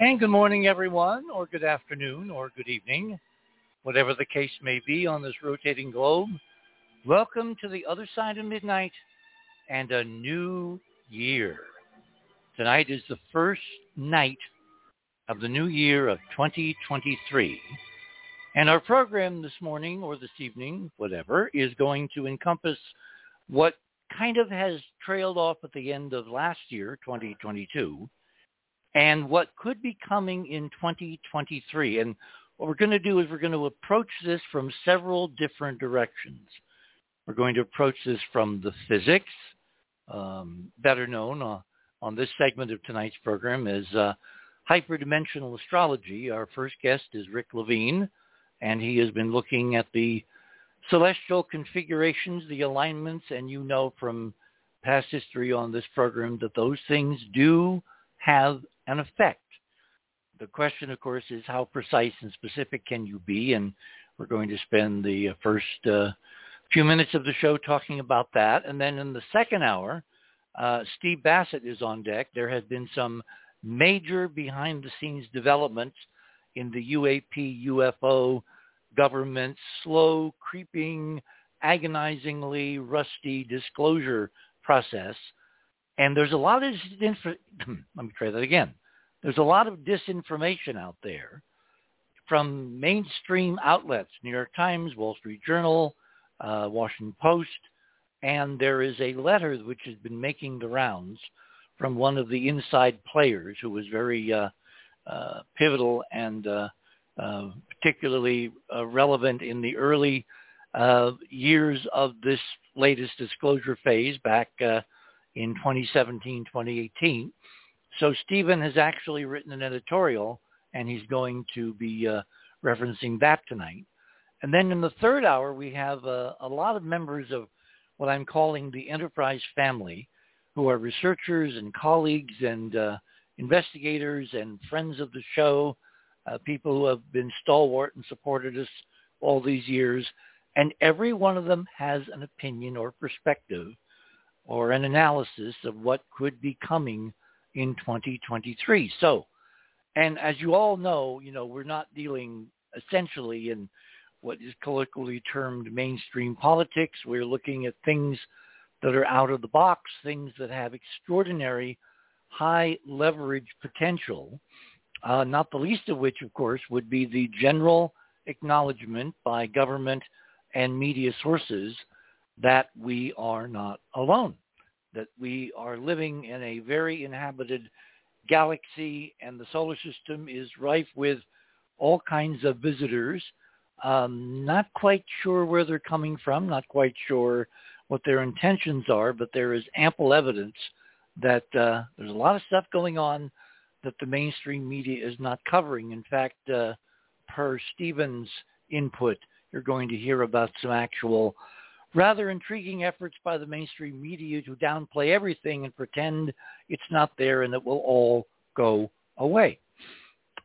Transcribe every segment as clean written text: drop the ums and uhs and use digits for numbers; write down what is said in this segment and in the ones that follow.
And good morning, everyone, or good afternoon, or good evening, whatever the case may be on this rotating globe. Welcome to the other side of midnight and a new year. Tonight is the first night of the new year of 2023. And our program this morning or this evening, whatever, is going to encompass what kind of has trailed off at the end of last year, 2022, and what could be coming in 2023. And what we're going to do is we're going to approach this from several different directions. We're going to approach this from the physics, better known on this segment of tonight's program as hyperdimensional astrology. Our first guest is Rick Levine, and he has been looking at the celestial configurations, the alignments, and you know from past history on this program that those things do have an effect. The question, of course, is how precise and specific can you be, and we're going to spend the first few minutes of the show talking about that. And then in the second hour, Steve Bassett is on deck. There has been some major behind-the-scenes developments in the UAP, UFO government, slow, creeping, agonizingly rusty disclosure process. And there's a lot of There's a lot of disinformation out there from mainstream outlets, New York Times, Wall Street Journal, Washington Post, and there is a letter which has been making the rounds from one of the inside players who was very pivotal and particularly relevant in the early years of this latest disclosure phase back in 2017, 2018. So Stephen has actually written an editorial, and he's going to be referencing that tonight. And then in the third hour, we have a lot of members of what I'm calling the Enterprise family, who are researchers and colleagues and investigators and friends of the show, people who have been stalwart and supported us all these years. And every one of them has an opinion or perspective or an analysis of what could be coming in 2023. So, and as you all know, we're not dealing essentially in what is colloquially termed mainstream politics. We're looking at things that are out of the box, things that have extraordinary high leverage potential, not the least of which, of course, would be the general acknowledgement by government and media sources that we are not alone, that we are living in a very inhabited galaxy, and the solar system is rife with all kinds of visitors. Not quite sure where they're coming from, not quite sure what their intentions are, but there is ample evidence that there's a lot of stuff going on that the mainstream media is not covering. In fact, per Stephen's input, you're going to hear about some actual rather intriguing efforts by the mainstream media to downplay everything and pretend it's not there and it will all go away.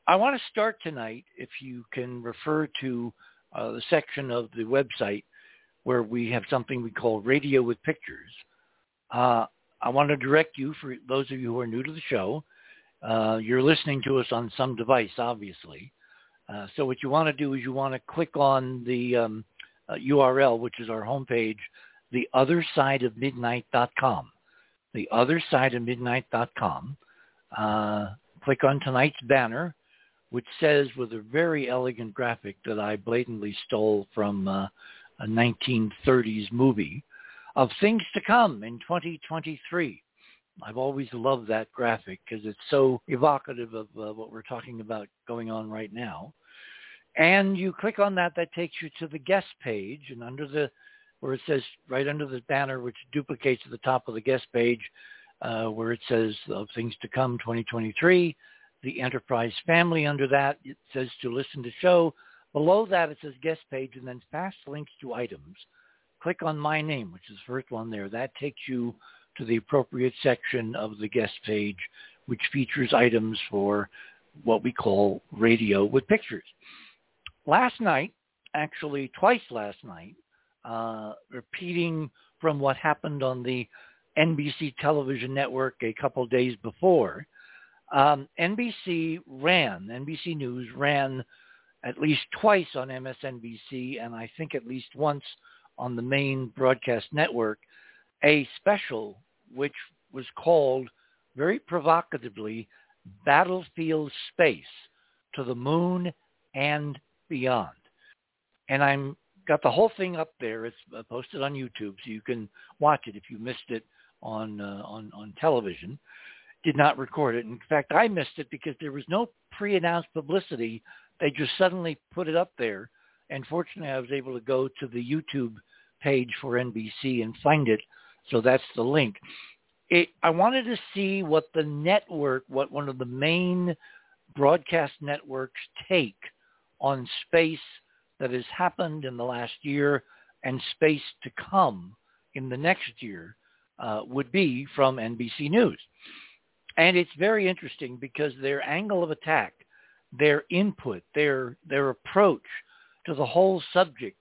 I want to start tonight, if you can refer to the section of the website where we have something we call Radio with Pictures. I want to direct you, for those of you who are new to the show, you're listening to us on some device, obviously. So what you want to do is you want to click on the URL, which is our homepage, theothersideofmidnight.com. Theothersideofmidnight.com. Click on tonight's banner, which says with a very elegant graphic that I blatantly stole from a 1930s movie, of things to come in 2023. I've always loved that graphic because it's so evocative of what we're talking about going on right now. And you click on that, that takes you to the guest page, and under the, where it says right under the banner, which duplicates at the top of the guest page, where it says of things to come 2023, the Enterprise family under that, it says to listen to show. Below that, it says guest page and then fast links to items. Click on my name, which is the first one there. That takes you to the appropriate section of the guest page, which features items for what we call Radio with Pictures. Last night, actually twice last night, repeating from what happened on the NBC television network a couple days before, NBC News ran at least twice on MSNBC, and I think at least once on the main broadcast network, a special which was called, very provocatively, Battlefield Space, to the Moon and Beyond. And I'm got the whole thing up there. It's posted on YouTube, so you can watch it if you missed it on television. Did not record it. In fact, I missed it because there was no pre-announced publicity. They just suddenly put it up there. And fortunately, I was able to go to the YouTube page for NBC and find it. So that's the link. I wanted to see what the network, what one of the main broadcast networks take on space that has happened in the last year and space to come in the next year would be from NBC News. And it's very interesting because their angle of attack, their input, their approach to the whole subject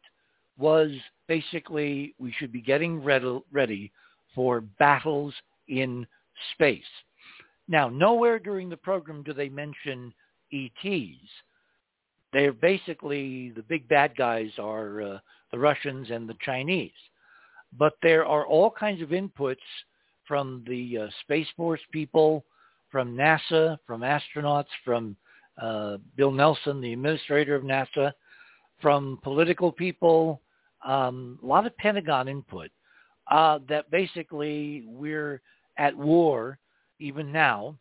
was basically we should be getting ready for battles in space. Now, nowhere during the program do they mention ETs. They're basically, the big bad guys are the Russians and the Chinese. But there are all kinds of inputs from the Space Force people, from NASA, from astronauts, from Bill Nelson, the administrator of NASA, from political people, a lot of Pentagon input, that basically we're at war even now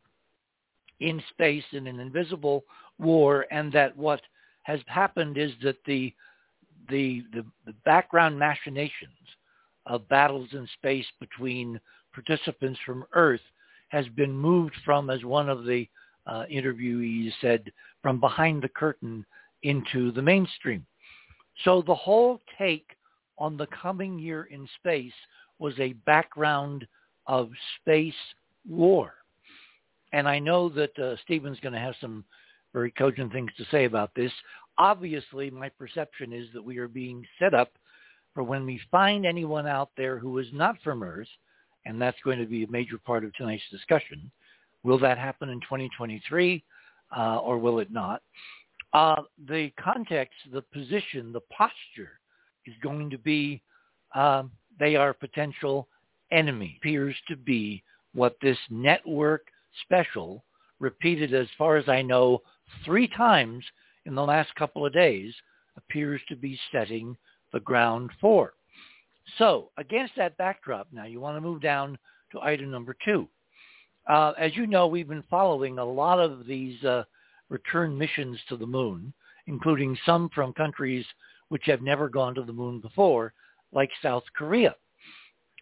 in space in an invisible war, and that what has happened is that the background machinations of battles in space between participants from Earth has been moved from, as one of the interviewees said, from behind the curtain into the mainstream. So the whole take on the coming year in space was a background of space war. And I know that Stephen's going to have some very cogent things to say about this. Obviously, my perception is that we are being set up for when we find anyone out there who is not from Earth, and that's going to be a major part of tonight's discussion. Will that happen in 2023, or will it not? The context, the position, the posture is going to be they are potential enemy. Appears to be what this network special repeated, as far as I know, 3 times in the last couple of days, appears to be setting the ground for. So against that backdrop, now you want to move down to item number 2. As you know, we've been following a lot of these return missions to the moon, including some from countries which have never gone to the moon before, like South Korea.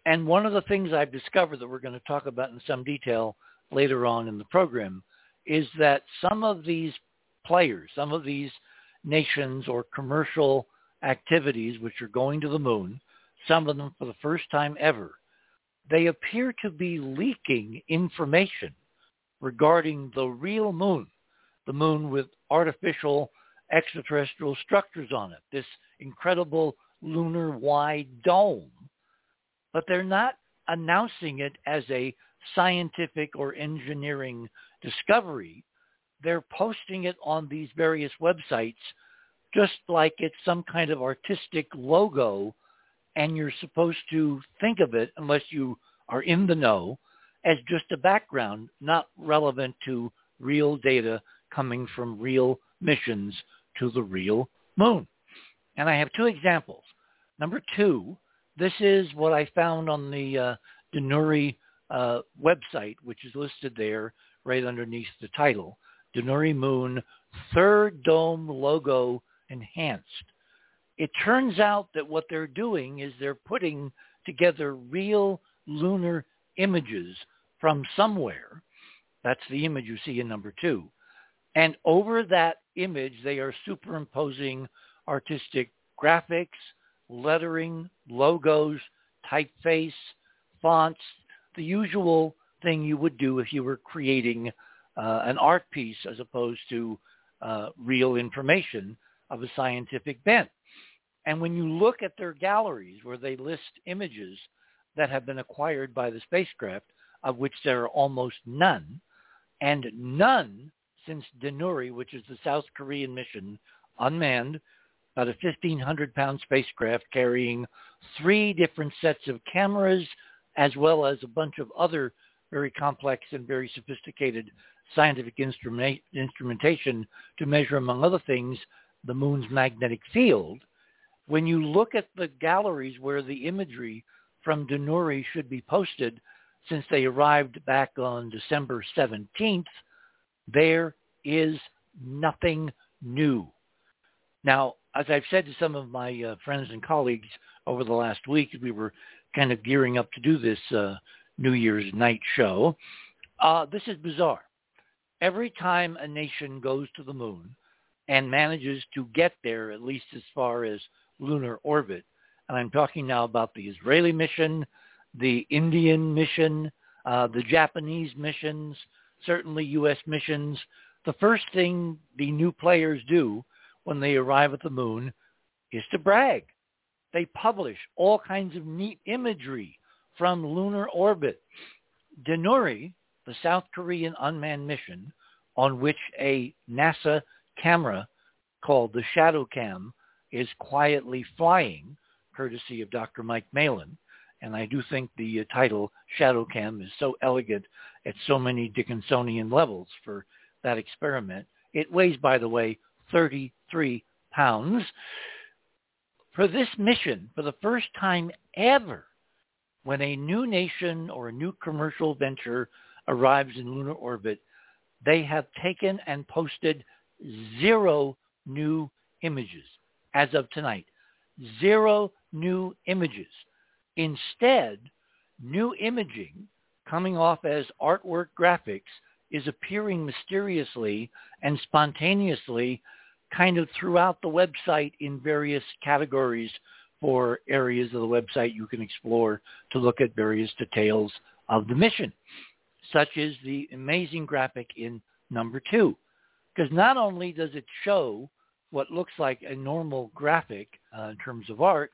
And one of the things I've discovered that we're going to talk about in some detail later on in the program is that some of these players, some of these nations or commercial activities which are going to the moon, some of them for the first time ever, they appear to be leaking information regarding the real moon, the moon with artificial extraterrestrial structures on it, this incredible lunar-wide dome. But they're not announcing it as a scientific or engineering discovery. They're posting it on these various websites just like it's some kind of artistic logo, and you're supposed to think of it, unless you are in the know, as just a background, not relevant to real data coming from real missions to the real moon. And I have 2 examples. Number 2, this is what I found on the Danuri website, which is listed there right underneath the title, Danuri Moon Third Dome Logo Enhanced. It turns out that what they're doing is they're putting together real lunar images from somewhere. That's the image you see in number 2. And over that image, they are superimposing artistic graphics, lettering, logos, typeface, fonts, the usual thing you would do if you were creating an art piece as opposed to real information of a scientific bent. And when you look at their galleries where they list images that have been acquired by the spacecraft, of which there are almost none, and none since Danuri, which is the South Korean mission, unmanned, about a 1,500-pound spacecraft carrying three different sets of cameras, as well as a bunch of other very complex and very sophisticated scientific instrumentation to measure, among other things, the moon's magnetic field. When you look at the galleries where the imagery from Danuri should be posted, since they arrived back on December 17th, there is nothing new. Now, as I've said to some of my friends and colleagues over the last week, we were kind of gearing up to do this New Year's night show. This is bizarre. Every time a nation goes to the moon and manages to get there, at least as far as lunar orbit, and I'm talking now about the Israeli mission, the Indian mission, the Japanese missions, certainly U.S. missions, the first thing the new players do when they arrive at the moon is to brag. They publish all kinds of neat imagery from lunar orbit. Danuri, the South Korean unmanned mission, on which a NASA camera called the Shadow Cam is quietly flying, courtesy of Dr. Mike Malin. And I do think the title Shadow Cam is so elegant at so many Dickinsonian levels for that experiment. It weighs, by the way, 33 pounds. For this mission, for the first time ever, when a new nation or a new commercial venture arrives in lunar orbit, they have taken and posted zero new images as of tonight. Zero new images. Instead, new imaging coming off as artwork graphics is appearing mysteriously and spontaneously kind of throughout the website in various categories for areas of the website you can explore to look at various details of the mission, such as the amazing graphic in number 2. Because not only does it show what looks like a normal graphic in terms of art,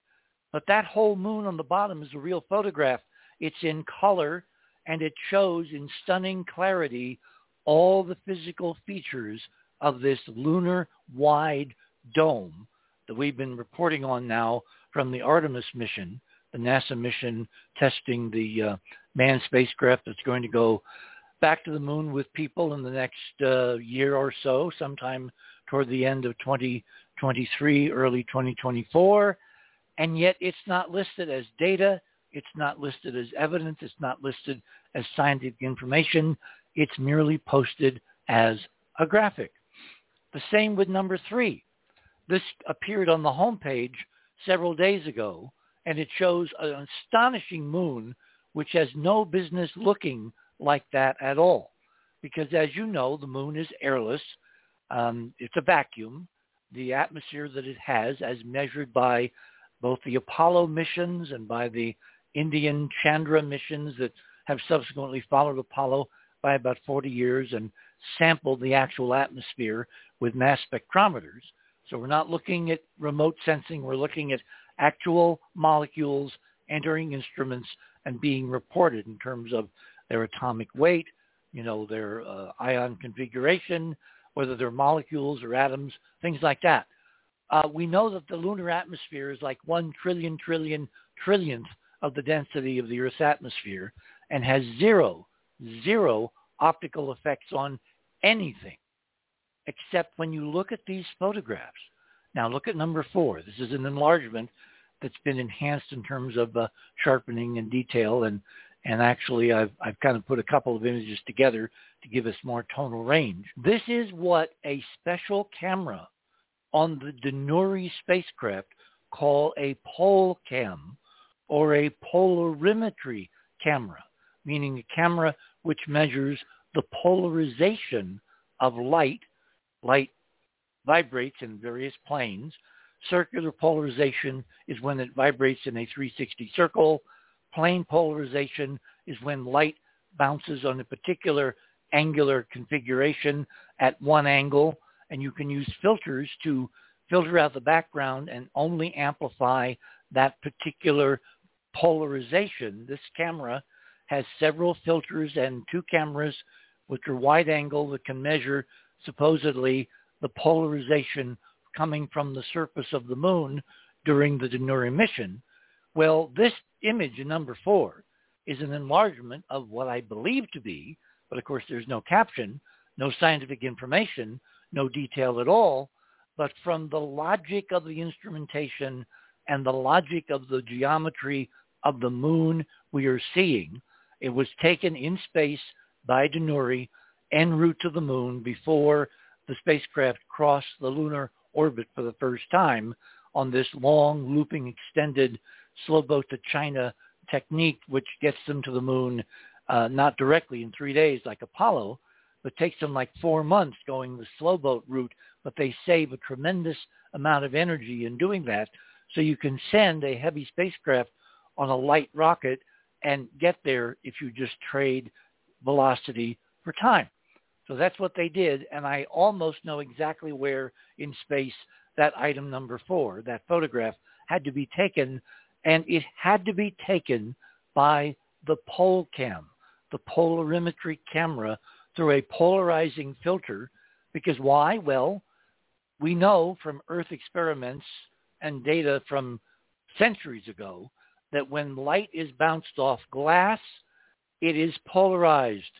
but that whole moon on the bottom is a real photograph. It's in color, and it shows in stunning clarity all the physical features of this lunar-wide dome that we've been reporting on now from the Artemis mission, the NASA mission testing the manned spacecraft that's going to go back to the moon with people in the next year or so, sometime toward the end of 2023, early 2024. And yet it's not listed as data. It's not listed as evidence. It's not listed as scientific information. It's merely posted as a graphic. The same with number 3. This appeared on the homepage several days ago, and it shows an astonishing moon, which has no business looking like that at all. Because as you know, the moon is airless. It's a vacuum. The atmosphere that it has, as measured by both the Apollo missions and by the Indian Chandra missions that have subsequently followed Apollo by about 40 years and sampled the actual atmosphere with mass spectrometers. So we're not looking at remote sensing. We're looking at actual molecules entering instruments and being reported in terms of their atomic weight, their ion configuration, whether they're molecules or atoms, things like that. We know that the lunar atmosphere is like 1 trillion trillionth of the density of the Earth's atmosphere and has zero optical effects on anything, except when you look at these photographs. Now look at number 4. This is an enlargement that's been enhanced in terms of sharpening and detail, and actually I've kind of put a couple of images together to give us more tonal range. This is what a special camera on the Danuri spacecraft call a pole cam or a polarimetry camera, meaning a camera which measures the polarization of light. Light vibrates in various planes. Circular polarization is when it vibrates in a 360 circle. Plane polarization is when light bounces on a particular angular configuration at one angle, and you can use filters to filter out the background and only amplify that particular polarization. This camera has several filters and 2 cameras which are wide angle that can measure supposedly the polarization coming from the surface of the moon during the Danuri mission. Well, this image in number 4 is an enlargement of what I believe to be, but of course there's no caption, no scientific information, no detail at all, but from the logic of the instrumentation and the logic of the geometry of the moon we are seeing, it was taken in space by Danuri en route to the moon before the spacecraft crossed the lunar orbit for the first time on this long, looping, extended slow boat to China technique, which gets them to the moon not directly in 3 days like Apollo, but takes them like 4 months going the slow boat route, but they save a tremendous amount of energy in doing that. So you can send a heavy spacecraft on a light rocket and get there if you just trade velocity for time. So that's what they did, and I almost know exactly where in space that item number 4, that photograph, had to be taken, and it had to be taken by the pole cam, the polarimetry camera, through a polarizing filter, because why? Well, we know from Earth experiments and data from centuries ago that when light is bounced off glass, it is polarized,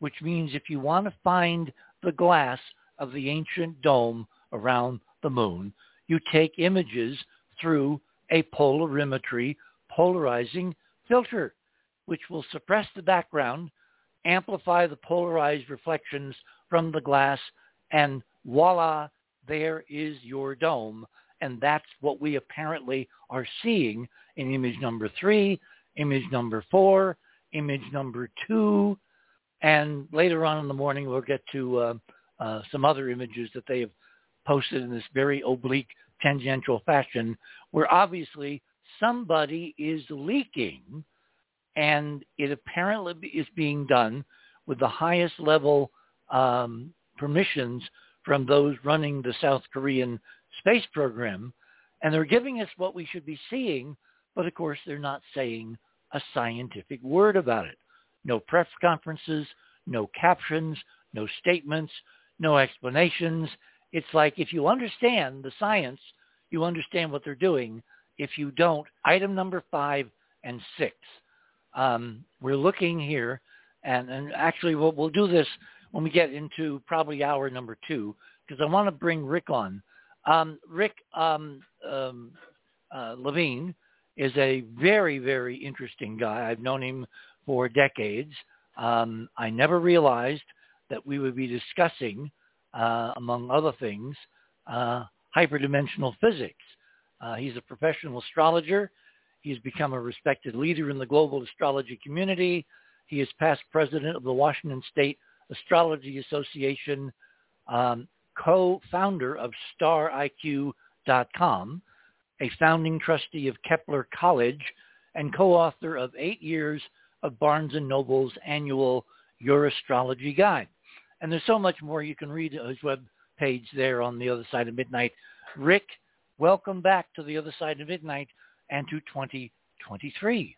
which means if you want to find the glass of the ancient dome around the moon, you take images through a polarimetry polarizing filter, which will suppress the background, amplify the polarized reflections from the glass, and voila, there is your dome. And that's what we apparently are seeing in image number 3, image number 4, image number 2, and later on in the morning we'll get to some other images that they have posted in this very oblique, tangential fashion, where obviously somebody is leaking, and it apparently is being done with the highest level permissions from those running the South Korean space program, and they're giving us what we should be seeing, but of course they're not saying a scientific word about it. No press conferences, no captions, no statements, no explanations. It's like, if you understand the science, you understand what they're doing. If you don't, item number 5 and 6. We're looking here, and actually we'll do this when we get into probably hour number 2, because I want to bring Rick on. Rick Levine is a very, very interesting guy. I've known him for decades. I never realized that we would be discussing, among other things, hyperdimensional physics. He's a professional astrologer. He's become a respected leader in the global astrology community. He is past president of the Washington State Astrology Association, co-founder of StarIQ.com, a founding trustee of Kepler College, and co-author of 8 years of Barnes & Noble's annual Your Astrology Guide. And there's so much more you can read on his webpage there on The Other Side of Midnight. Rick, welcome back to The Other Side of Midnight and to 2023.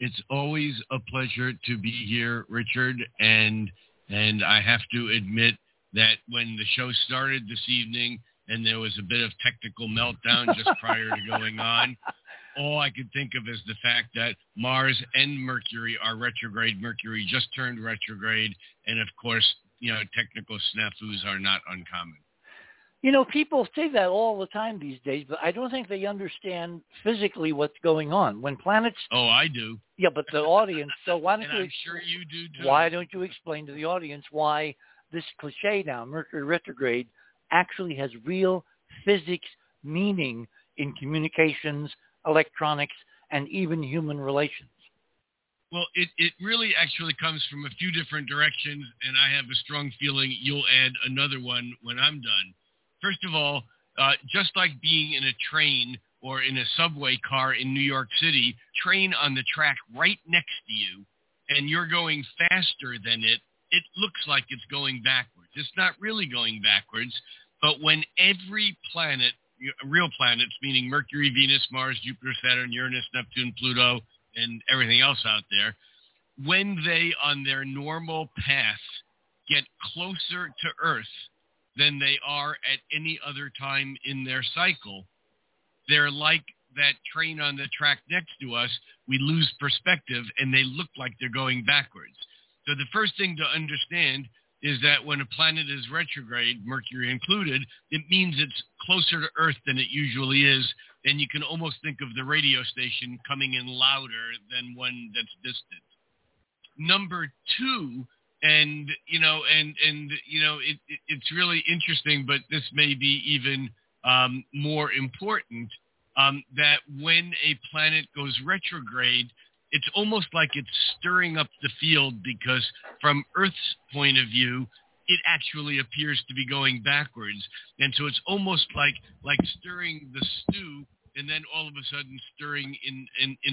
It's always a pleasure to be here, Richard, and I have to admit that when the show started this evening and there was a bit of technical meltdown just prior to going on, all I could think of is the fact that Mars and Mercury are retrograde. Mercury just turned retrograde. And of course, you know, technical snafus are not uncommon. You know, people say that all the time these days, but I don't think they understand physically what's going on. When planets... Oh, I do. Yeah, but the audience... So why don't and I'm sure you do too. Why don't you explain to the audience why this cliche now, Mercury retrograde, actually has real physics meaning in communications, electronics, and even human relations? Well, it really actually comes from a few different directions, and I have a strong feeling you'll add another one when I'm done. First of all, just like being in a train or in a subway car in New York City, train on the track right next to you, and you're going faster than it, it looks like it's going backwards. It's not really going backwards, but when every planet, real planets, meaning Mercury, Venus, Mars, Jupiter, Saturn, Uranus, Neptune, Pluto, and everything else out there, when they on their normal path get closer to Earth than they are at any other time in their cycle. They're like that train on the track next to us. We lose perspective, and they look like they're going backwards. So the first thing to understand is that when a planet is retrograde, Mercury included, it means it's closer to Earth than it usually is, and you can almost think of the radio station coming in louder than one that's distant. Number two, it's really interesting, but this may be even more important, that when a planet goes retrograde, it's almost like it's stirring up the field, because from Earth's point of view, it actually appears to be going backwards. And so it's almost like stirring the stew and then all of a sudden stirring in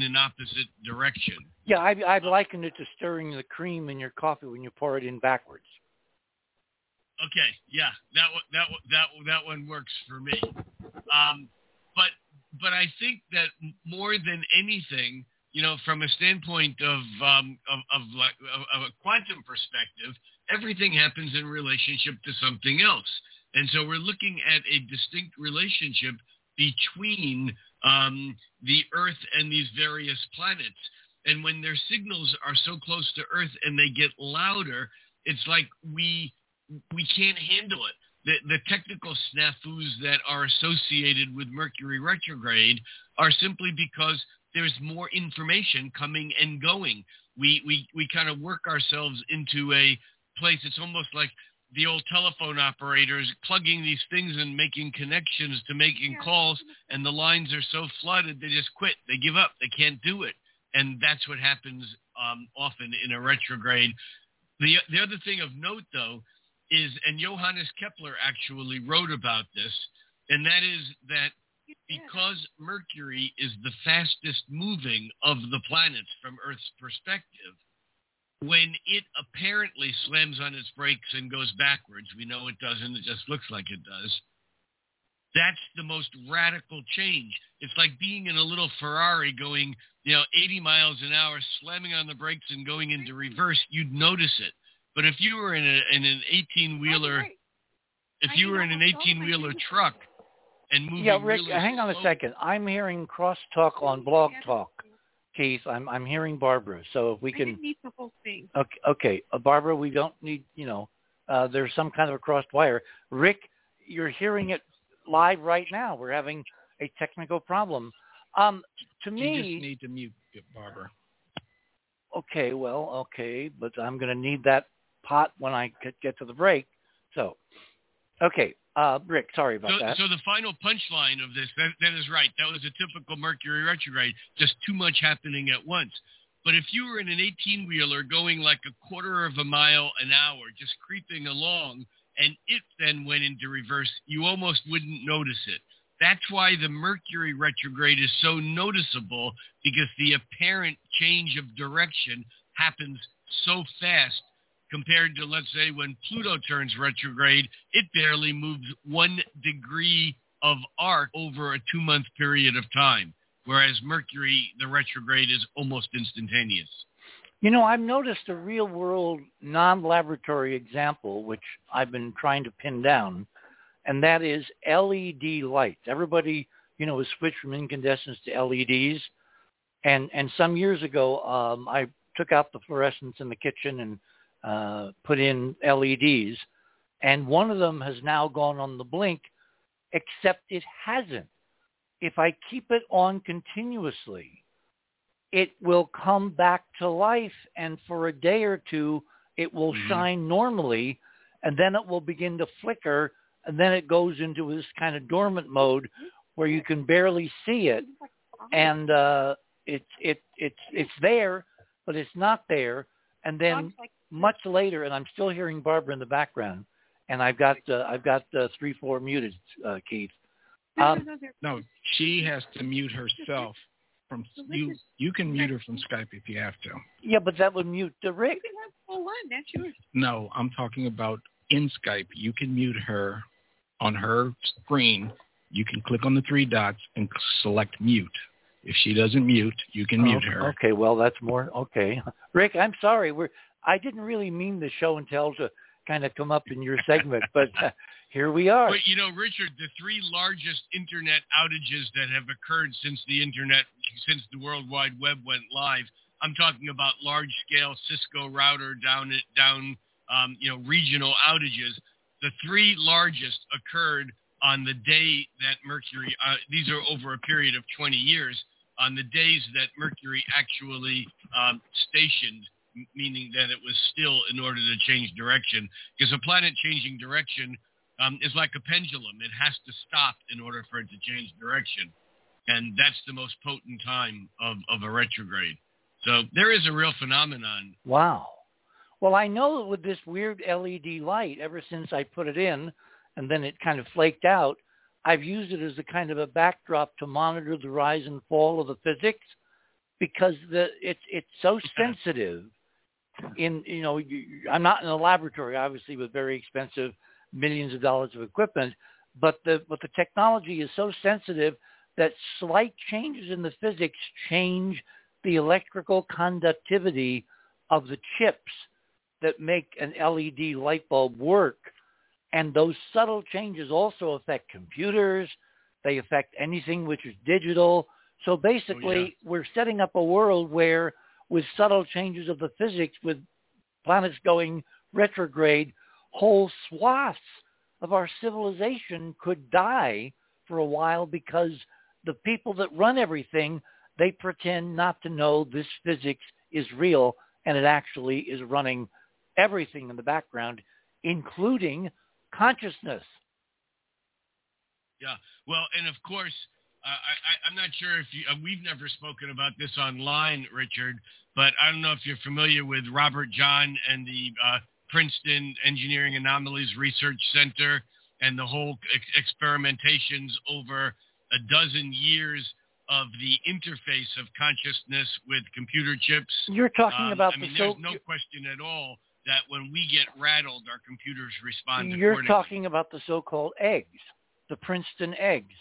an opposite direction. Yeah, I've likened it to stirring the cream in your coffee when you pour it in backwards. Okay, yeah, that one works for me. But I think that more than anything, from a standpoint of a quantum perspective, everything happens in relationship to something else. And so we're looking at a distinct relationship between the Earth and these various planets. And when their signals are so close to Earth and they get louder, it's like we can't handle it. The technical snafus that are associated with Mercury retrograde are simply because there's more information coming and going. We kind of work ourselves into a place. It's almost like the old telephone operators plugging these things and making connections to making calls, and the lines are so flooded, they just quit. They give up. They can't do it. And that's what happens often in a retrograde. The other thing of note, though, is, and Johannes Kepler actually wrote about this, and that is that because Mercury is the fastest moving of the planets from Earth's perspective, when it apparently slams on its brakes and goes backwards — we know it doesn't, it just looks like it does — that's the most radical change. It's like being in a little Ferrari going, 80 miles an hour, slamming on the brakes and going into reverse. You'd notice it. But if you were in an 18-wheeler, truck and moving, yeah, Rick, really hang on a second. I'm hearing crosstalk on Blog Talk. Keith, I'm hearing Barbara. So if we can, I didn't need the whole thing. Okay. Barbara, we don't need. There's some kind of a crossed wire. Rick, you're hearing it live right now. We're having a technical problem. You just need to mute Barbara. Okay, but I'm going to need that pot when I get to the break. So, okay. Rick, sorry about that. So the final punchline of this, that is right. That was a typical Mercury retrograde, just too much happening at once. But if you were in an 18-wheeler going like a quarter of a mile an hour, just creeping along, and it then went into reverse, you almost wouldn't notice it. That's why the Mercury retrograde is so noticeable, because the apparent change of direction happens so fast. Compared to, let's say, when Pluto turns retrograde, it barely moves 1 degree of arc over a 2-month period of time, whereas Mercury, the retrograde, is almost instantaneous. I've noticed a real-world, non-laboratory example, which I've been trying to pin down, and that is LED lights. Everybody, has switched from incandescents to LEDs, and some years ago, I took out the fluorescents in the kitchen and put in LEDs, and one of them has now gone on the blink, except it hasn't. If I keep it on continuously, it will come back to life, and for a day or two, it will shine normally, and then it will begin to flicker, and then it goes into this kind of dormant mode where you can barely see it, and it's there, but it's not there, and then much later, and I'm still hearing Barbara in the background, and I've got 3, 4 muted, Keith. No, she has to mute herself. You can mute her from Skype if you have to. Yeah, but that would mute the Rick. That's yours. No, I'm talking about in Skype. You can mute her on her screen. You can click on the 3 dots and select mute. If she doesn't mute, you can mute her. Okay, well, that's more. Okay. Rick, I'm sorry. I didn't really mean the show and tell to kind of come up in your segment, but here we are. But, you know, Richard, the three largest internet outages that have occurred since the internet, since the World Wide Web went live, I'm talking about large-scale Cisco router down, regional outages. The three largest occurred on the day that Mercury, these are over a period of 20 years, on the days that Mercury actually stationed, meaning that it was still in order to change direction, because a planet changing direction is like a pendulum. It has to stop in order for it to change direction. And that's the most potent time of a retrograde. So there is a real phenomenon. Wow. Well, I know that with this weird LED light, ever since I put it in and then it kind of flaked out, I've used it as a kind of a backdrop to monitor the rise and fall of the physics, because it's so sensitive. I'm not in a laboratory, obviously, with very expensive millions of dollars of equipment, but the technology is so sensitive that slight changes in the physics change the electrical conductivity of the chips that make an LED light bulb work. And those subtle changes also affect computers. They affect anything which is digital. So basically, We're setting up a world where, with subtle changes of the physics, with planets going retrograde, whole swaths of our civilization could die for a while, because the people that run everything, they pretend not to know this physics is real, and it actually is running everything in the background, including consciousness. Yeah, well, and of course, I'm not sure if we've never spoken about this online, Richard, but I don't know if you're familiar with Robert Jahn and the Princeton Engineering Anomalies Research Center and the whole experimentations over a dozen years of the interface of consciousness with computer chips. You're talking about there's no question at all that when we get rattled, our computers respond accordingly. You're talking about the so-called eggs, the Princeton eggs,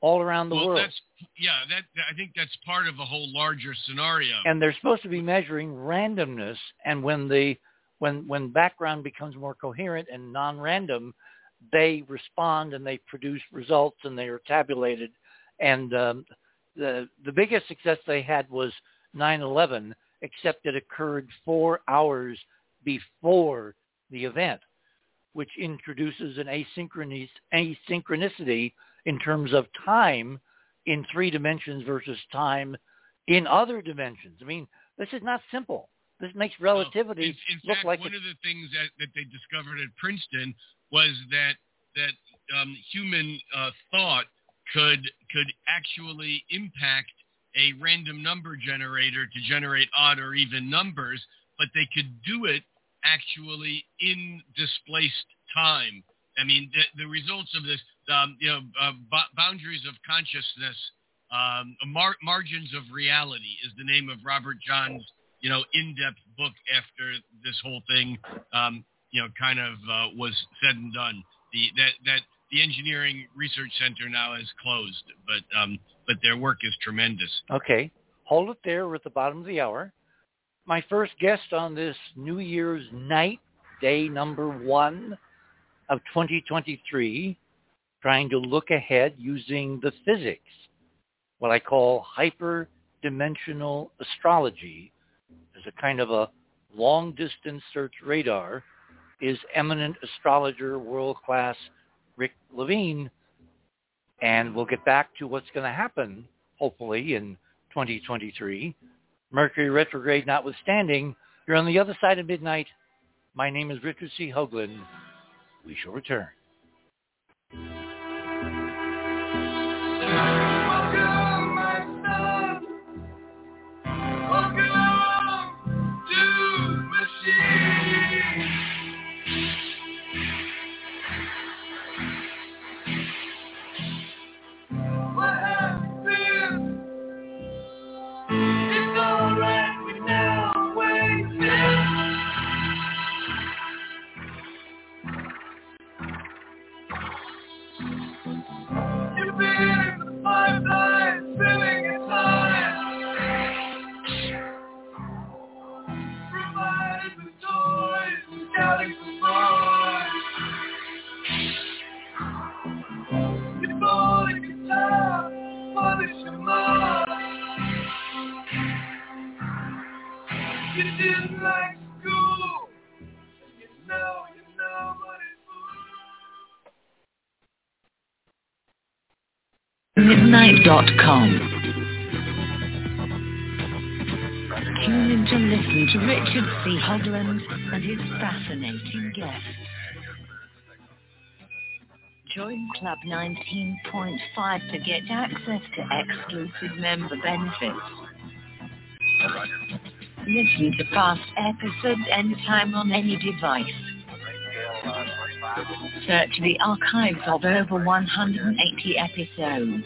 all around the world. I think that's part of a whole larger scenario. And they're supposed to be measuring randomness, and when background becomes more coherent and non-random, they respond and they produce results, and they are tabulated. And the biggest success they had was 9/11, except it occurred 4 hours before the event, which introduces an asynchronicity in terms of time in three dimensions versus time in other dimensions. I mean, this is not simple. This makes relativity look like... In fact, one of the things that they discovered at Princeton was that human thought could actually impact a random number generator to generate odd or even numbers, but they could do it actually in displaced time. I mean, the results of this, boundaries of consciousness, margins of reality is the name of Robert Jahn's, in-depth book after this whole thing, was said and done. The Engineering Research Center now is closed, but their work is tremendous. Okay, hold it there. We're at the bottom of the hour. My first guest on this New Year's night, day number 1 of 2023, trying to look ahead using the physics, what I call hyperdimensional astrology, as a kind of a long-distance search radar, is eminent astrologer, world-class Rick Levine, and we'll get back to what's going to happen, hopefully, in 2023. Mercury retrograde notwithstanding, you're on the other side of midnight. My name is Richard C. Hoagland. We shall return. Welcome to Machine. Bye. You didn't like school. You know what it was. Midnight.com. Tune in to listen to Richard C. Hoagland and his fascinating guests. Join Club 19.5 to get access to exclusive member benefits. Listen to past episodes anytime on any device. Search the archives of over 180 episodes.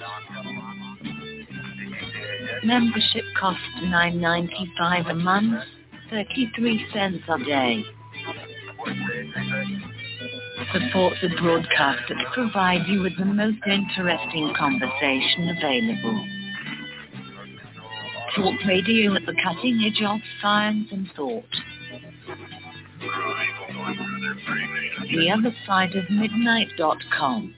Membership costs $9.95 a month, 33 cents a day. Support the broadcast that provides you with the most interesting conversation available. Talk radio at the cutting edge of science and thought. The other side of midnight.com.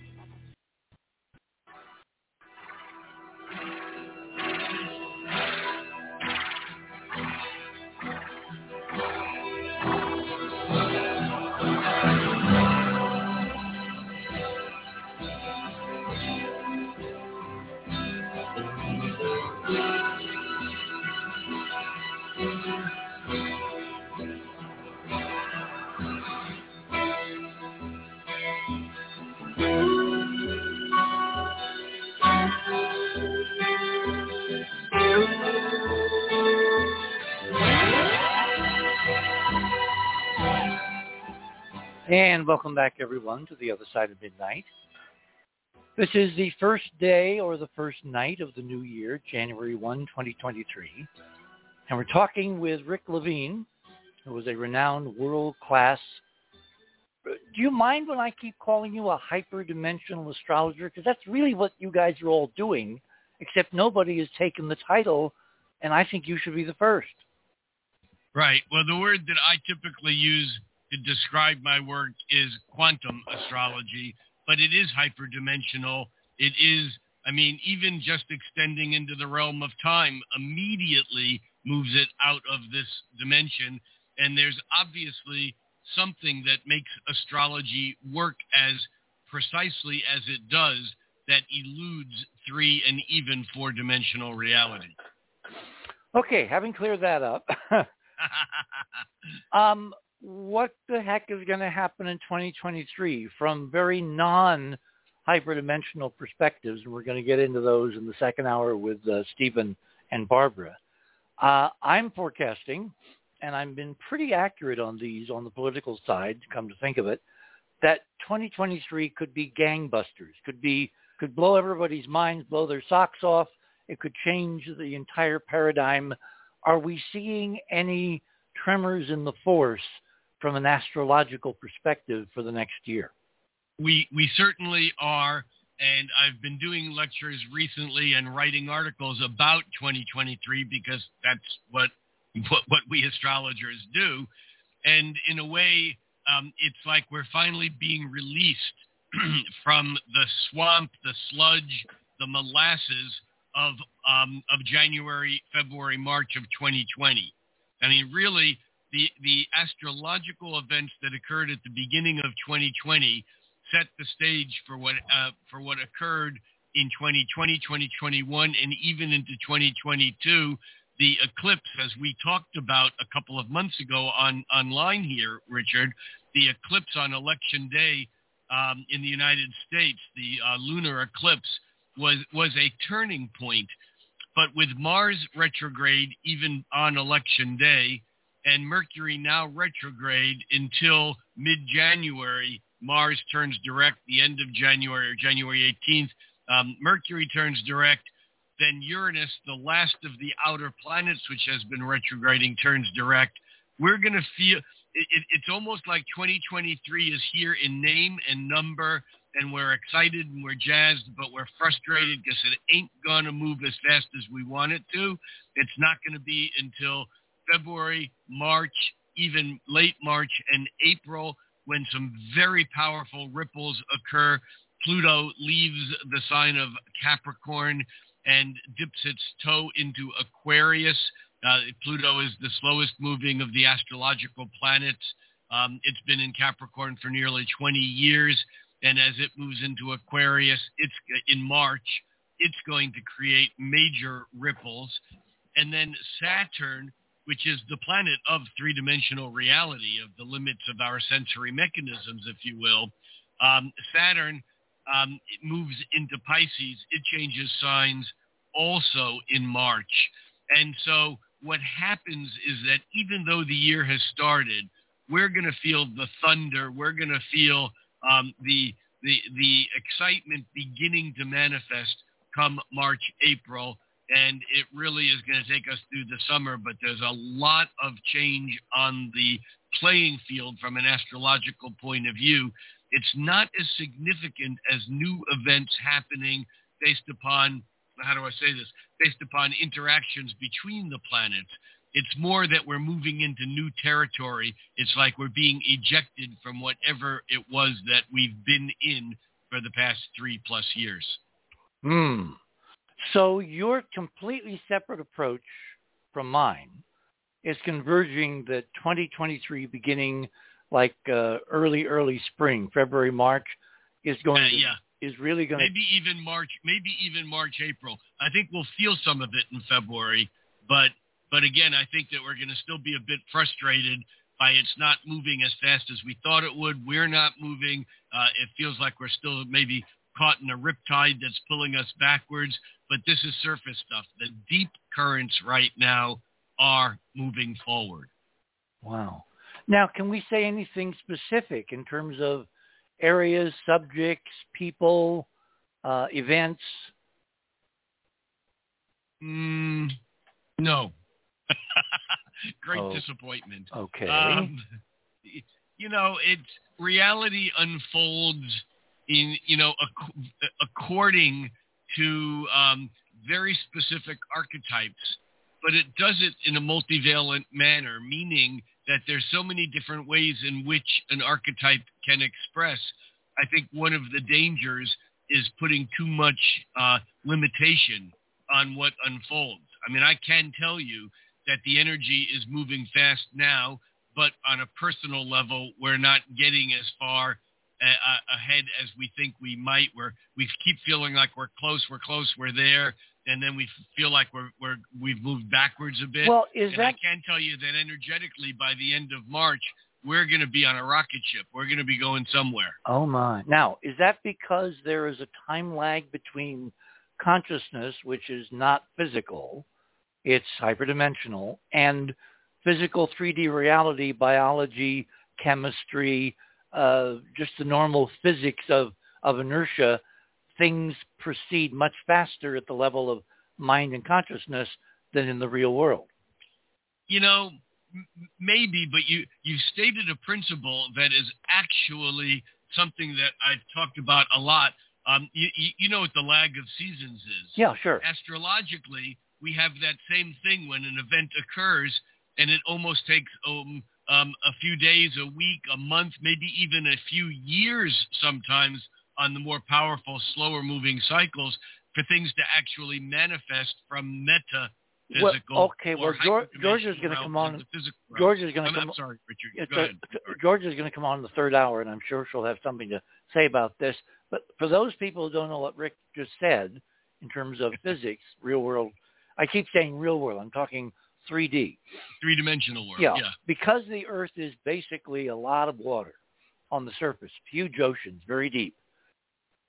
And welcome back, everyone, to The Other Side of Midnight. This is the first day or the first night of the new year, January 1, 2023. And we're talking with Rick Levine, who was a renowned world-class... Do you mind when I keep calling you a hyperdimensional astrologer? Because that's really what you guys are all doing, except nobody has taken the title, and I think you should be the first. Right. Well, the word that I typically use to describe my work is quantum astrology, but it is hyperdimensional. It is, I mean, even just extending into the realm of time immediately moves it out of this dimension. And there's obviously something that makes astrology work as precisely as it does that eludes three and even four-dimensional reality. Okay, having cleared that up, what the heck is going to happen in 2023 from very non-hyperdimensional perspectives? And we're going to get into those in the second hour with Stephen and Barbara. I'm forecasting, and I've been pretty accurate on these on the political side, come to think of it, that 2023 could be gangbusters, could blow everybody's minds, blow their socks off. It could change the entire paradigm. Are we seeing any tremors in the force from an astrological perspective for the next year? We certainly are, and I've been doing lectures recently and writing articles about 2023 because that's what we astrologers do. And in a way, it's like we're finally being released from the swamp, the sludge, the molasses of January, February, March of 2020. I mean, really, the astrological events that occurred at the beginning of 2020 set the stage for what occurred in 2020, 2021, and even into 2022. The eclipse, as we talked about a couple of months ago online here, Richard, the eclipse on Election Day in the United States, the lunar eclipse, was a turning point. But with Mars retrograde even on Election Day and Mercury now retrograde until mid-January, Mars turns direct the end of January or January 18th. Mercury turns direct. Then Uranus, the last of the outer planets, which has been retrograding, turns direct. We're going to feel it's almost like 2023 is here in name and number. And we're excited and we're jazzed, but we're frustrated because it ain't going to move as fast as we want it to. It's not going to be until February, March, even late March and April when some very powerful ripples occur. Pluto leaves the sign of Capricorn and dips its toe into Aquarius Pluto is the slowest moving of the astrological planets. It's been in Capricorn for nearly 20 years. And as it moves into Aquarius, in March, it's going to create major ripples. And then Saturn, which is the planet of three-dimensional reality, of the limits of our sensory mechanisms, if you will, Saturn it moves into Pisces. It changes signs also in March. And so what happens is that even though the year has started, we're going to feel the thunder. We're going to feel the excitement beginning to manifest come March, April, and it really is going to take us through the summer. But there's a lot of change on the playing field from an astrological point of view. It's not as significant as new events happening based upon, how do I say this, based upon interactions between the planets. It's more that we're moving into new territory. It's like we're being ejected from whatever it was that we've been in for the past 3+ years. So your completely separate approach from mine is converging the 2023 beginning like early spring, February, March, is really going to maybe even March, April. I think we'll feel some of it in February, but again, I think that we're going to still be a bit frustrated by it's not moving as fast as we thought it would. We're not moving. It feels like we're still maybe caught in a riptide that's pulling us backwards. But this is surface stuff. The deep currents right now are moving forward. Wow. Now, can we say anything specific in terms of areas, subjects, people, events? No. Great disappointment. Okay. It's reality unfolds in, according to very specific archetypes, but it does it in a multivalent manner, meaning that there's so many different ways in which an archetype can express. I think one of the dangers is putting too much limitation on what unfolds. I mean, I can tell you that the energy is moving fast now, but on a personal level, we're not getting as far ahead as we think we might. We keep feeling like we're close, we're there, and then we feel like we've moved backwards a bit. Well, I can tell you that energetically, by the end of March, we're going to be on a rocket ship. We're going to be going somewhere. Oh my! Now, is that because there is a time lag between consciousness, which is not physical? It's hyperdimensional, and physical 3D reality, biology, chemistry, just the normal physics of inertia. Things proceed much faster at the level of mind and consciousness than in the real world. Maybe, but you stated a principle that is actually something that I've talked about a lot. You know what the lag of seasons is. Yeah, sure. Astrologically, we have that same thing when an event occurs, and it almost takes a few days, a week, a month, maybe even a few years sometimes on the more powerful, slower-moving cycles for things to actually manifest from metaphysical. Well, okay, well, George is going to come on. George is going to come. I'm sorry, Richard. Go ahead. George is going to come on in the third hour, and I'm sure she'll have something to say about this. But for those people who don't know what Rick just said in terms of physics, real world. I keep saying real world. I'm talking 3D. Three-dimensional world, yeah. Because the Earth is basically a lot of water on the surface, huge oceans, very deep.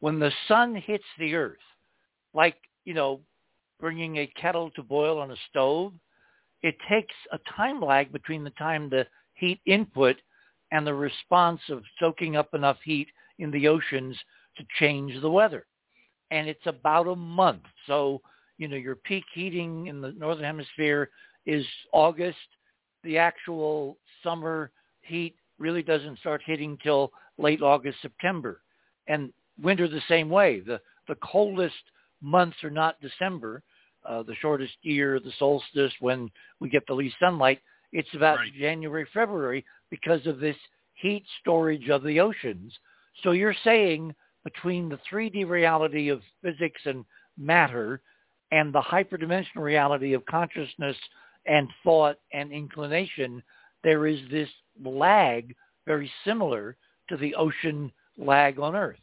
When the sun hits the Earth, like, bringing a kettle to boil on a stove, it takes a time lag between the time the heat input and the response of soaking up enough heat in the oceans to change the weather. And it's about a month. So, your peak heating in the northern hemisphere is August. The actual summer heat really doesn't start hitting till late August, September. And winter the same way. The coldest months are not December, the shortest year, the solstice, when we get the least sunlight. It's about January, February, because of this heat storage of the oceans. So you're saying between the 3D reality of physics and matter and the hyperdimensional reality of consciousness and thought and inclination, there is this lag very similar to the ocean lag on Earth.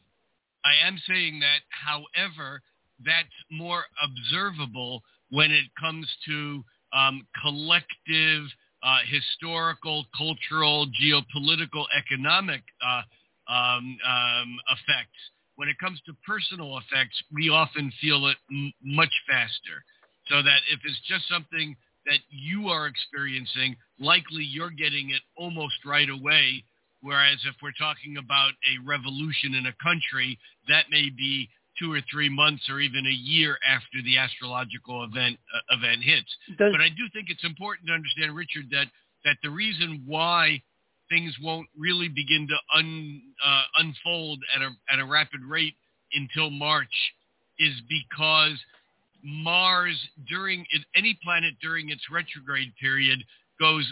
I am saying that, however, that's more observable when it comes to collective, historical, cultural, geopolitical, economic effects. When it comes to personal effects, we often feel it much faster. So that if it's just something that you are experiencing, likely you're getting it almost right away. Whereas if we're talking about a revolution in a country, that may be 2 or 3 months or even a year after the astrological event hits. But I do think it's important to understand, Richard, that the reason why things won't really begin to unfold at a rapid rate until March is because Mars, any planet during its retrograde period, goes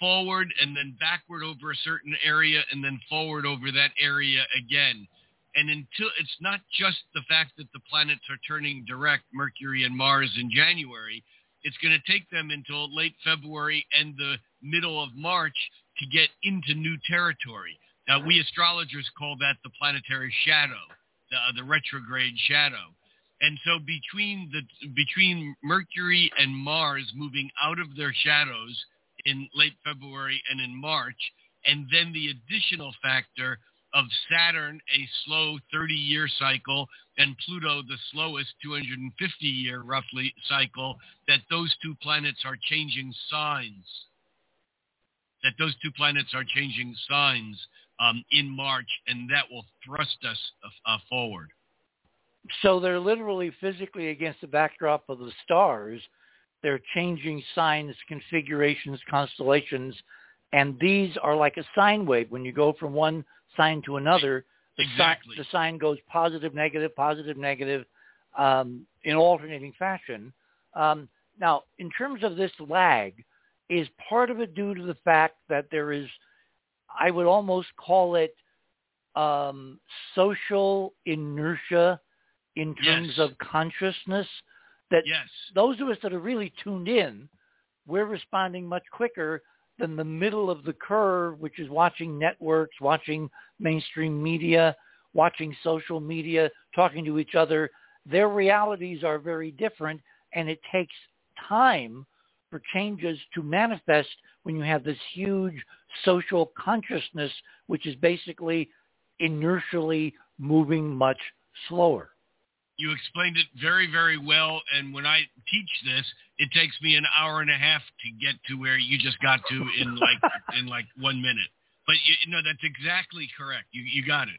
forward and then backward over a certain area and then forward over that area again. And until it's not just the fact that the planets are turning direct, Mercury and Mars in January, it's going to take them until late February and the middle of March to get into new territory. Now, we astrologers call that the planetary shadow, the retrograde shadow. And so between Mercury and Mars moving out of their shadows in late February and in March, and then the additional factor of Saturn, a slow 30-year cycle, and Pluto, the slowest 250-year, roughly, cycle, that those two planets are changing signs. In March, and that will thrust us forward. So they're literally physically against the backdrop of the stars. They're changing signs, configurations, constellations, and these are like a sine wave. When you go from one sign to another, the sign goes positive, negative, in alternating fashion. Now, in terms of this lag, is part of it due to the fact that there is, I would almost call it social inertia in terms of consciousness, that those of us that are really tuned in, we're responding much quicker than the middle of the curve, which is watching networks, watching mainstream media, watching social media, talking to each other. Their realities are very different, and it takes time for changes to manifest when you have this huge social consciousness, which is basically inertially moving much slower. You explained it very, very well, and when I teach this, it takes me an hour and a half to get to where you just got to in like 1 minute. But you know, that's exactly correct. You got it.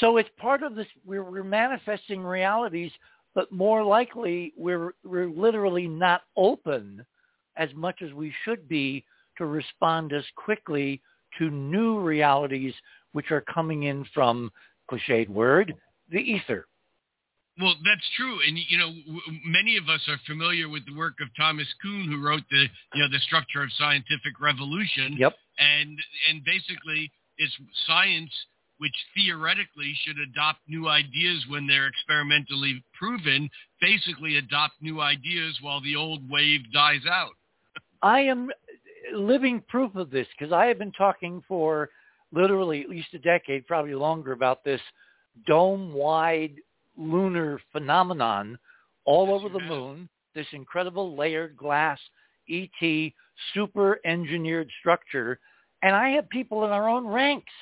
So it's part of this. We're manifesting realities, but more likely we're literally not open as much as we should be to respond as quickly to new realities which are coming in from, cliched word, the ether. Well, that's true, and you know, many of us are familiar with the work of Thomas Kuhn, who wrote the Structure of Scientific Revolution. Yep. And basically, it's science which theoretically should adopt new ideas when they're experimentally proven. Basically, adopt new ideas while the old wave dies out. I am living proof of this because I have been talking for literally at least a decade, probably longer, about this dome-wide lunar phenomenon all over the moon, this incredible layered glass ET super engineered structure. And I have people in our own ranks,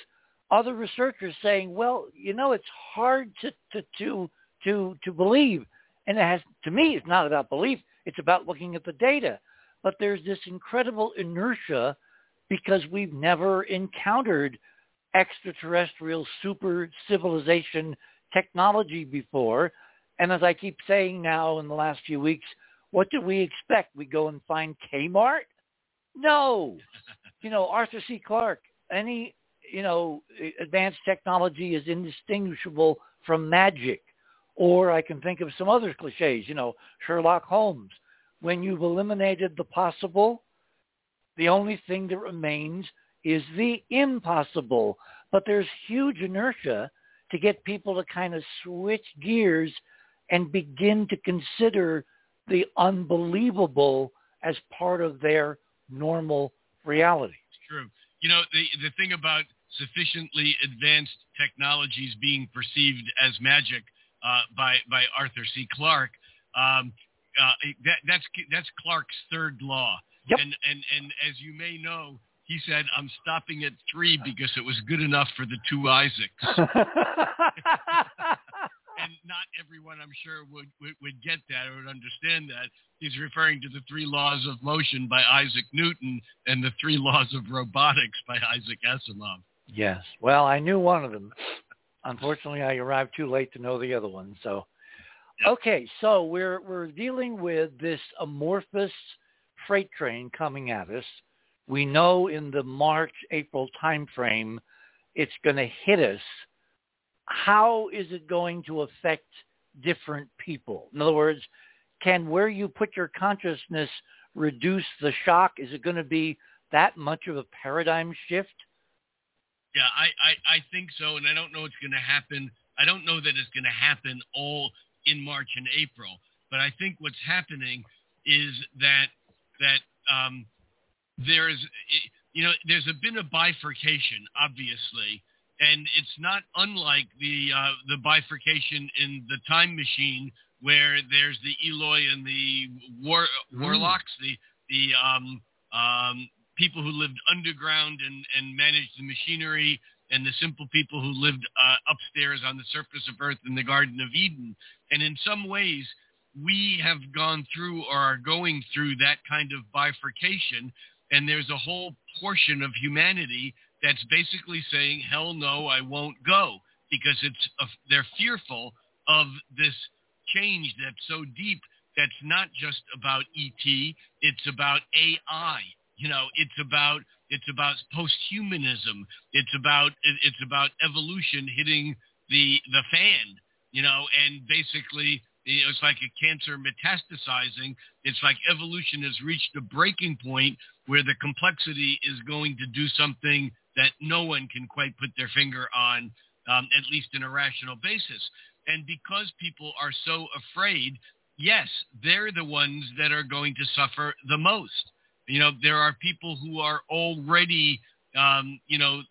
other researchers, saying, well, you know, it's hard to believe. And it has, to me, it's not about belief, it's about looking at the data. But there's this incredible inertia because we've never encountered extraterrestrial super civilization technology before. And as I keep saying now in the last few weeks, what do we expect? We go and find Kmart? No. You know, Arthur C. Clarke, any, you know, advanced technology is indistinguishable from magic. Or I can think of some other cliches, you know, Sherlock Holmes. When you've eliminated the possible, the only thing that remains is the impossible. But there's huge inertia to get people to kind of switch gears and begin to consider the unbelievable as part of their normal reality. It's true. You know, the thing about sufficiently advanced technologies being perceived as magic by Arthur C. Clarke, that's Clarke's third law. Yep. And as you may know, he said, I'm stopping at 3 because it was good enough for the 2 Isaacs. And not everyone, I'm sure, would get that or would understand that. He's referring to the 3 laws of motion by Isaac Newton and the 3 laws of robotics by Isaac Asimov. Yes. Well, I knew one of them. Unfortunately, I arrived too late to know the other one. So, yep. Okay. So we're dealing with this amorphous freight train coming at us. We know in the March-April timeframe, it's going to hit us. How is it going to affect different people? In other words, can where you put your consciousness reduce the shock? Is it going to be that much of a paradigm shift? Yeah, I think so, and I don't know what's going to happen. I don't know that it's going to happen all in March and April, but I think what's happening is that there's been a bifurcation, obviously, and it's not unlike the bifurcation in The Time Machine, where there's the Eloi and the warlocks, the people who lived underground and managed the machinery, and the simple people who lived upstairs on the surface of Earth in the Garden of Eden. And in some ways, we have gone through or are going through that kind of bifurcation, and there's a whole portion of humanity that's basically saying, hell no, I won't go, because they're fearful of this change that's so deep that's not just about ET, it's about AI, you know, it's about post-humanism, it's about evolution hitting the fan, you know, and basically it's like a cancer metastasizing. It's like evolution has reached a breaking point where the complexity is going to do something that no one can quite put their finger on, at least in a rational basis. And because people are so afraid, yes, they're the ones that are going to suffer the most. You know, there are people who are already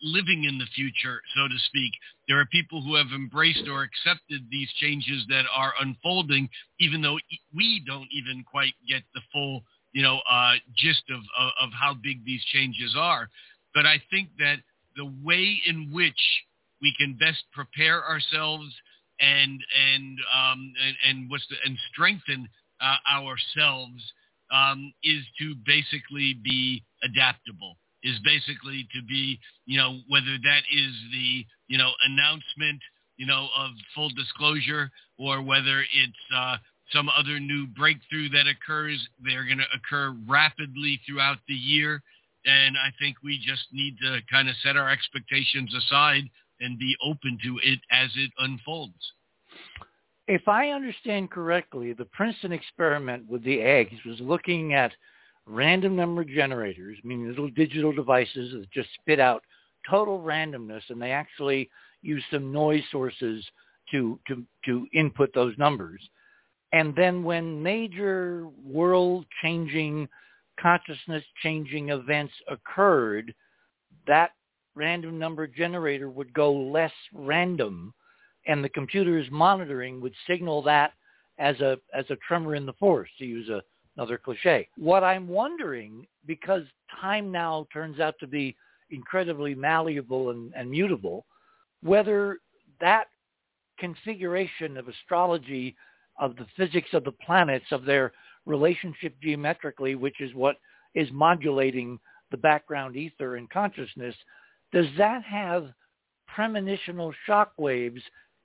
living in the future, so to speak. There are people who have embraced or accepted these changes that are unfolding, even though we don't even quite get the full, gist of how big these changes are. But I think that the way in which we can best prepare ourselves and strengthen ourselves is to basically be adaptable. Is basically to be, whether that is the, announcement, of full disclosure, or whether it's some other new breakthrough that occurs. They're going to occur rapidly throughout the year. And I think we just need to kind of set our expectations aside and be open to it as it unfolds. If I understand correctly, the Princeton experiment with the eggs was looking at random number generators, meaning little digital devices that just spit out total randomness, and they actually use some noise sources to input those numbers. And then when major world-changing, consciousness-changing events occurred, that random number generator would go less random, and the computer's monitoring would signal that as a tremor in the force, to use another cliche. What I'm wondering, because time now turns out to be incredibly malleable and mutable, whether that configuration of astrology, of the physics of the planets, of their relationship geometrically, which is what is modulating the background ether and consciousness, does that have premonitional shock waves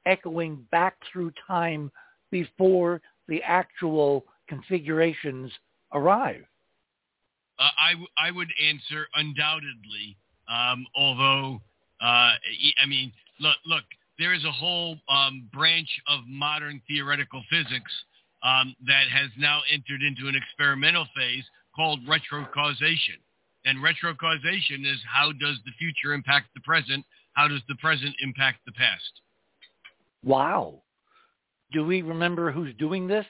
echoing back through time before the actual configurations arrive? I would answer undoubtedly, although there is a whole branch of modern theoretical physics that has now entered into an experimental phase called retrocausation. And retrocausation is, how does the future impact the present? How does the present impact the past? Wow. Do we remember who's doing this?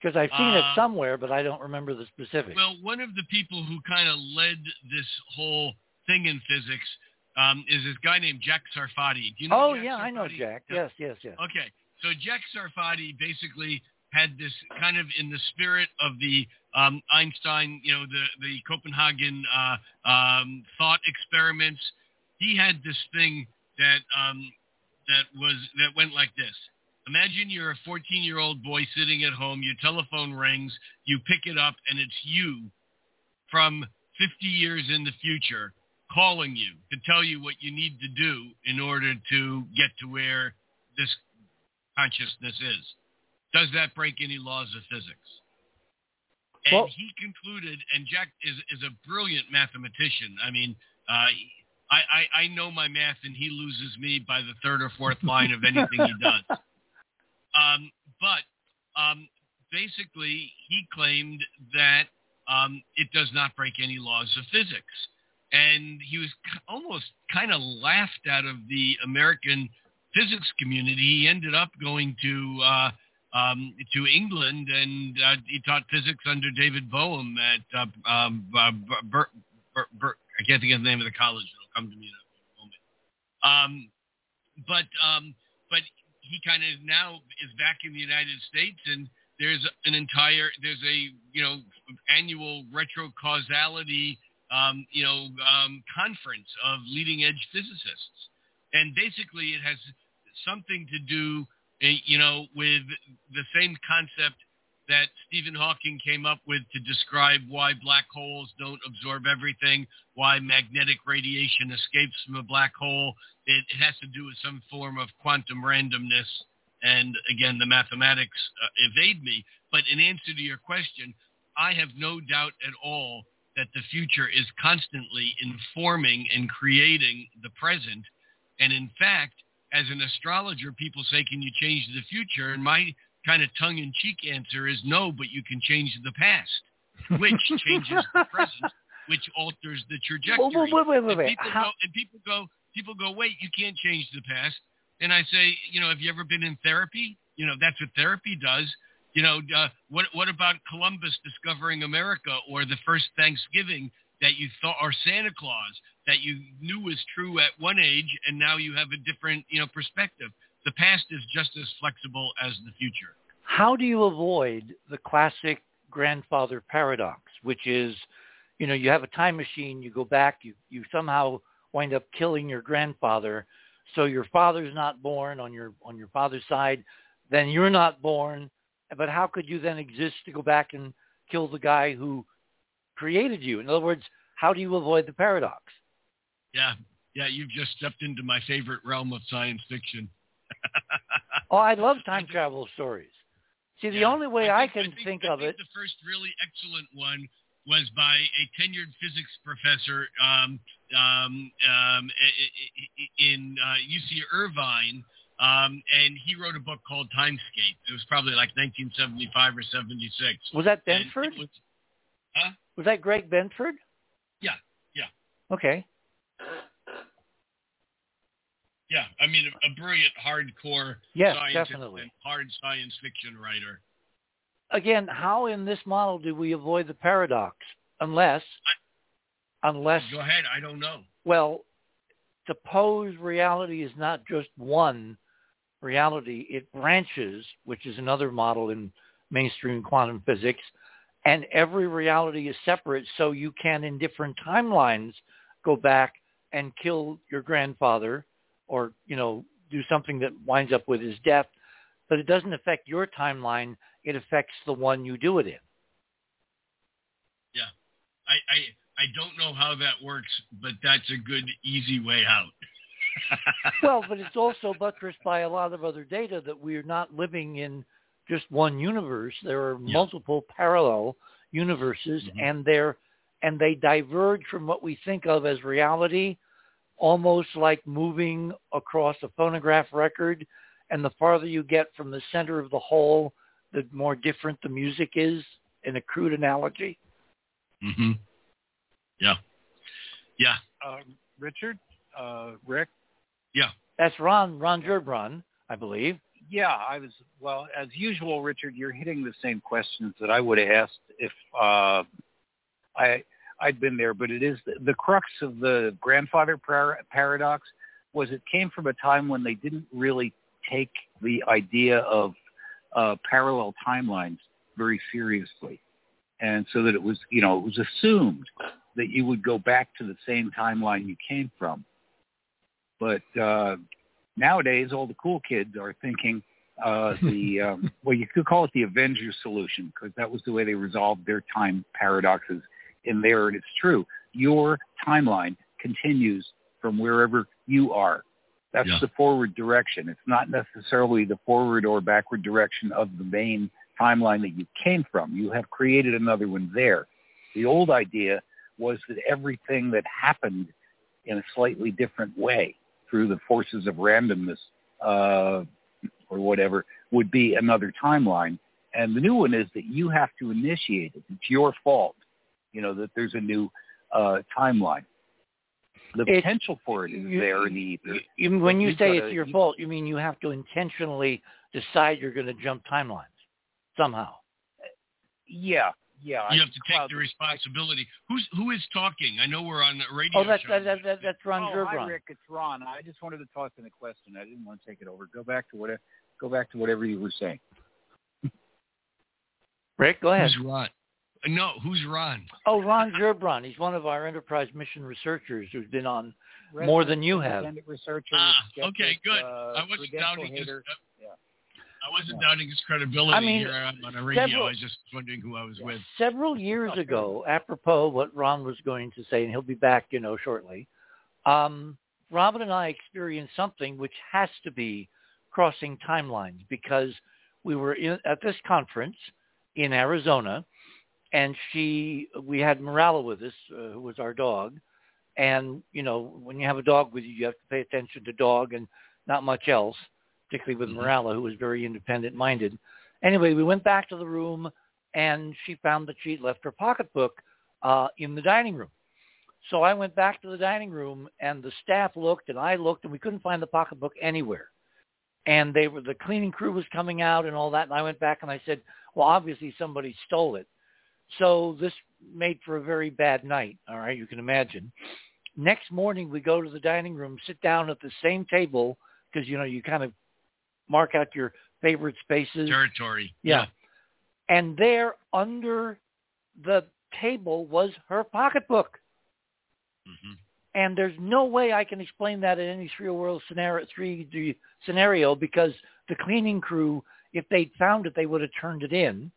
Because I've seen it somewhere, but I don't remember the specifics. Well, one of the people who kind of led this whole thing in physics is this guy named Jack Sarfatti. Do you know Jack Sarfatti? I know Jack. Yeah. Yes. Okay. So Jack Sarfatti basically had this kind of in the spirit of the Einstein, the Copenhagen thought experiments. He had this thing that that went like this. Imagine you're a 14-year-old boy sitting at home, your telephone rings, you pick it up, and it's you from 50 years in the future calling you to tell you what you need to do in order to get to where this consciousness is. Does that break any laws of physics? And he concluded, and Jack is a brilliant mathematician. I mean, I know my math, and he loses me by the third or fourth line of anything he does. But basically, he claimed that it does not break any laws of physics. And he was almost kind of laughed out of the American physics community. He ended up going to England, and he taught physics under David Bohm at I can't think of the name of the college. It'll come to me in a moment. But he kind of now is back in the United States, and there's an entire annual retrocausality conference of leading edge physicists, and basically it has something to do with the same concept that Stephen Hawking came up with to describe why black holes don't absorb everything, why magnetic radiation escapes from a black hole. It has to do with some form of quantum randomness. And again, the mathematics evade me. But in answer to your question, I have no doubt at all that the future is constantly informing and creating the present. And in fact, as an astrologer, people say, can you change the future? And my kind of tongue-in-cheek answer is no, but you can change the past, which changes the present, which alters the trajectory. Wait. People go, wait, you can't change the past. And I say, have you ever been in therapy? That's what therapy does. What about Columbus discovering America, or the first Thanksgiving that you thought, or Santa Claus that you knew was true at one age, and now you have a different, perspective? The past is just as flexible as the future. How do you avoid the classic grandfather paradox, which is, you have a time machine, you go back, you somehow wind up killing your grandfather, so your father's not born on your father's side, then you're not born, but how could you then exist to go back and kill the guy who created you? In other words, how do you avoid the paradox? Yeah, you've just stepped into my favorite realm of science fiction. I love time travel stories. See, the only way I think of it... The first really excellent one was by a tenured physics professor in UC Irvine, and he wrote a book called Timescape. It was probably like 1975 or 76. Was that Benford? Was that Greg Benford? Yeah. Okay. Yeah, I mean, a brilliant, hardcore scientist, definitely. Hard science fiction writer. Again, how in this model do we avoid the paradox? Unless... Go ahead, I don't know. Well, suppose reality is not just one reality. It branches, which is another model in mainstream quantum physics, and every reality is separate, so you can, in different timelines, go back and kill your grandfather, or, do something that winds up with his death, but it doesn't affect your timeline. It affects the one you do it in. Yeah. I don't know how that works, but that's a good, easy way out. Well, but it's also buttressed by a lot of other data that we're not living in just one universe. There are multiple parallel universes, and they diverge from what we think of as reality, almost like moving across a phonograph record, and the farther you get from the center of the whole, the more different the music is, in a crude analogy. Mm-hmm. Yeah. Richard? Rick? Yeah. That's Ron Gerbrand, I believe. Yeah, I was, well, as usual, Richard, you're hitting the same questions that I would have asked if I'd been there, but it is the crux of the grandfather paradox was it came from a time when they didn't really take the idea of parallel timelines very seriously. And so that it was, you know, it was assumed that you would go back to the same timeline you came from. But nowadays, all the cool kids are thinking well, you could call it the Avengers solution, because that was the way they resolved their time paradoxes in there. And it's true. Your timeline continues from wherever you are. That's the forward direction. It's not necessarily the forward or backward direction of the main timeline that you came from. You have created another one there. The old idea was that everything that happened in a slightly different way through the forces of randomness or whatever would be another timeline. And the new one is that you have to initiate it. It's your fault, you know, that there's a new timeline. The potential for it is there in the ether. When you say it's your fault, you mean you have to intentionally decide you're going to jump timelines somehow. Yeah. You have to take the responsibility. Who is talking? I know we're on the radio. Oh, that's Ron Gerbrand. Hi, Rick. It's Ron. I just wanted to toss in a question. I didn't want to take it over. Go back to whatever you were saying. Rick, go ahead. Who's Ron? No, who's Ron? Oh, Ron Gerbrand. He's one of our Enterprise Mission researchers who's been on more than you have. Okay, good. I wasn't doubting his credibility here on the radio. I was just wondering who I was with. Several years ago, apropos what Ron was going to say, and he'll be back, you know, shortly, Robin and I experienced something which has to be crossing timelines, because we were at this conference in Arizona, and we had Morala with us, who was our dog. And, you know, when you have a dog with you, you have to pay attention to dog and not much else, particularly with Morala, who was very independent-minded. Anyway, we went back to the room, and she found that she'd left her pocketbook in the dining room. So I went back to the dining room, and the staff looked, and I looked, and we couldn't find the pocketbook anywhere. And the cleaning crew was coming out and all that, and I went back and I said, well, obviously somebody stole it. So this made for a very bad night, all right, you can imagine. Next morning, we go to the dining room, sit down at the same table, because, you know, you kind of mark out your favorite spaces. Territory. Yeah. And there under the table was her pocketbook. Mm-hmm. And there's no way I can explain that in any real-world scenario, because the cleaning crew, if they'd found it, they would have turned it in.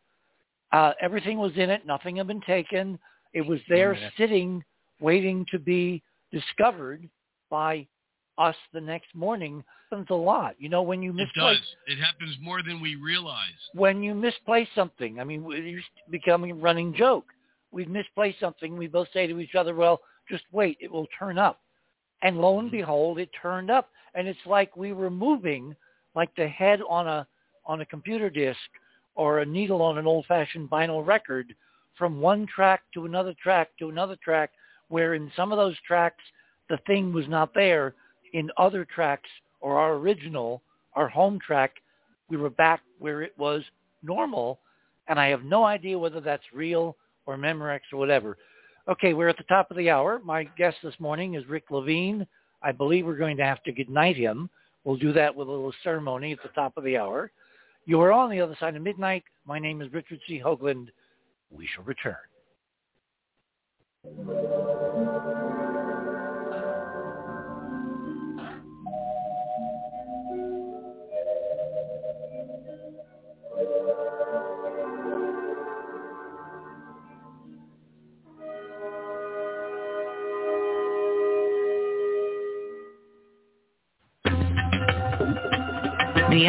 Everything was in it. Nothing had been taken. It was there sitting, waiting to be discovered by us the next morning. Happens a lot. You know, when you misplace. It does. It happens more than we realize. When you misplace something, I mean, it used to become a running joke. We've misplaced something. We both say to each other, well, just wait. It will turn up. And lo and behold, it turned up. And it's like we were moving like the head on a computer disk, or a needle on an old-fashioned vinyl record, from one track to another track to another track, where in some of those tracks the thing was not there. In other tracks, or our home track, we were back where it was normal, and I have no idea whether that's real or Memorex or whatever. Okay, we're at the top of the hour. My guest this morning is Rick Levine. I believe we're going to have to ignite him. We'll do that with a little ceremony at the top of the hour. You are on the other side of midnight. My name is Richard C. Hoagland. We shall return. The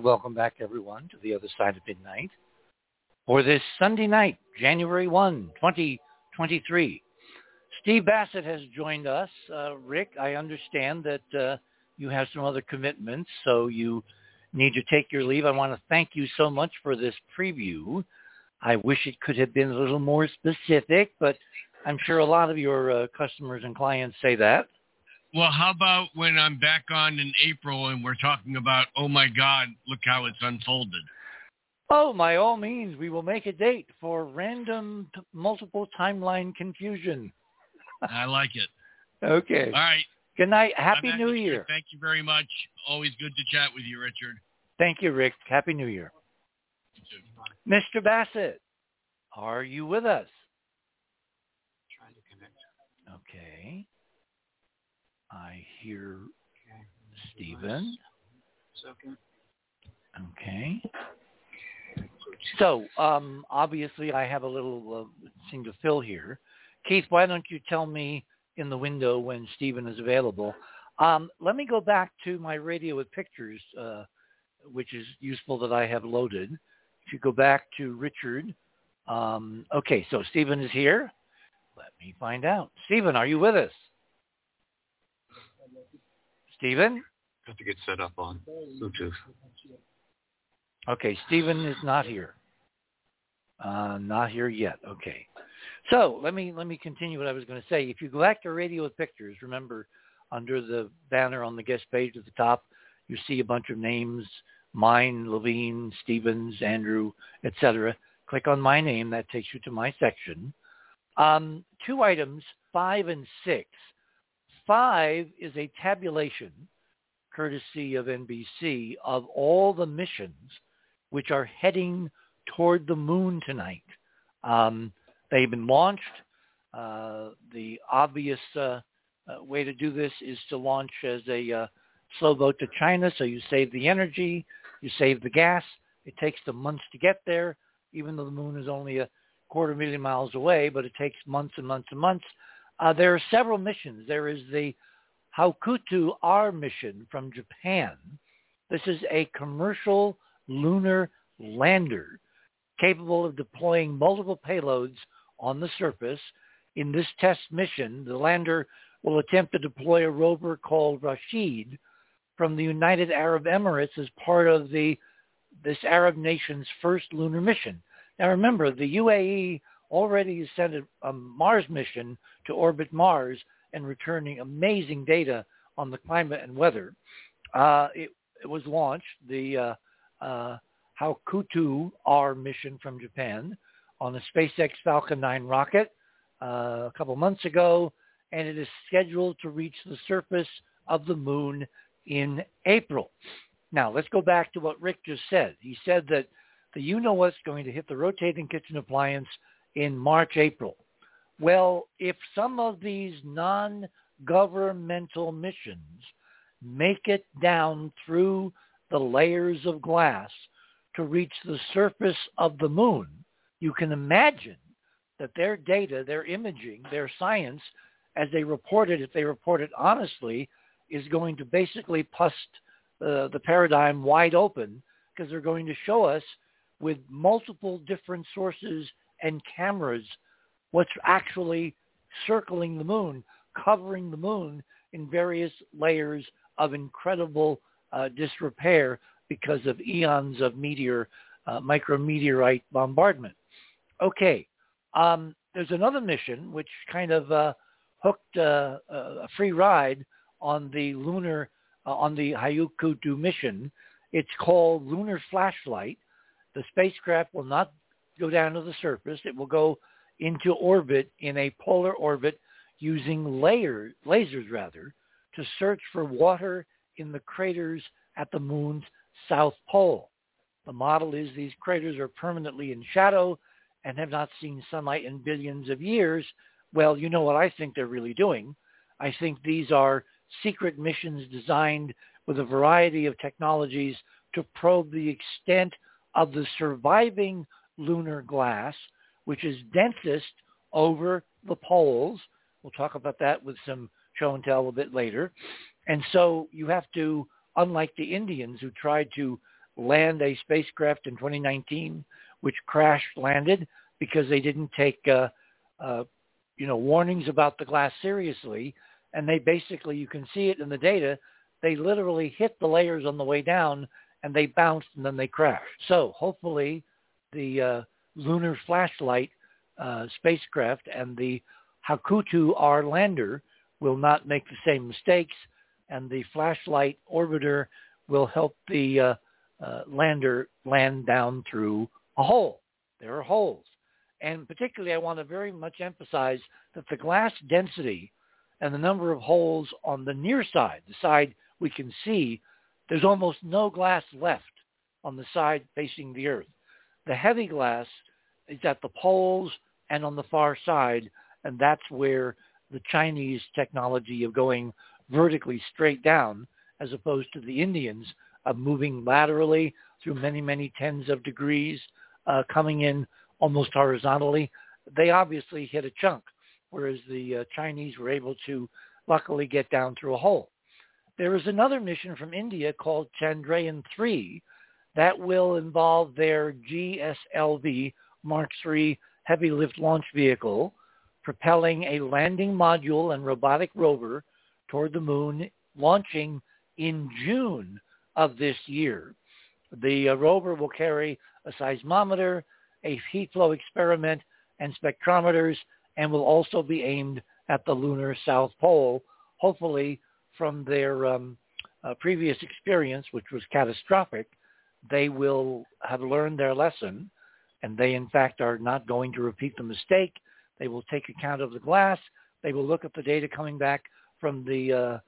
Welcome back, everyone, to the other side of midnight for this Sunday night, January 1, 2023. Steve Bassett has joined us. Rick, I understand that you have some other commitments, so you need to take your leave. I want to thank you so much for this preview. I wish it could have been a little more specific, but I'm sure a lot of your customers and clients say that. Well, how about when I'm back on in April and we're talking about, oh, my God, look how it's unfolded. Oh, by all means, we will make a date for random multiple timeline confusion. I like it. Okay. All right. Good night. Happy New Year. Thank you very much. Always good to chat with you, Richard. Thank you, Rick. Happy New Year. You too. Mr. Bassett, are you with us? Trying to connect. Okay. I hear Stephen. Okay. So, obviously, I have a little thing to fill here. Keith, why don't you tell me in the window when Stephen is available? Let me go back to my radio with pictures, which is useful that I have loaded. If you go back to Richard. Okay, so Stephen is here. Let me find out. Stephen, are you with us? Stephen? Got to get set up on Bluetooth. Okay, Stephen is not here. Not here yet. Okay. So let me continue what I was going to say. If you go back to Radio with Pictures, remember under the banner on the guest page at the top, you see a bunch of names, mine, Levine, Stevens, Andrew, etc. Click on my name. That takes you to my section. Two items, 5 and 6. 5 is a tabulation, courtesy of NBC, of all the missions which are heading toward the moon tonight. They've been launched. The obvious way to do this is to launch as a slow boat to China, so you save the energy, you save the gas. It takes them months to get there, even though the moon is only a quarter million miles away, but it takes months and months and months. There are several missions. There is the Hakuto-R mission from Japan. This is a commercial lunar lander capable of deploying multiple payloads on the surface. In this test mission, the lander will attempt to deploy a rover called Rashid from the United Arab Emirates as part of this Arab nation's first lunar mission. Now remember, the UAE already sent a Mars mission to orbit Mars and returning amazing data on the climate and weather. It was launched, the Hakuto-R mission from Japan, on the SpaceX Falcon 9 rocket a couple months ago, and it is scheduled to reach the surface of the moon in April. Now, let's go back to what Rick just said. He said that the you-know-what's going to hit the rotating kitchen appliance in March, April. Well, if some of these non-governmental missions make it down through the layers of glass to reach the surface of the moon, you can imagine that their data, their imaging, their science, as they report it, if they report it honestly, is going to basically bust the paradigm wide open, because they're going to show us with multiple different sources and cameras what's actually circling the moon, covering the moon in various layers of incredible disrepair because of eons of micrometeorite bombardment. Okay. There's another mission which kind of hooked a free ride on the lunar, on the Hakuto-R mission. It's called Lunar Flashlight. The spacecraft will not go down to the surface. It will go into orbit in a polar orbit using lasers to search for water in the craters at the moon's south pole. The model is these craters are permanently in shadow and have not seen sunlight in billions of years. Well, you know what I think they're really doing. I think these are secret missions designed with a variety of technologies to probe the extent of the surviving lunar glass, which is densest over the poles. We'll talk about that with some show and tell a bit later. And so you have to, unlike the Indians who tried to land a spacecraft in 2019, which crash-landed because they didn't take warnings about the glass seriously, and they basically, you can see it in the data, they literally hit the layers on the way down, and they bounced, and then they crashed. So hopefully the Lunar Flashlight spacecraft and the Hakuto-R lander will not make the same mistakes, and the Flashlight orbiter will help the lander land down through a hole. There are holes. And particularly, I want to very much emphasize that the glass density and the number of holes on the near side, the side we can see, there's almost no glass left on the side facing the Earth. The heavy glass is at the poles and on the far side, and that's where the Chinese technology of going vertically straight down, as opposed to the Indians of moving laterally through many, many tens of degrees, coming in almost horizontally. They obviously hit a chunk, whereas the Chinese were able to luckily get down through a hole. There is another mission from India called Chandrayaan-3 that will involve their GSLV Mark III heavy lift launch vehicle propelling a landing module and robotic rover toward the moon, launching in June of this year. The rover will carry a seismometer, a heat flow experiment, and spectrometers, and will also be aimed at the lunar south pole. Hopefully, from their previous experience, which was catastrophic, they will have learned their lesson, and they, in fact, are not going to repeat the mistake. They will take account of the glass. They will look at the data coming back from the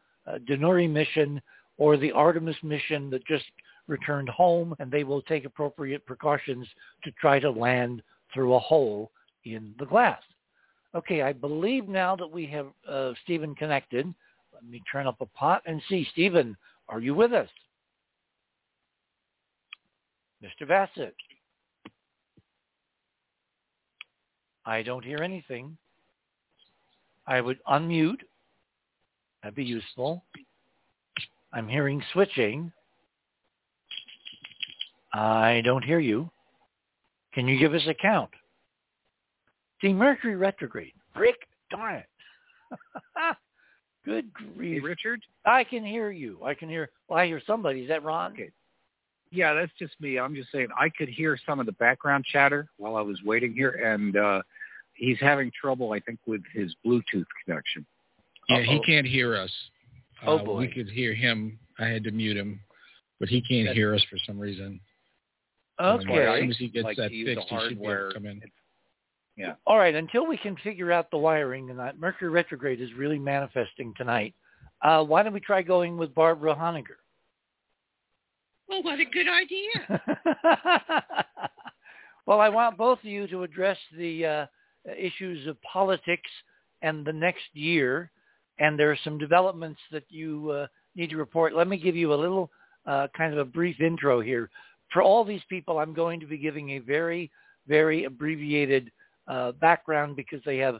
Danuri mission or the Artemis mission that just returned home, and they will take appropriate precautions to try to land through a hole in the glass. Okay, I believe now that we have Stephen connected. Let me turn up a pot and see. Stephen, are you with us? Mr. Bassett. I don't hear anything. I would unmute. That'd be useful. I'm hearing switching. I don't hear you. Can you give us a count? See, Mercury retrograde. Rick, darn it. Good grief. Hey, Richard? I can hear you. I hear somebody. Is that Ron? Okay. Yeah, that's just me. I'm just saying I could hear some of the background chatter while I was waiting here, and he's having trouble, I think, with his Bluetooth connection. Yeah, He can't hear us. Oh, boy. We could hear him. I had to mute him, but he can't hear us for some reason. Okay. As soon as he gets that fixed, he should be able to come in. Yeah. All right, until we can figure out the wiring, and that Mercury retrograde is really manifesting tonight, why don't we try going with Barbara Honegger? Well, what a good idea. Well, I want both of you to address the issues of politics and the next year, and there are some developments that you need to report. Let me give you a little kind of a brief intro here. For all these people, I'm going to be giving a very, very abbreviated background because they have,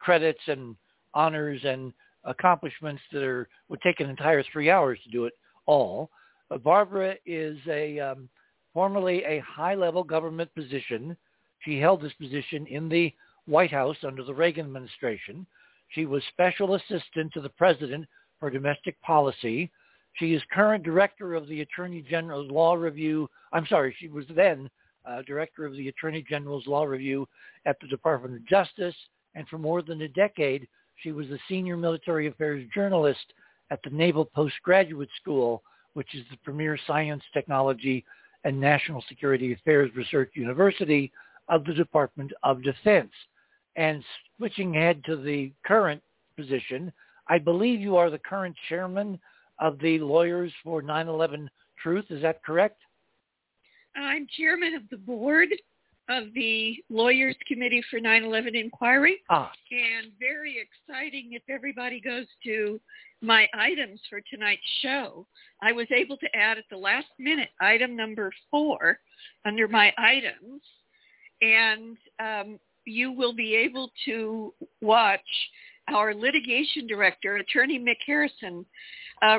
credits and honors and accomplishments that would take an entire 3 hours to do it all. Barbara is formerly a high-level government position. She held this position in the White House under the Reagan administration. She was special assistant to the president for domestic policy. She is current director of the Attorney General's Law Review. I'm sorry, she was then director of the Attorney General's Law Review at the Department of Justice, and for more than a decade, she was a senior military affairs journalist at the Naval Postgraduate School, which is the premier science, technology, and national security affairs research university of the Department of Defense. And switching ahead to the current position, I believe you are the current chairman of the Lawyers for 9/11 Truth. Is that correct? I'm chairman of the board of the Lawyers Committee for 9/11 Inquiry. And very exciting if everybody goes to my items for tonight's show. I was able to add at the last minute item number 4 under my items. And you will be able to watch our litigation director, Attorney Mick Harrison,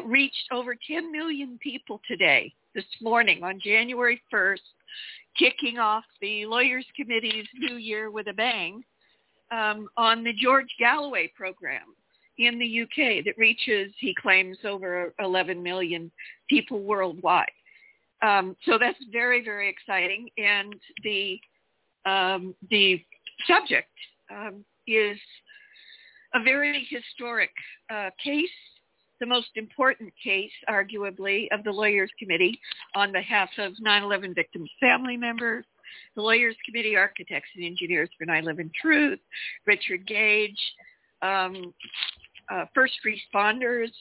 reached over 10 million people today, this morning, on January 1st, kicking off the Lawyers Committee's new year with a bang on the George Galloway program in the UK that reaches, he claims, over 11 million people worldwide. So that's very, very exciting. And the subject is a very historic case, the most important case, arguably, of the Lawyers Committee on behalf of 9/11 victims' family members, the Lawyers Committee architects and engineers for 9/11 Truth, Richard Gage, first responders,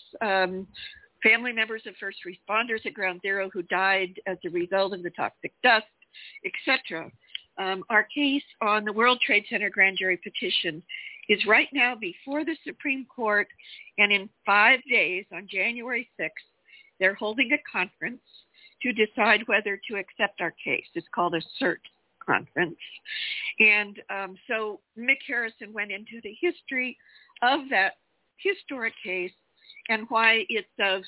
family members of first responders at Ground Zero who died as a result of the toxic dust, etc. Our case on the World Trade Center grand jury petition is right now before the Supreme Court, and in 5 days, on January 6th, they're holding a conference to decide whether to accept our case. It's called a cert conference. And so Mick Harrison went into the history of that historic case and why it's of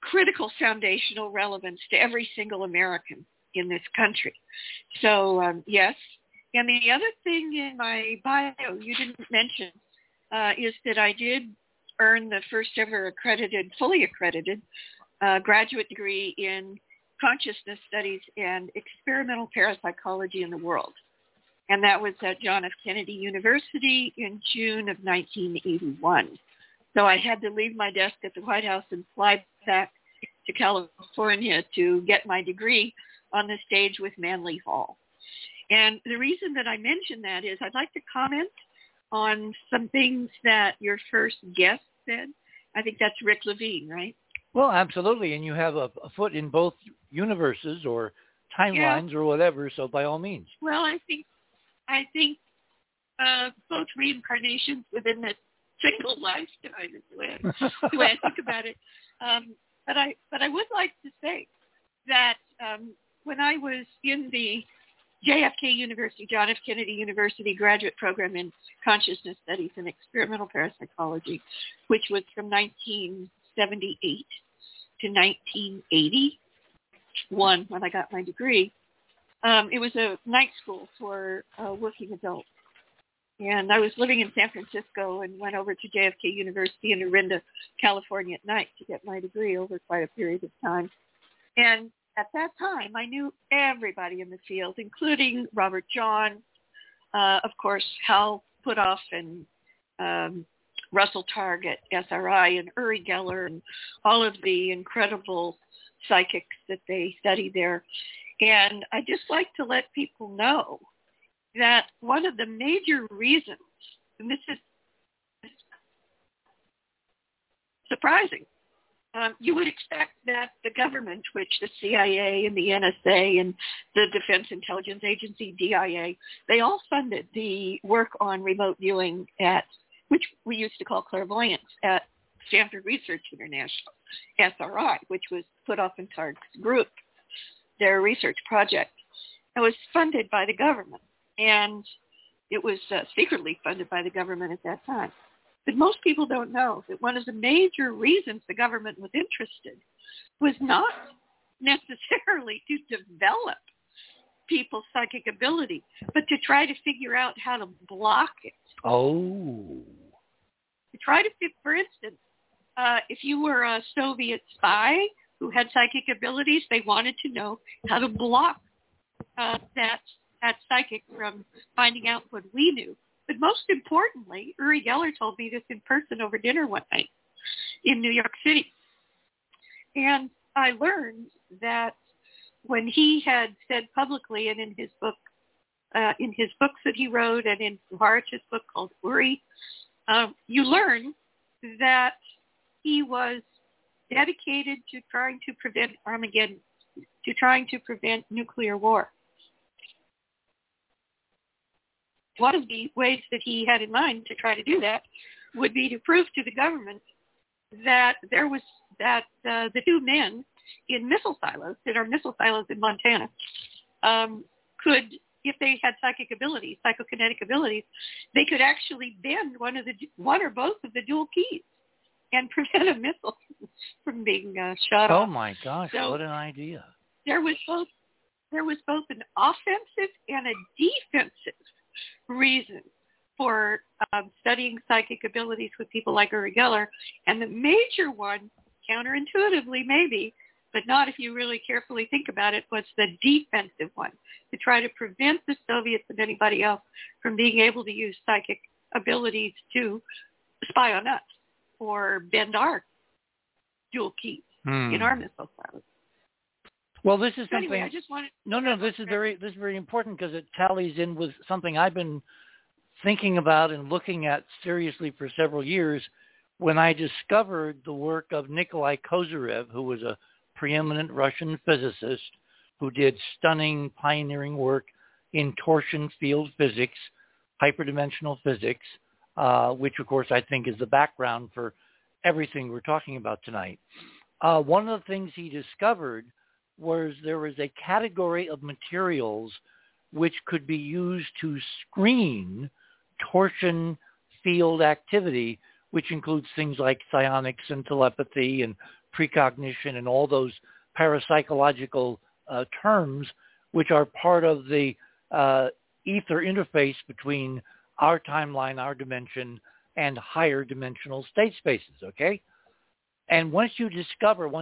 critical foundational relevance to every single American in this country. So, yes. And the other thing in my bio you didn't mention is that I did earn the first ever accredited, fully accredited graduate degree in consciousness studies and experimental parapsychology in the world. And that was at John F. Kennedy University in June of 1981. So I had to leave my desk at the White House and fly back to California to get my degree on the stage with Manley Hall. And the reason that I mention that is I'd like to comment on some things that your first guest said. I think that's Rick Levine, right? Well, absolutely. And you have a foot in both universes or timelines or whatever. So by all means. Well, I think both reincarnations within the single lifetime is the way I think about it. But I would like to say that when I was in the JFK University, John F. Kennedy University graduate program in consciousness studies and experimental parapsychology, which was from 1978 to 1981 when I got my degree. It was a night school for working adults. And I was living in San Francisco and went over to JFK University in Orinda, California at night to get my degree over quite a period of time. And at that time, I knew everybody in the field, including Robert Jahn, of course, Hal Putoff and Russell Targ at SRI and Uri Geller and all of the incredible psychics that they study there. And I just like to let people know that one of the major reasons, and this is surprising, you would expect that the government, which the CIA and the NSA and the Defense Intelligence Agency, DIA, they all funded the work on remote viewing at, which we used to call clairvoyance, at Stanford Research International, SRI, which was Putoff and Targ's group, their research project. It was funded by the government, and it was secretly funded by the government at that time. But most people don't know that one of the major reasons the government was interested was not necessarily to develop people's psychic ability, but to try to figure out how to block it. Oh. To try to, for instance, if you were a Soviet spy who had psychic abilities, they wanted to know how to block that psychic from finding out what we knew. But most importantly, Uri Geller told me this in person over dinner one night in New York City. And I learned that when he had said publicly and in his book, in his books that he wrote and in Kuharich's book called Uri, you learn that he was dedicated to trying to prevent Armageddon, to trying to prevent nuclear war. One of the ways that he had in mind to try to do that would be to prove to the government that there was the two men in missile silos, that are missile silos in Montana, could, if they had psychic abilities, psychokinetic abilities, they could actually bend one or both of the dual keys and prevent a missile from being shot off. Oh my gosh! So what an idea! There was both an offensive and a defensive reason for studying psychic abilities with people like Uri Geller, and the major one, counterintuitively maybe, but not if you really carefully think about it, was the defensive one, to try to prevent the Soviets and anybody else from being able to use psychic abilities to spy on us or bend our dual keys in our missile silos. Well, this is something. Anyway, I just wanted. No, this is very important because it tallies in with something I've been thinking about and looking at seriously for several years. When I discovered the work of Nikolai Kozarev, who was a preeminent Russian physicist who did stunning pioneering work in torsion field physics, hyperdimensional physics, which of course I think is the background for everything we're talking about tonight. One of the things he discovered was there was a category of materials which could be used to screen torsion field activity, which includes things like psionics and telepathy and precognition and all those parapsychological terms, which are part of the ether interface between our timeline, our dimension, and higher dimensional state spaces, okay? And once he discovered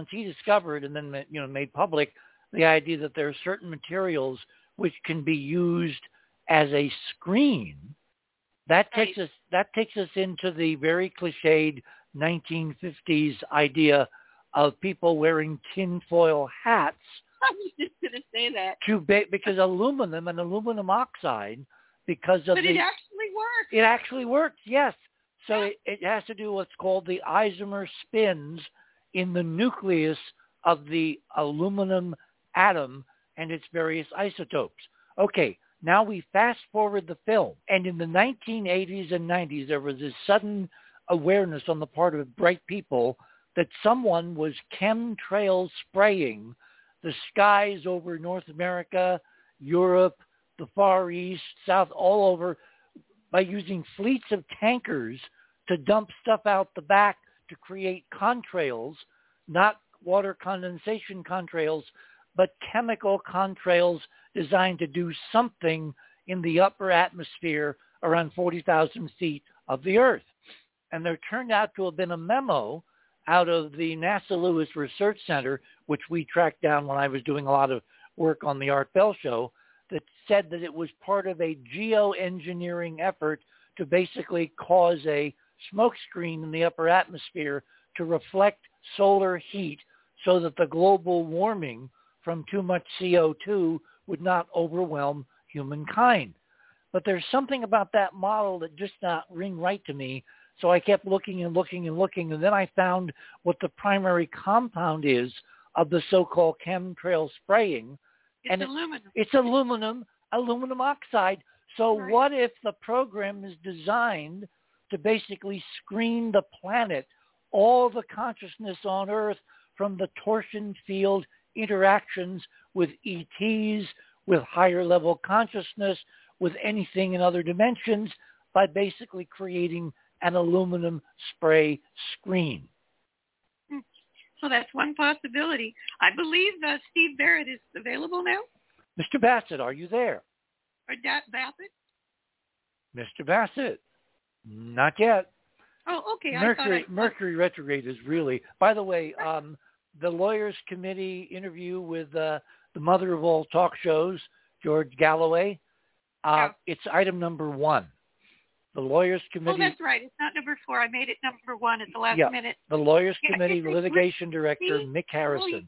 and then made public the idea that there are certain materials which can be used as a screen, that takes us into the very cliched 1950s idea of people wearing tinfoil hats. I was just going to say that. Because aluminum and aluminum oxide, but it actually works. It actually works, yes. So it has to do with what's called the isomer spins in the nucleus of the aluminum atom and its various isotopes. Okay, now we fast forward the film. And in the 1980s and 90s, there was this sudden awareness on the part of bright people that someone was chemtrail spraying the skies over North America, Europe, the Far East, South, all over, by using fleets of tankers to dump stuff out the back to create contrails, not water condensation contrails, but chemical contrails designed to do something in the upper atmosphere around 40,000 feet of the Earth. And there turned out to have been a memo out of the NASA Lewis Research Center, which we tracked down when I was doing a lot of work on the Art Bell Show, that said that it was part of a geoengineering effort to basically cause a smokescreen in the upper atmosphere to reflect solar heat so that the global warming from too much CO2 would not overwhelm humankind. But there's something about that model that just not ring right to me, so I kept looking, and then I found what the primary compound is of the so-called chemtrail spraying. It's aluminum oxide. So right. What if the program is designed to basically screen the planet, all the consciousness on Earth, from the torsion field interactions with ETs, with higher level consciousness, with anything in other dimensions, by basically creating an aluminum spray screen? So that's one possibility. I believe Steve Barrett is available now. Mr. Bassett, are you there? Or Bassett? Mr. Bassett, not yet. Oh, okay. Mercury retrograde is really. By the way, the Lawyers Committee interview with the mother of all talk shows, George Galloway. It's item number 1. The Lawyers Committee. Oh, that's right. It's not number 4. I made it number 1 at the last minute. The Lawyers Committee Litigation Director Mick Harrison.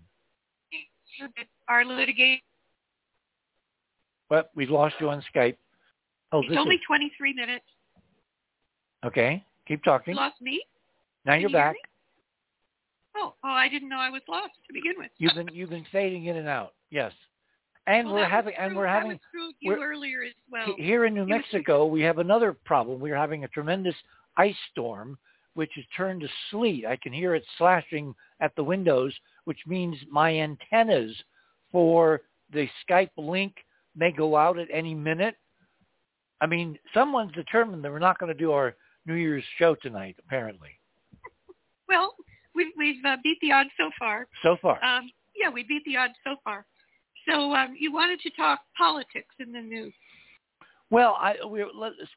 Our litigation. But we've lost you on Skype. Oh, it's only 23 minutes. Okay, keep talking. You lost me. Now you're back. Oh, I didn't know I was lost to begin with. You've been fading in and out. Yes. And we're having you earlier as well. Here in New Mexico, we have another problem. We're having a tremendous ice storm, which has turned to sleet. I can hear it slashing at the windows, which means my antennas for the Skype link may go out at any minute. I mean, someone's determined that we're not going to do our New Year's show tonight, apparently. Well, we've beat the odds so far. We beat the odds so far. So you wanted to talk politics in the news. Well, we're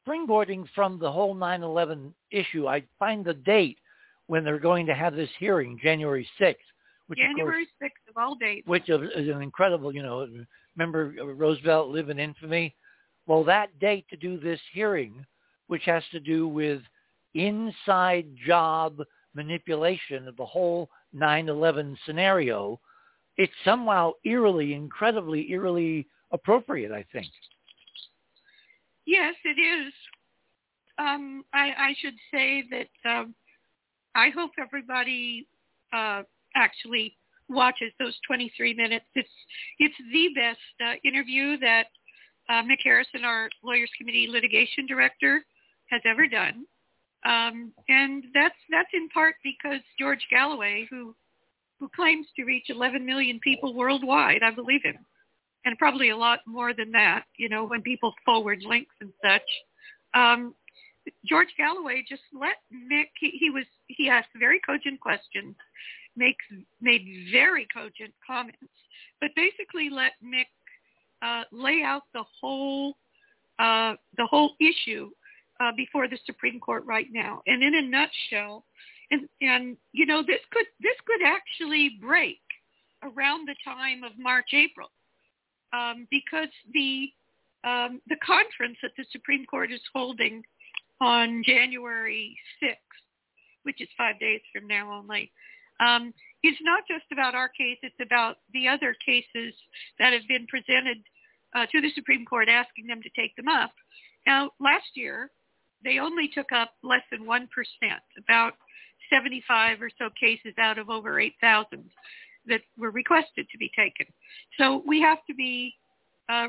springboarding from the whole 9/11 issue. I find the date when they're going to have this hearing, January 6th. January 6th of all dates. Which is an incredible, remember Roosevelt, live in infamy? Well, that date to do this hearing, which has to do with inside job manipulation of the whole 9/11 scenario, it's somehow incredibly eerily appropriate, I think. Yes, it is. I should say that I hope everybody actually watches those 23 minutes. It's the best interview that Mick Harrison, our Lawyers Committee Litigation Director, has ever done. And that's in part because George Galloway, who claims to reach 11 million people worldwide. I believe him. And probably a lot more than that, when people forward links and such. George Galloway just let Mick, he asked very cogent questions, made very cogent comments, but basically let Mick lay out the whole issue before the Supreme Court right now. And in a nutshell, and this could actually break around the time of March, April, because the conference that the Supreme Court is holding on January 6th, which is 5 days from now only, is not just about our case. It's about the other cases that have been presented to the Supreme Court, asking them to take them up. Now, last year, they only took up less than 1%, about 75 or so cases out of over 8,000 that were requested to be taken. So we have to be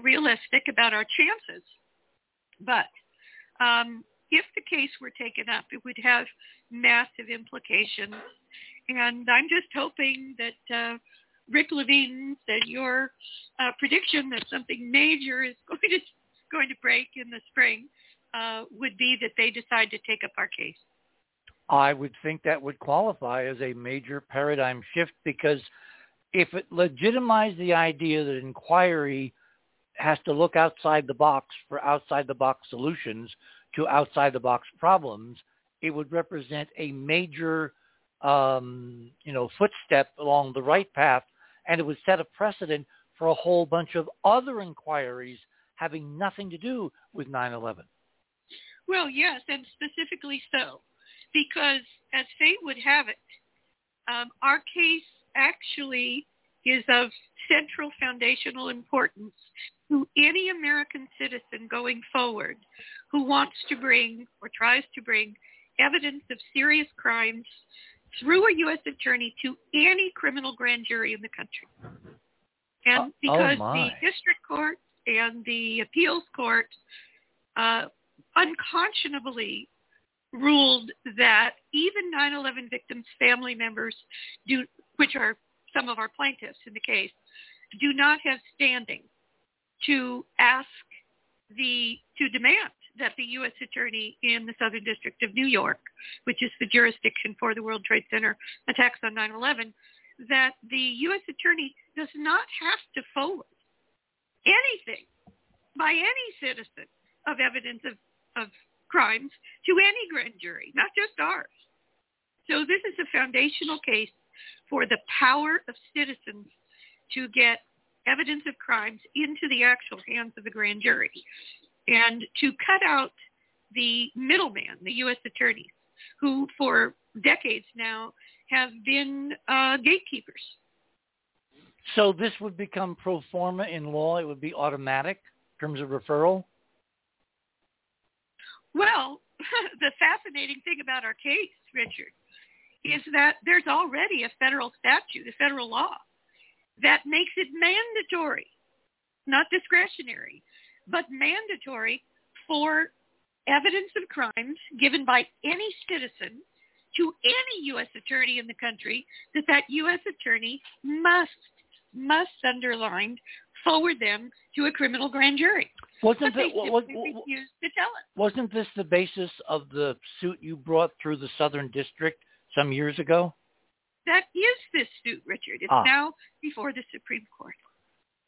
realistic about our chances. But if the case were taken up, it would have massive implications. And I'm just hoping that Rick Levine said your prediction that something major is going to break in the spring would be that they decide to take up our case. I would think that would qualify as a major paradigm shift, because if it legitimized the idea that inquiry has to look outside the box for outside the box solutions to outside the box problems, it would represent a major footstep along the right path, and it would set a precedent for a whole bunch of other inquiries having nothing to do with 9/11. Well, yes, and specifically so, because as fate would have it, our case actually is of central foundational importance to any American citizen going forward who wants to bring or tries to bring evidence of serious crimes through a U.S. attorney to any criminal grand jury in the country. And because the district court and the appeals court unconscionably ruled that even 9/11 victims' family members, which are some of our plaintiffs in the case, do not have standing to demand that the U.S. attorney in the Southern District of New York, which is the jurisdiction for the World Trade Center attacks on 9/11, that the U.S. attorney does not have to forward anything by any citizen of evidence of crimes to any grand jury, not just ours. So this is a foundational case for the power of citizens to get evidence of crimes into the actual hands of the grand jury and to cut out the middleman, the U.S. attorneys, who for decades now have been gatekeepers. So this would become pro forma in law? It would be automatic in terms of referral? Well, the fascinating thing about our case, Richard, is that there's already a federal statute, a federal law, that makes it mandatory, not discretionary, but mandatory for evidence of crimes given by any citizen to any U.S. attorney in the country, that that U.S. attorney must underlined, forward them to a criminal grand jury. Wasn't this the basis of the suit you brought through the Southern District some years ago? That is this suit, Richard. It's now before the Supreme Court.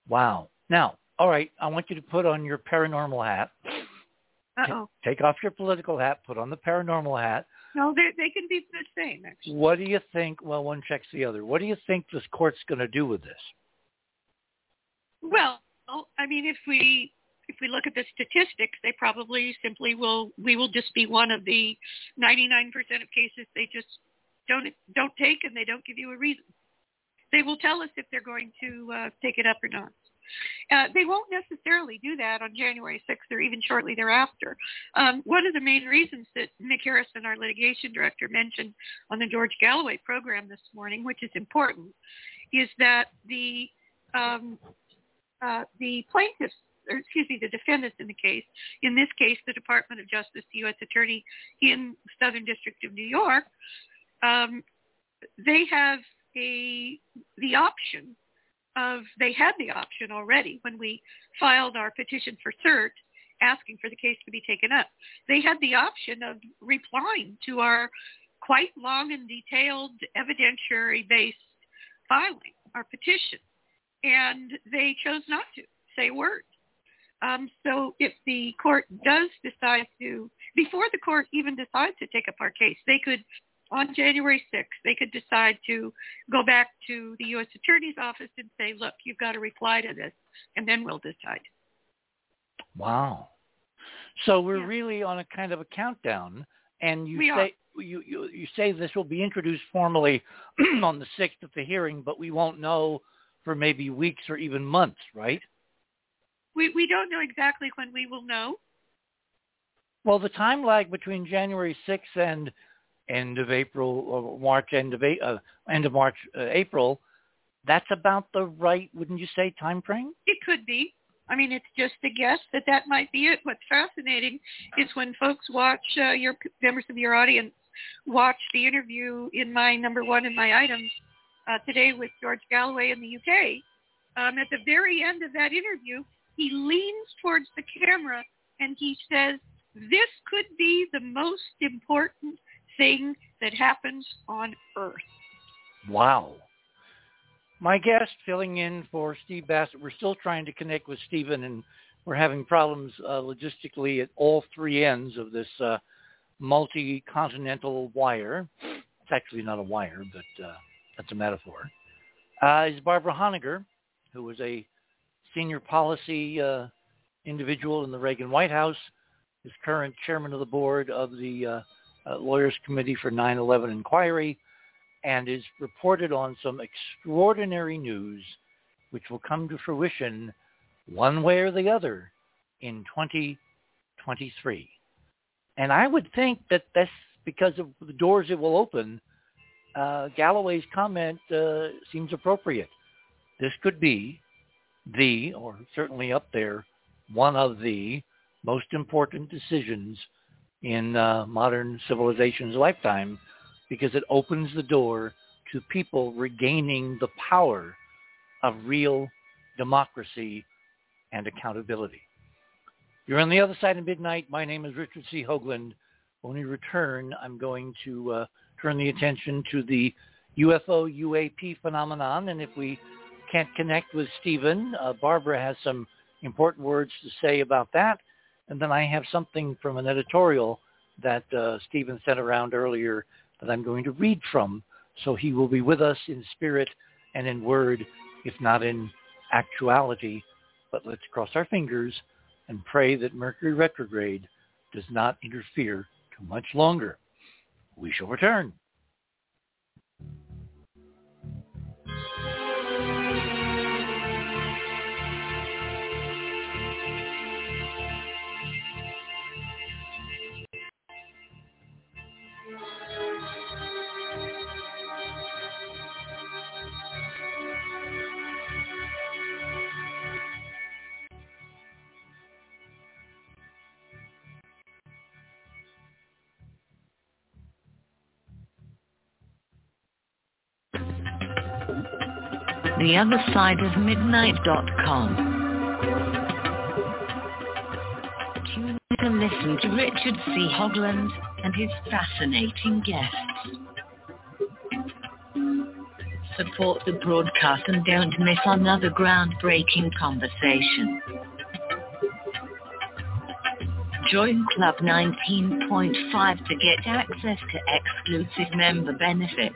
Wow. Now, all right, I want you to put on your paranormal hat. Uh-oh. Take off your political hat, put on the paranormal hat. No, they can be the same, actually. What do you think? Well, one checks the other. What do you think this court's going to do with this? Well, I mean, if we look at the statistics, they probably simply will just be one of the 99% of cases they just don't take, and they don't give you a reason. They will tell us if they're going to take it up or not. They won't necessarily do that on January 6th or even shortly thereafter. One of the main reasons that Mick Harrison, our litigation director, mentioned on the George Galloway program this morning, which is important, is that the plaintiffs, or excuse me, the defendants in the case, in this case, the Department of Justice, the U.S. Attorney in the Southern District of New York, they have the option of, they had the option already when we filed our petition for cert asking for the case to be taken up. They had the option of replying to our quite long and detailed evidentiary-based filing, our petition, and they chose not to say a word. So if the court does decide to, before the court even decides to take up our case, they could, on January 6th, they could decide to go back to the U.S. Attorney's Office and say, look, you've got to reply to this, and then we'll decide. Wow. So we're really on a kind of a countdown, and you say this will be introduced formally on the 6th at the hearing, but we won't know for maybe weeks or even months, right? We don't know exactly when we will know. Well, the time lag between January 6th and end of April or March, April, that's about the right, wouldn't you say, time frame? It could be. I mean, it's just a guess that might be it. What's fascinating is when folks watch, your members of your audience watch the interview in my number one in my items today with George Galloway in the UK, at the very end of that interview, he leans towards the camera and he says, this could be the most important thing that happens on Earth. Wow. My guest filling in for Steve Bassett. We're still trying to connect with Stephen, and we're having problems logistically at all three ends of this multi-continental wire. It's actually not a wire, but that's a metaphor. Is Barbara Honegger, who was a senior policy individual in the Reagan White House, is current chairman of the board of the Lawyers Committee for 9/11 Inquiry, and is reported on some extraordinary news which will come to fruition one way or the other in 2023. And I would think that that's because of the doors it will open. Galloway's comment seems appropriate. This could be the, or certainly up there, one of the most important decisions in modern civilization's lifetime, because it opens the door to people regaining the power of real democracy and accountability. You're on the other side of midnight. My name is Richard C. Hoagland. When we return, I'm going to turn the attention to the UFO UAP phenomenon, and if we can't connect with Stephen, Barbara has some important words to say about that. And then I have something from an editorial that Stephen sent around earlier that I'm going to read from. So he will be with us in spirit and in word, if not in actuality. But let's cross our fingers and pray that Mercury retrograde does not interfere too much longer. We shall return. The other side of midnight.com. Tune in and listen to Richard C. Hoagland and his fascinating guests. Support the broadcast and don't miss another groundbreaking conversation. Join Club 19.5 to get access to exclusive member benefits.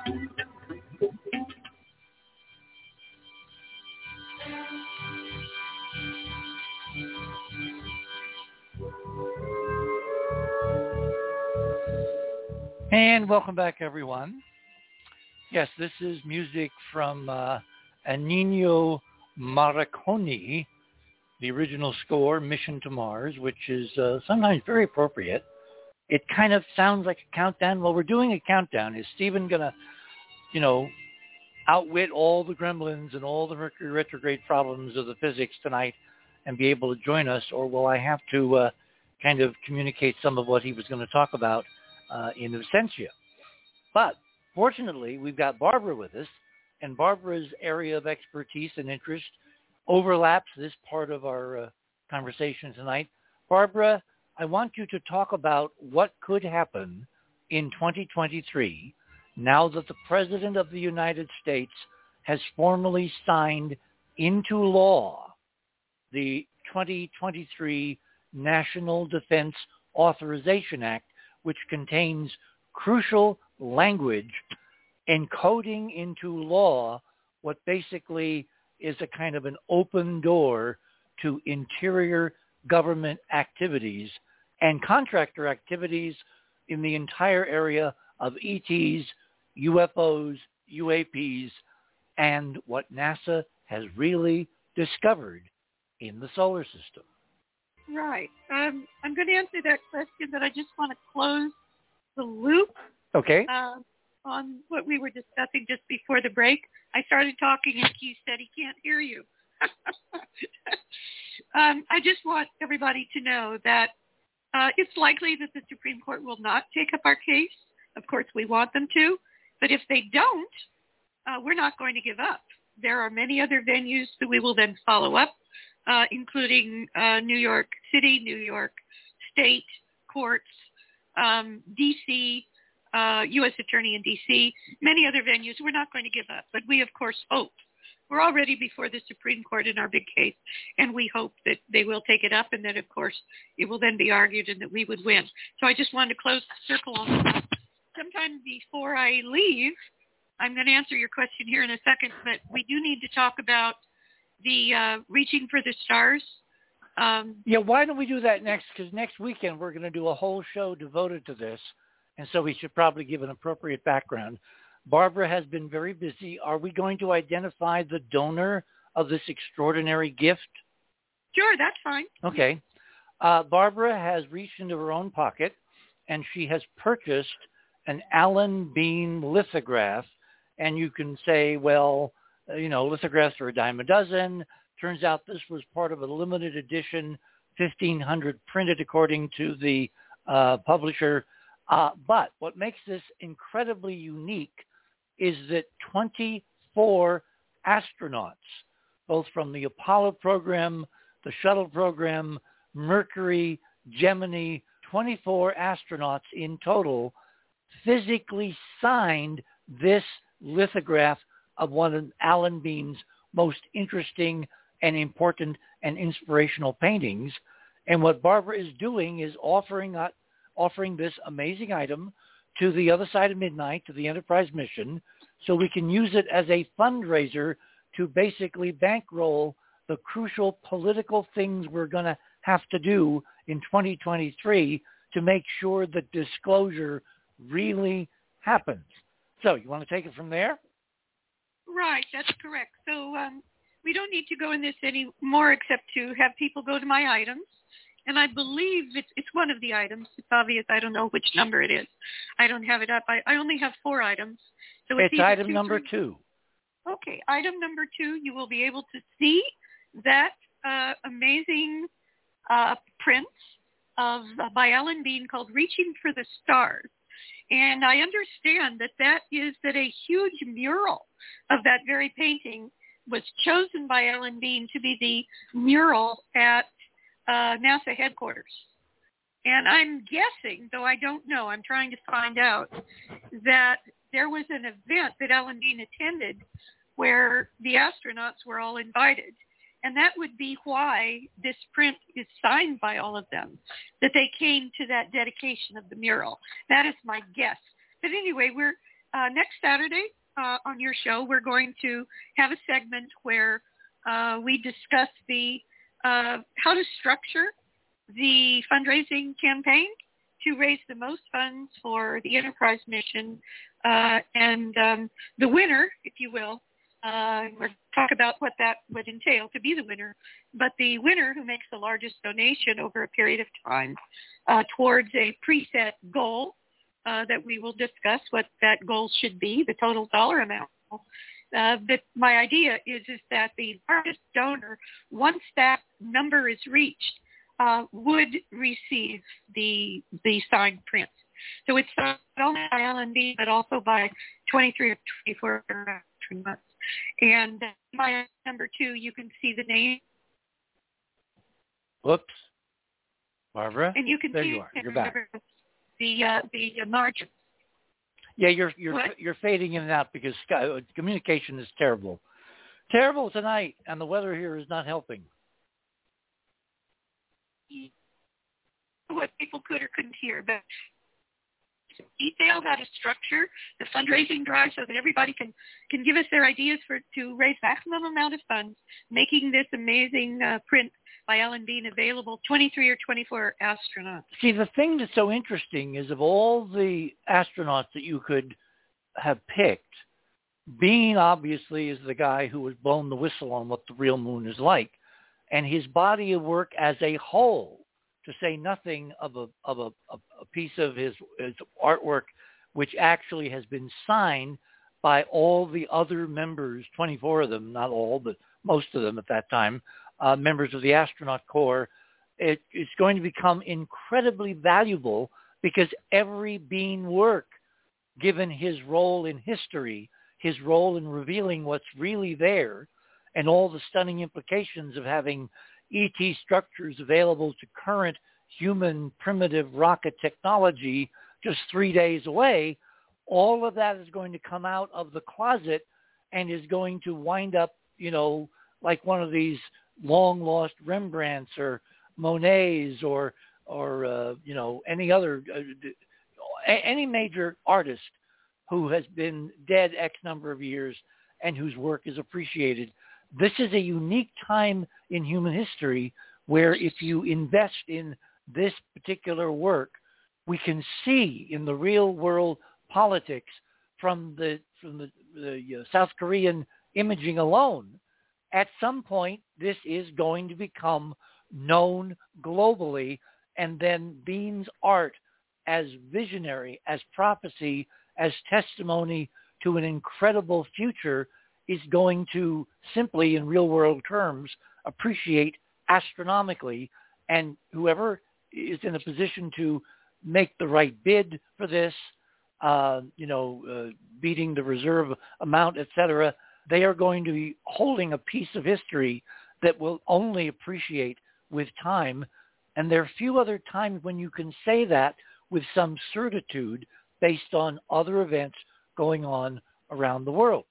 And welcome back, everyone. Yes, this is music from Ennio Morricone, the original score, Mission to Mars, which is sometimes very appropriate. It kind of sounds like a countdown. Well, we're doing a countdown. Is Stephen going to, you know, outwit all the gremlins and all the Mercury retrograde problems of the physics tonight and be able to join us? Or will I have to kind of communicate some of what he was going to talk about in absentia? But fortunately, we've got Barbara with us, and Barbara's area of expertise and interest overlaps this part of our conversation tonight. Barbara, I want you to talk about what could happen in 2023 now that the President of the United States has formally signed into law the 2023 National Defense Authorization Act, which contains crucial language encoding into law what basically is a kind of an open door to interior government activities and contractor activities in the entire area of ETs, UFOs, UAPs, and what NASA has really discovered in the solar system. Right. I'm going to answer that question, but I just want to close the loop. Okay. On what we were discussing just before the break. I started talking and Q said he can't hear you. I just want everybody to know that it's likely that the Supreme Court will not take up our case. Of course, we want them to. But if they don't, we're not going to give up. There are many other venues that we will then follow up, including New York City, New York State courts, D.C., U.S. Attorney in D.C., many other venues. We're not going to give up, but we, of course, hope. We're already before the Supreme Court in our big case, and we hope that they will take it up and that, of course, it will then be argued and that we would win. So I just wanted to close the circle on that. Sometime before I leave, I'm going to answer your question here in a second, but we do need to talk about the Reaching for the Stars. Yeah, why don't we do that next? Because next weekend we're going to do a whole show devoted to this, and so we should probably give an appropriate background. Barbara has been very busy. Are we going to identify the donor of this extraordinary gift? Sure, that's fine. Okay. Barbara has reached into her own pocket, and she has purchased an Alan Bean lithograph, and you can say, well, you know, lithographs are a dime a dozen. Turns out this was part of a limited edition 1,500 printed according to the publisher. But what makes this incredibly unique is that 24 astronauts, both from the Apollo program, the shuttle program, Mercury, Gemini, 24 astronauts in total physically signed this lithograph of one of Alan Bean's most interesting and important and inspirational paintings. And what Barbara is doing is offering this amazing item to the Other Side of Midnight, to the Enterprise mission, so we can use it as a fundraiser to basically bankroll the crucial political things we're going to have to do in 2023 to make sure that disclosure really happens. So you want to take it from there? Right, that's correct. So we don't need to go in this anymore except to have people go to my items. And I believe it's one of the items. It's obvious. I don't know which number it is. I don't have it up. I only have 4 items. So it's item number two. Okay, item number 2, you will be able to see that amazing print of by Alan Bean called Reaching for the Stars. And I understand that is that a huge mural of that very painting was chosen by Alan Bean to be the mural at NASA headquarters. And I'm guessing, though I don't know, I'm trying to find out, that there was an event that Alan Bean attended where the astronauts were all invited. And that would be why this print is signed by all of them, that they came to that dedication of the mural. That is my guess. But anyway, we're next Saturday on your show, we're going to have a segment where we discuss how to structure the fundraising campaign to raise the most funds for the Enterprise mission. And the winner, if you will, we'll talk about what that would entail to be the winner. But the winner who makes the largest donation over a period of time towards a preset goal that we will discuss what that goal should be, the total dollar amount. But my idea is that the largest donor, once that number is reached, would receive the signed print. So it's not only by Alan Bean, but also by 23 or 24 astronauts. And my number 2, you can see the name. Whoops, Barbara. And you can there see you are. You're back. The margin. Yeah, you're fading in and out because communication is terrible. Terrible tonight, and the weather here is not helping. What people could or couldn't hear, but detail how to structure the fundraising drive so that everybody can give us their ideas to raise maximum amount of funds, making this amazing print by Alan Bean available, 23 or 24 astronauts. See, the thing that's so interesting is of all the astronauts that you could have picked, Bean obviously is the guy who has blown the whistle on what the real moon is like, and his body of work as a whole, to say nothing of a piece of his artwork, which actually has been signed by all the other members, 24 of them, not all, but most of them at that time, members of the astronaut corps. It's going to become incredibly valuable because every Bean work, given his role in history, his role in revealing what's really there, and all the stunning implications of having ET structures available to current human primitive rocket technology just 3 days away, all of that is going to come out of the closet and is going to wind up, like one of these long-lost Rembrandts or Monets or any other, any major artist who has been dead X number of years and whose work is appreciated. This is a unique time in human history where if you invest in this particular work, we can see in the real world politics from the South Korean imaging alone, at some point, this is going to become known globally. And then Bean's art as visionary, as prophecy, as testimony to an incredible future is going to simply, in real-world terms, appreciate astronomically. And whoever is in a position to make the right bid for this, beating the reserve amount, et cetera, they are going to be holding a piece of history that will only appreciate with time. And there are few other times when you can say that with some certitude based on other events going on around the world.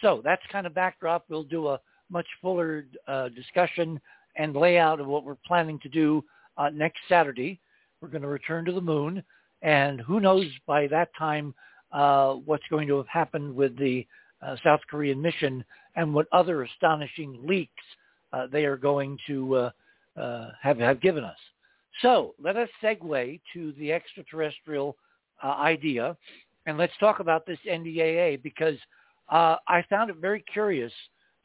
So that's kind of backdrop. We'll do a much fuller discussion and layout of what we're planning to do next Saturday. We're going to return to the moon, and who knows by that time what's going to have happened with the South Korean mission and what other astonishing leaks they are going to have given us. So let us segue to the extraterrestrial idea, and let's talk about this NDAA, because I found it very curious.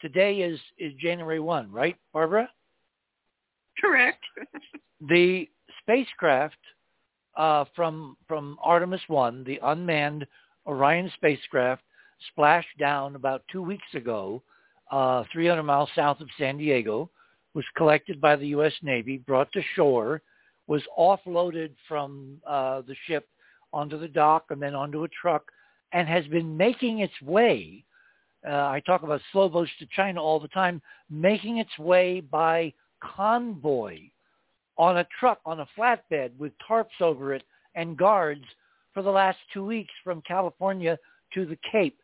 Today is January 1, right, Barbara? Correct. The spacecraft from Artemis 1, the unmanned Orion spacecraft, splashed down about 2 weeks ago, 300 miles south of San Diego, was collected by the U.S. Navy, brought to shore, was offloaded from the ship onto the dock and then onto a truck, and has been making its way. I talk about slow boats to China all the time, making its way by convoy on a truck, on a flatbed with tarps over it and guards for the last 2 weeks from California to the Cape.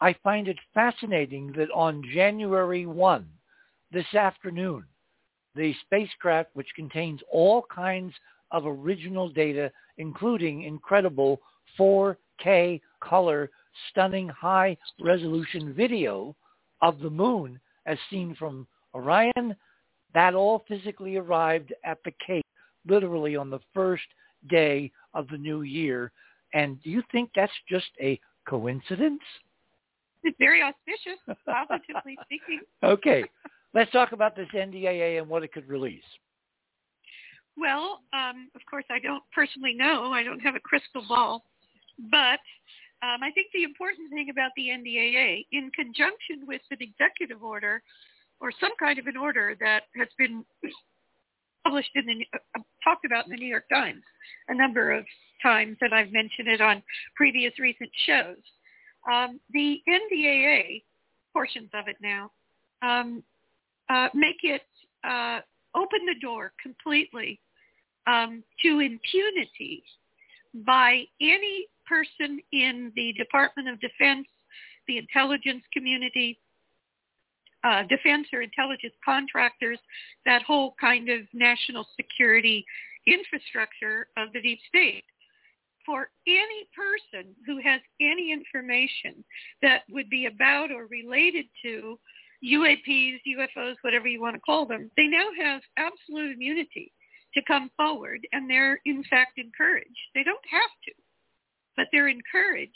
I find it fascinating that on January 1, this afternoon, the spacecraft, which contains all kinds of original data, including incredible 4K color, stunning high-resolution video of the moon as seen from Orion, that all physically arrived at the Cape, literally on the first day of the new year. And do you think that's just a coincidence? It's very auspicious, positively speaking. Okay. Let's talk about this NDAA and what it could release. Well, of course, I don't personally know. I don't have a crystal ball. But I think the important thing about the NDAA, in conjunction with an executive order or some kind of an order that has been published in the talked about in the New York Times a number of times, and I've mentioned it on previous recent shows. The NDAA, portions of it now, make it open the door completely to impunity by any person in the Department of Defense, the intelligence community, defense or intelligence contractors, that whole kind of national security infrastructure of the deep state. For any person who has any information that would be about or related to UAPs, UFOs, whatever you want to call them, they now have absolute immunity to come forward, and they're, in fact, encouraged. They don't have to, but they're encouraged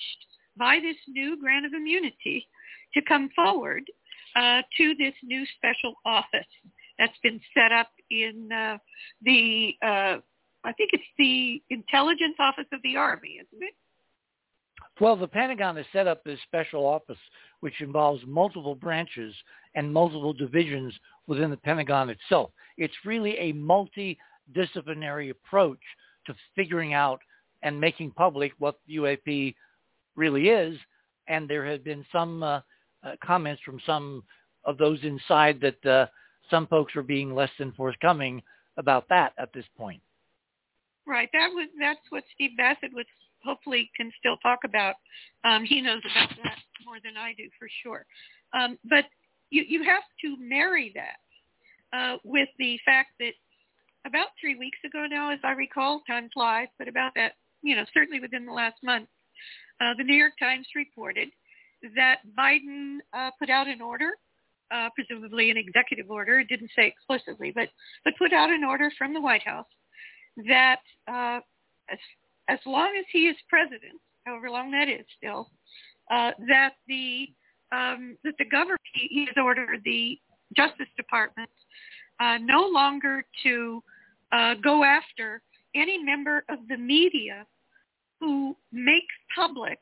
by this new grant of immunity to come forward to this new special office that's been set up in I think it's the Intelligence Office of the Army, isn't it? Well, the Pentagon has set up this special office, which involves multiple branches and multiple divisions within the Pentagon itself. It's really a multidisciplinary approach to figuring out and making public what UAP really is. And there have been some comments from some of those inside that some folks are being less than forthcoming about that at this point. Right. That's what Steve Bassett was hopefully can still talk about. He knows about that more than I do, for sure. But you have to marry that with the fact that about 3 weeks ago now, as I recall, time flies, but about that, certainly within the last month, the New York Times reported that Biden put out an order, presumably an executive order. It didn't say explicitly, but put out an order from the White House that as long as he is president, however long that is still, that the government, he has ordered the Justice Department no longer to go after any member of the media who makes public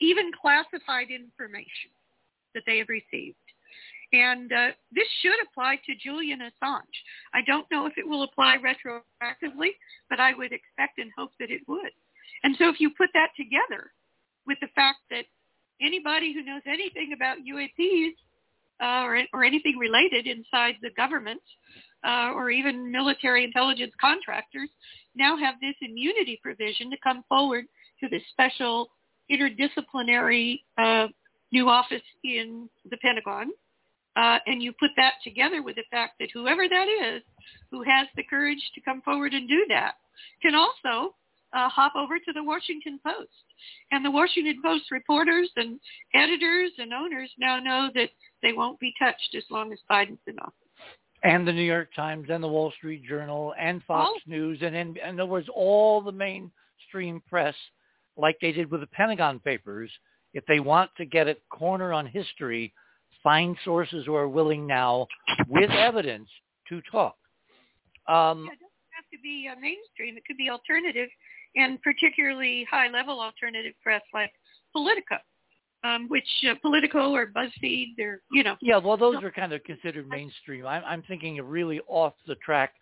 even classified information that they have received. And this should apply to Julian Assange. I don't know if it will apply retroactively, but I would expect and hope that it would. And so if you put that together with the fact that anybody who knows anything about UAPs or anything related inside the government or even military intelligence contractors now have this immunity provision to come forward to this special interdisciplinary new office in the Pentagon. And you put that together with the fact that whoever that is who has the courage to come forward and do that can also hop over to the Washington Post. And the Washington Post reporters and editors and owners now know that they won't be touched as long as Biden's in office. And the New York Times and the Wall Street Journal and Fox News. And in other words, all the mainstream press, like they did with the Pentagon Papers, if they want to get a corner on history, find sources who are willing now with evidence to talk. Yeah, it doesn't have to be mainstream. It could be alternative, and particularly high-level alternative press like Politico, which Politico or BuzzFeed, or Yeah, well, those are kind of considered mainstream. I'm thinking of really off-the-track,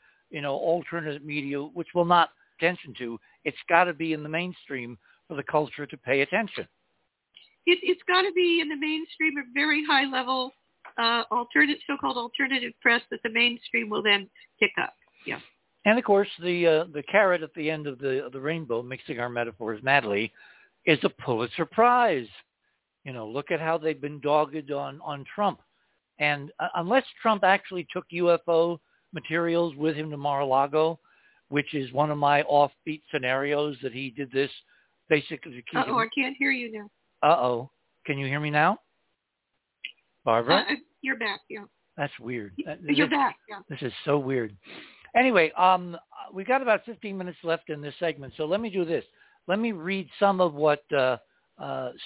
alternative media, which will not attention to. It's got to be in the mainstream for the culture to pay attention. It's got to be in the mainstream of very high-level so-called alternative press that the mainstream will then pick up. Yeah. And, of course, the carrot at the end of the rainbow, mixing our metaphors madly, is the Pulitzer Prize. Look at how they've been dogged on Trump. And unless Trump actually took UFO materials with him to Mar-a-Lago, which is one of my offbeat scenarios that he did this basically to keep him. I can't hear you now. Can you hear me now, Barbara? You're back, yeah. That's weird. You're back, yeah. This is so weird. Anyway, we've got about 15 minutes left in this segment, so let me do this. Let me read some of what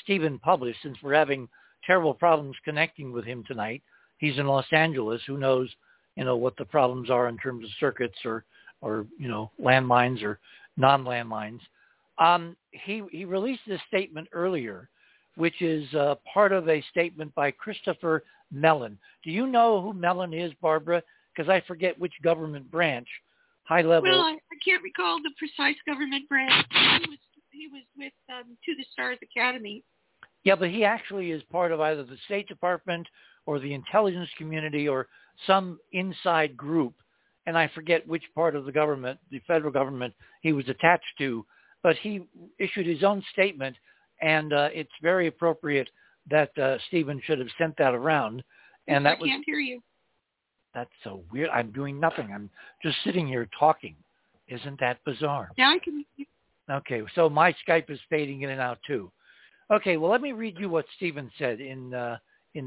Stephen published, since we're having terrible problems connecting with him tonight. He's in Los Angeles. Who knows, what the problems are in terms of circuits or landmines or non-landmines. He released this statement earlier, which is part of a statement by Christopher Mellon. Do you know who Mellon is, Barbara? Because I forget which government branch, high level. Well, I can't recall the precise government branch. He was with To the Stars Academy. Yeah, but he actually is part of either the State Department or the intelligence community or some inside group, and I forget which part of the government, the federal government, he was attached to. But he issued his own statement, and it's very appropriate that Stephen should have sent that around. And that I can't hear you. That's so weird. I'm doing nothing. I'm just sitting here talking. Isn't that bizarre? Yeah, I can. Okay, so my Skype is fading in and out too. Okay, well, let me read you what Stephen said in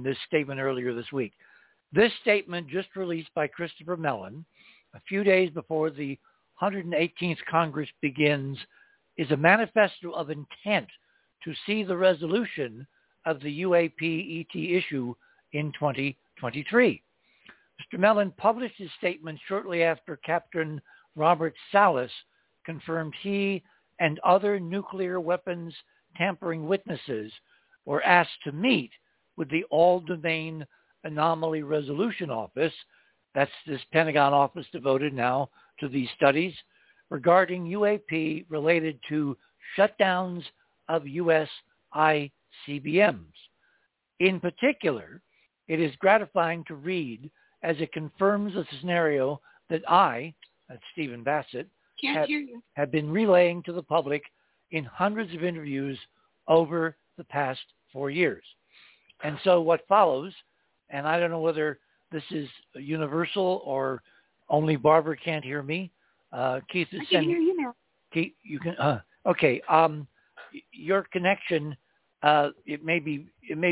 this statement earlier this week. This statement, just released by Christopher Mellon, a few days before the 118th Congress begins, is a manifesto of intent to see the resolution of the UAP-ET issue in 2023. Mr. Mellon published his statement shortly after Captain Robert Salas confirmed he and other nuclear weapons tampering witnesses were asked to meet with the All-Domain Anomaly Resolution Office, that's this Pentagon office devoted now to these studies, regarding UAP related to shutdowns of U.S. ICBMs. In particular, it is gratifying to read as it confirms the scenario that I, that's Stephen Bassett, have been relaying to the public in hundreds of interviews over the past 4 years. And so what follows, and I don't know whether this is universal or only Barbara can't hear me, Keith is sending. I can hear you now. Keith, you can. Okay. Your connection. It may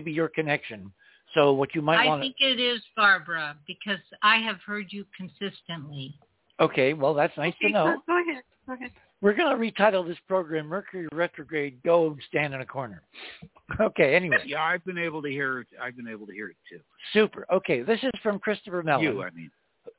be your connection. So what you might want. I think it is, Barbara, because I have heard you consistently. Okay. Well, that's nice to know. Go ahead. We're going to retitle this program "Mercury Retrograde." Go stand in a corner. Okay. Anyway. Yeah, I've been able to hear it too. Super. Okay. This is from Christopher Mellon.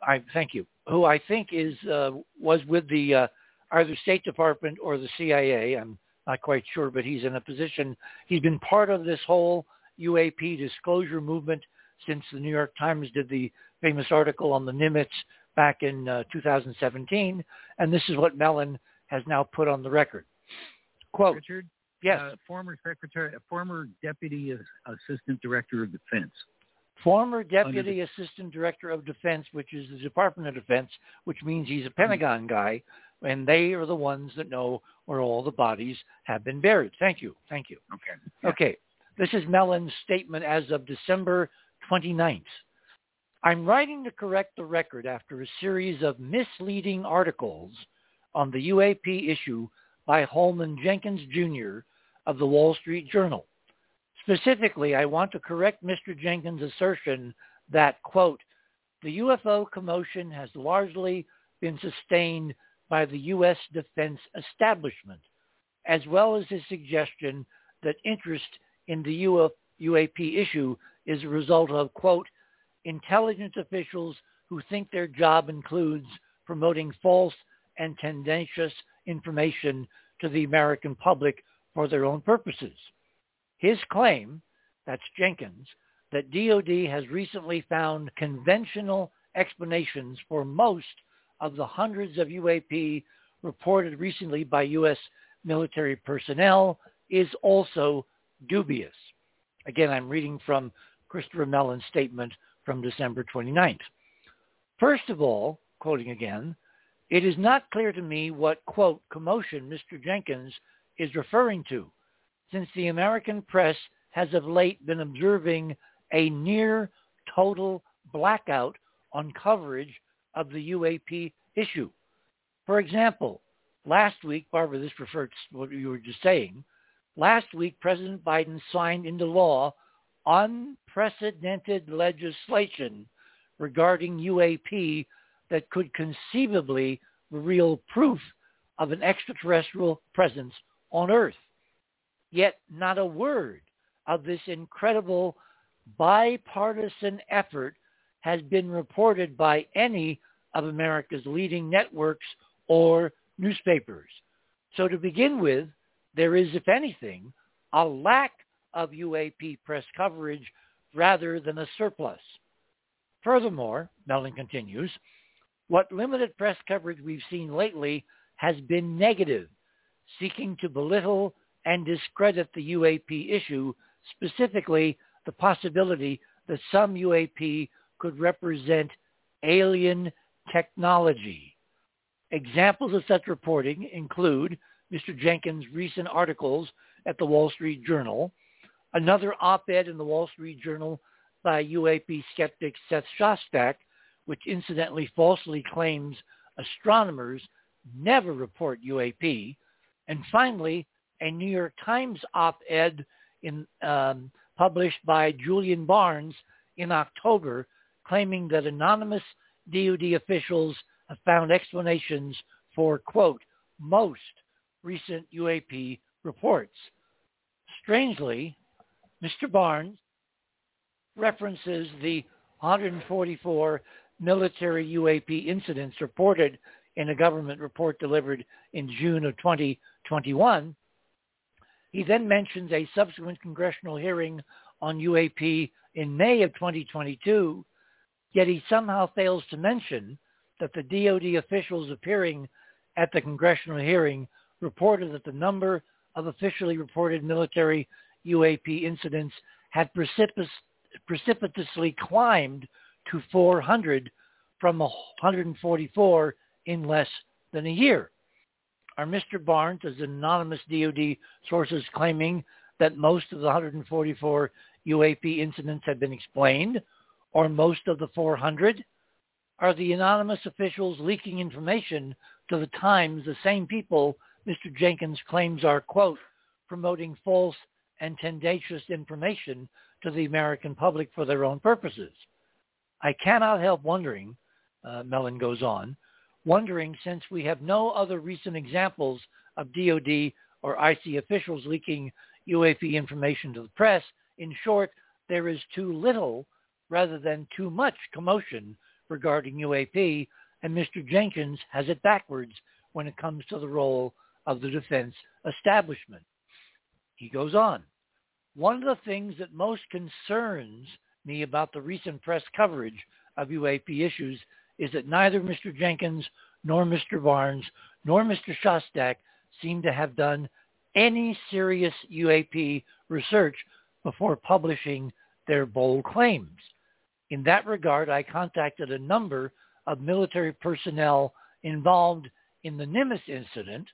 I thank you. Who I think was with the either State Department or the CIA. I'm not quite sure, but he's in a position. He's been part of this whole UAP disclosure movement since the New York Times did the famous article on the Nimitz back in 2017, and this is what Mellon has now put on the record. Quote, Richard, yes. Former Deputy Assistant Director of Defense. Former Deputy Assistant Director of Defense, which is the Department of Defense, which means he's a Pentagon guy, and they are the ones that know where all the bodies have been buried. Thank you. Okay. Yeah. Okay. This is Mellon's statement as of December 29th. I'm writing to correct the record after a series of misleading articles on the UAP issue by Holman Jenkins, Jr. of the Wall Street Journal. Specifically, I want to correct Mr. Jenkins' assertion that, quote, the UFO commotion has largely been sustained by the U.S. defense establishment, as well as his suggestion that interest in the UAP issue is a result of, quote, intelligence officials who think their job includes promoting false and tendentious information to the American public for their own purposes. His claim, that's Jenkins, that DOD has recently found conventional explanations for most of the hundreds of UAP reported recently by U.S. military personnel is also dubious. Again, I'm reading from Christopher Mellon's statement from December 29th. First of all, quoting again, it is not clear to me what, quote, commotion Mr. Jenkins is referring to, since the American press has of late been observing a near total blackout on coverage of the UAP issue. For example, last week, Barbara, this refers to what you were just saying, last week President Biden signed into law unprecedented legislation regarding UAP that could conceivably reveal proof of an extraterrestrial presence on Earth. Yet not a word of this incredible bipartisan effort has been reported by any of America's leading networks or newspapers. So to begin with, there is, if anything, a lack of UAP press coverage rather than a surplus. Furthermore, Mellon continues, what limited press coverage we've seen lately has been negative, seeking to belittle and discredit the UAP issue, specifically the possibility that some UAP could represent alien technology. Examples of such reporting include Mr. Jenkins' recent articles at the Wall Street Journal, another op-ed in the Wall Street Journal by UAP skeptic Seth Shostak, which incidentally falsely claims astronomers never report UAP, and finally, a New York Times op-ed published by Julian Barnes in October, claiming that anonymous DOD officials have found explanations for, quote, most recent UAP reports. Strangely, Mr. Barnes references the 144 military UAP incidents reported in a government report delivered in June of 2021. He then mentions a subsequent congressional hearing on UAP in May of 2022, yet he somehow fails to mention that the DOD officials appearing at the congressional hearing reported that the number of officially reported military UAP incidents had precipitously climbed to 400 from 144 in less than a year. Are Mr. Barnes, as anonymous DOD sources claiming that most of the 144 UAP incidents have been explained, or most of the 400? Are the anonymous officials leaking information to the Times, the same people Mr. Jenkins claims are, quote, promoting false and tendentious information to the American public for their own purposes? I cannot help wondering, Mellon goes on, since we have no other recent examples of DOD or IC officials leaking UAP information to the press. In short, there is too little rather than too much commotion regarding UAP, and Mr. Jenkins has it backwards when it comes to the role of the defense establishment. He goes on. One of the things that most concerns me about the recent press coverage of UAP issues is that neither Mr. Jenkins nor Mr. Barnes nor Mr. Shostak seem to have done any serious UAP research before publishing their bold claims. In that regard, I contacted a number of military personnel involved in the Nimitz incident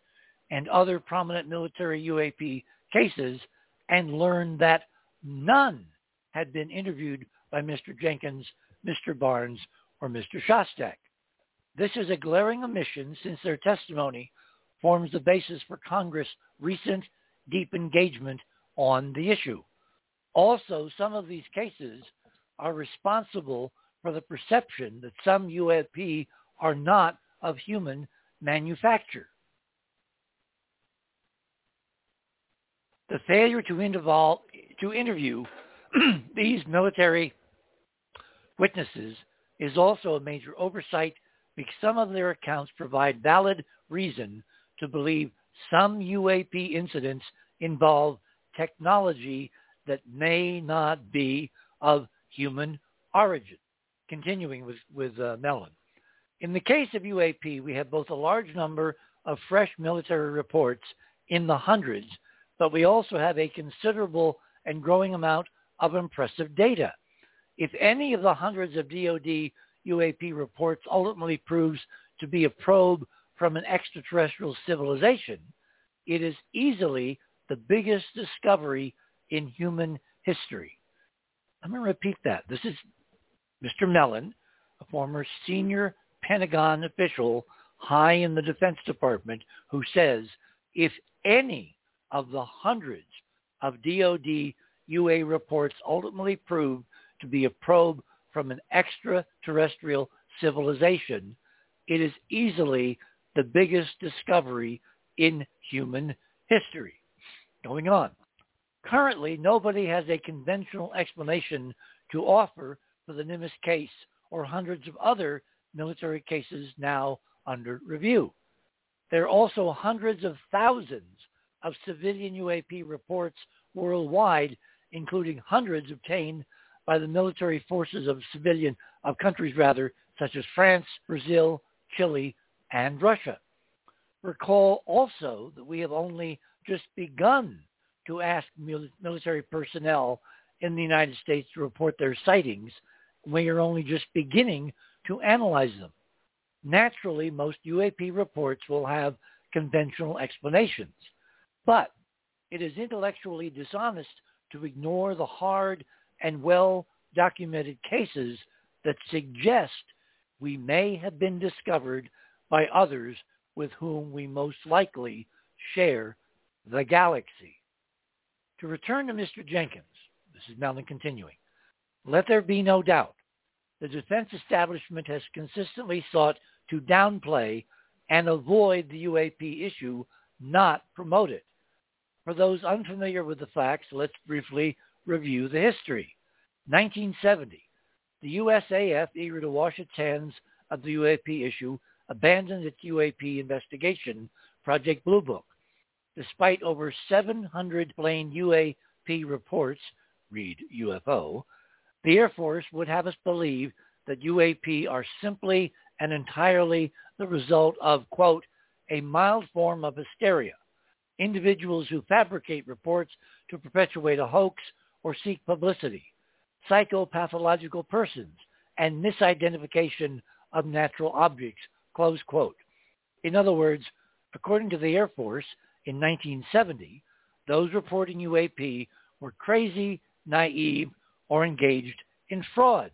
and other prominent military UAP cases and learned that none had been interviewed by Mr. Jenkins, Mr. Barnes, or Mr. Shostak. This is a glaring omission since their testimony forms the basis for Congress' recent deep engagement on the issue. Also, some of these cases are responsible for the perception that some UAP are not of human manufacture. The failure to interview these military witnesses is also a major oversight because some of their accounts provide valid reason to believe some UAP incidents involve technology that may not be of human origin. Continuing with Mellon. In the case of UAP, we have both a large number of fresh military reports in the hundreds, but we also have a considerable and growing amount of impressive data. If any of the hundreds of DOD UAP reports ultimately proves to be a probe from an extraterrestrial civilization, it is easily the biggest discovery in human history. I'm going to repeat that. This is Mr. Mellon, a former senior Pentagon official high in the Defense Department, who says if any of the hundreds of DOD UA reports ultimately prove to be a probe from an extraterrestrial civilization, it is easily the biggest discovery in human history. Going on. Currently, nobody has a conventional explanation to offer for the Nimitz case or hundreds of other military cases now under review. There are also hundreds of thousands of civilian UAP reports worldwide, including hundreds obtained by the military forces of countries such as France, Brazil, Chile, and Russia. Recall also that we have only just begun to ask military personnel in the United States to report their sightings. We are only just beginning to analyze them. Naturally, most UAP reports will have conventional explanations, but it is intellectually dishonest to ignore the hard and well-documented cases that suggest we may have been discovered by others with whom we most likely share the galaxy. To return to Mr. Jenkins, this is Mellon continuing, let there be no doubt, the defense establishment has consistently sought to downplay and avoid the UAP issue, not promote it. For those unfamiliar with the facts, let's briefly review the history. 1970, the USAF, eager to wash its hands of the UAP issue, abandoned its UAP investigation, Project Blue Book. Despite over 700 plain UAP reports, read UFO, the Air Force would have us believe that UAP are simply and entirely the result of, quote, a mild form of hysteria, individuals who fabricate reports to perpetuate a hoax or seek publicity, psychopathological persons, and misidentification of natural objects, close quote. In other words, according to the Air Force, in 1970, those reporting UAP were crazy, naive, or engaged in fraud.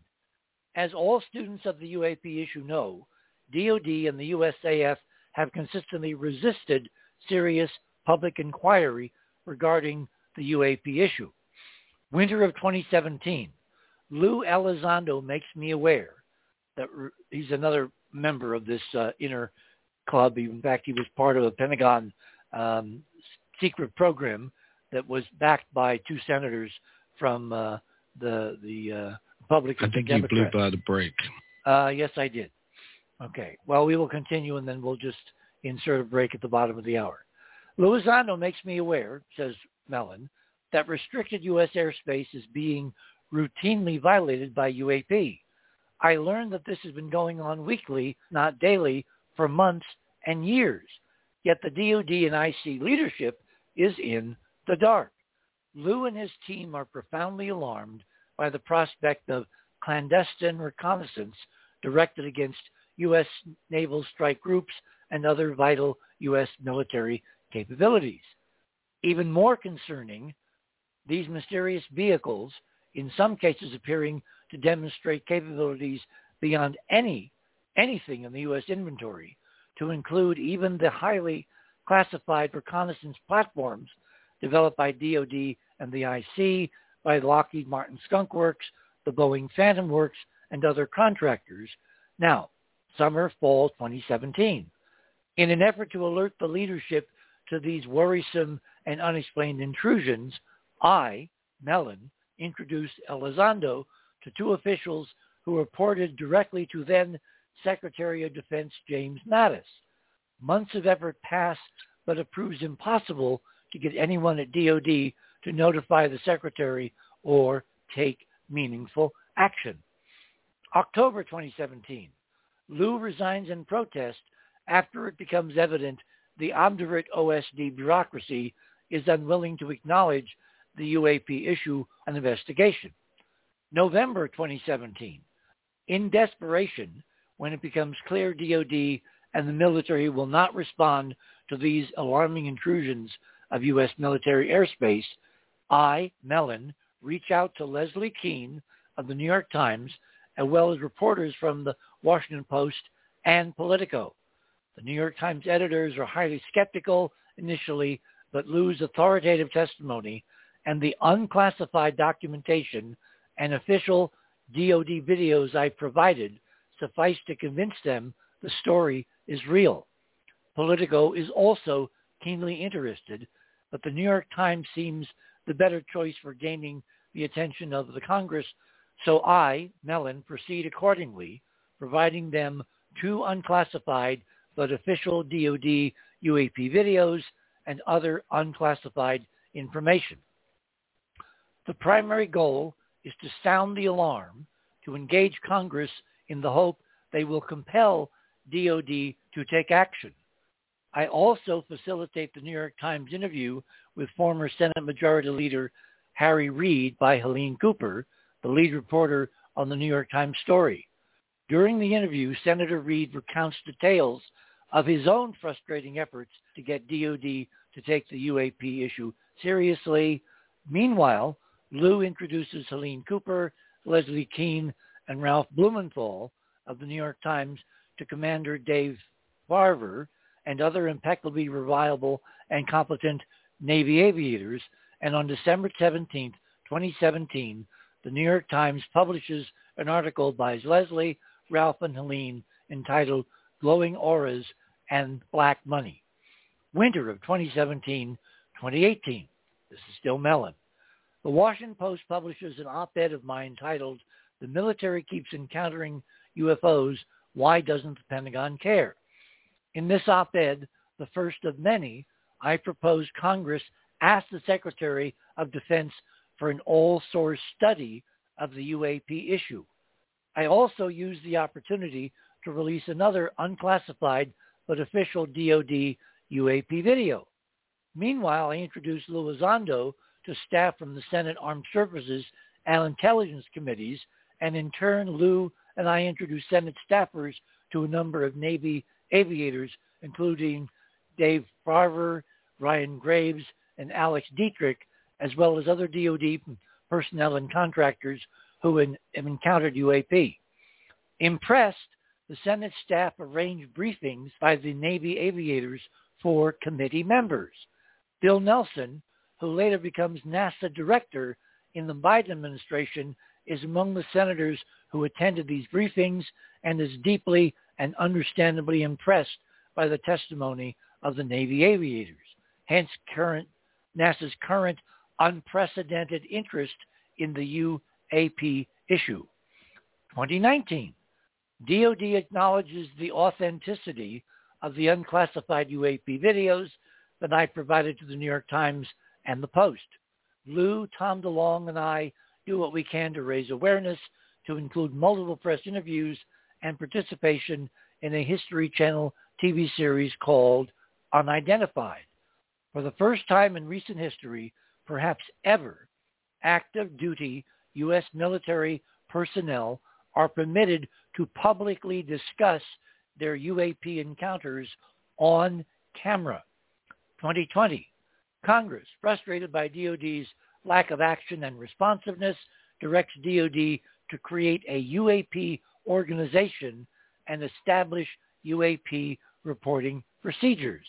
As all students of the UAP issue know, DOD and the USAF have consistently resisted serious public inquiry regarding the UAP issue. Winter of 2017, Lue Elizondo makes me aware that he's another member of this inner club. In fact, he was part of a Pentagon secret program that was backed by two senators from the Republicans and Democrats. I think you blew by the break. Yes, I did. Okay. Well, we will continue, and then we'll just insert a break at the bottom of the hour. Elizondo makes me aware, says Mellon, that restricted U.S. airspace is being routinely violated by UAP. I learned that this has been going on weekly, not daily, for months and years. Yet the DOD and IC leadership is in the dark. Lue and his team are profoundly alarmed by the prospect of clandestine reconnaissance directed against U.S. naval strike groups and other vital U.S. military capabilities. Even more concerning, these mysterious vehicles, in some cases appearing to demonstrate capabilities beyond anything in the U.S. inventory, to include even the highly classified reconnaissance platforms developed by DOD and the IC, by Lockheed Martin Skunk Works, the Boeing Phantom Works, and other contractors. Now, summer-fall 2017. In an effort to alert the leadership to these worrisome and unexplained intrusions, I, Mellon, introduced Elizondo to two officials who reported directly to then Secretary of Defense James Mattis. Months of effort passed, but it proves impossible to get anyone at DOD to notify the Secretary or take meaningful action. October 2017. Lue resigns in protest after it becomes evident the obdurate OSD bureaucracy is unwilling to acknowledge the UAP issue an investigation. November 2017. In desperation, when it becomes clear DOD and the military will not respond to these alarming intrusions of U.S. military airspace, I, Mellon, reach out to Leslie Keene of the New York Times, as well as reporters from the Washington Post and Politico. The New York Times editors are highly skeptical initially, but Lue's authoritative testimony and the unclassified documentation and official DOD videos I provided suffice to convince them the story is real. Politico is also keenly interested, but the New York Times seems the better choice for gaining the attention of the Congress, so I, Mellon, proceed accordingly, providing them two unclassified but official DOD UAP videos and other unclassified information. The primary goal is to sound the alarm, to engage Congress in the hope they will compel DOD to take action. I also facilitate the New York Times interview with former Senate Majority Leader Harry Reid by Helene Cooper, the lead reporter on the New York Times story. During the interview, Senator Reid recounts details of his own frustrating efforts to get DOD to take the UAP issue seriously. Meanwhile, Lue introduces Helene Cooper, Leslie Keene, and Ralph Blumenthal of the New York Times to Commander Dave Fravor and other impeccably reliable and competent Navy aviators, and on December 17, 2017, the New York Times publishes an article by Leslie, Ralph, and Helene entitled Glowing Auras and Black Money. Winter of 2017-2018. This is still Mellon. The Washington Post publishes an op-ed of mine titled The Military Keeps Encountering UFOs. Why Doesn't the Pentagon Care? In this op-ed, the first of many, I propose Congress ask the Secretary of Defense for an all-source study of the UAP issue. I also use the opportunity to release another unclassified but official DOD UAP video. Meanwhile, I introduce Lue Elizondo to staff from the Senate Armed Services and Intelligence Committees, and in turn, Lue and I introduce Senate staffers to a number of Navy aviators, including Dave Fravor, Ryan Graves, and Alex Dietrich, as well as other DOD personnel and contractors who have encountered UAP. Impressed, the Senate staff arranged briefings by the Navy aviators for committee members. Bill Nelson, who later becomes NASA director in the Biden administration, is among the senators who attended these briefings and is deeply and understandably impressed by the testimony of the Navy aviators. Hence, NASA's current unprecedented interest in the UAP issue. 2019, DOD acknowledges the authenticity of the unclassified UAP videos that I provided to the New York Times and the Post. Lue, Tom DeLong, and I do what we can to raise awareness to include multiple press interviews and participation in a History Channel TV series called Unidentified. For the first time in recent history, perhaps ever, active duty U.S. military personnel are permitted to publicly discuss their UAP encounters on camera. 2020, Congress, frustrated by DOD's lack of action and responsiveness, directs DOD to create a UAP organization and establish UAP reporting procedures.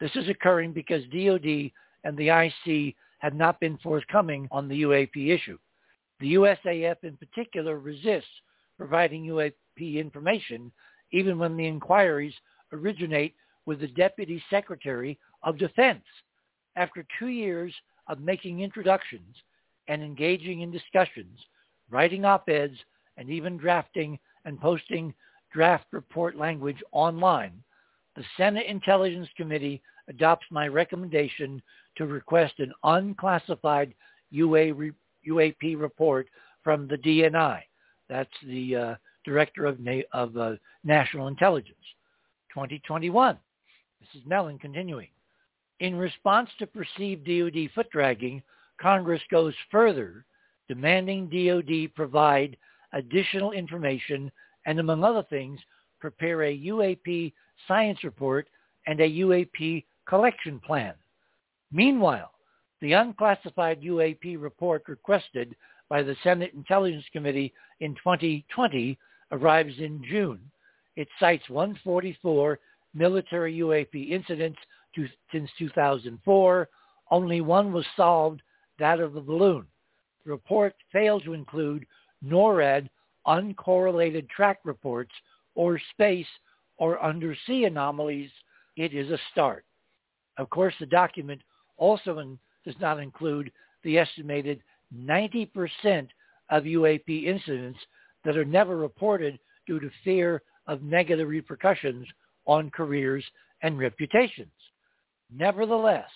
This is occurring because DOD and the IC have not been forthcoming on the UAP issue. The USAF in particular resists providing UAP information, even when the inquiries originate with the Deputy Secretary of Defense. After 2 years of making introductions and engaging in discussions, writing op-eds, and even drafting and posting draft report language online, the Senate Intelligence Committee adopts my recommendation to request an unclassified UAP report from the DNI. That's the Director of National Intelligence. 2021. This is Mellon continuing. In response to perceived DOD foot-dragging, Congress goes further, demanding DOD provide additional information and, among other things, prepare a UAP science report and a UAP collection plan. Meanwhile, the unclassified UAP report requested by the Senate Intelligence Committee in 2020 arrives in June. It cites 144 military UAP incidents since 2004. Only one was solved, that of the balloon. The report failed to include NORAD uncorrelated track reports or space or undersea anomalies. It is a start. Of course, the document also does not include the estimated 90% of UAP incidents that are never reported due to fear of negative repercussions on careers and reputations. Nevertheless,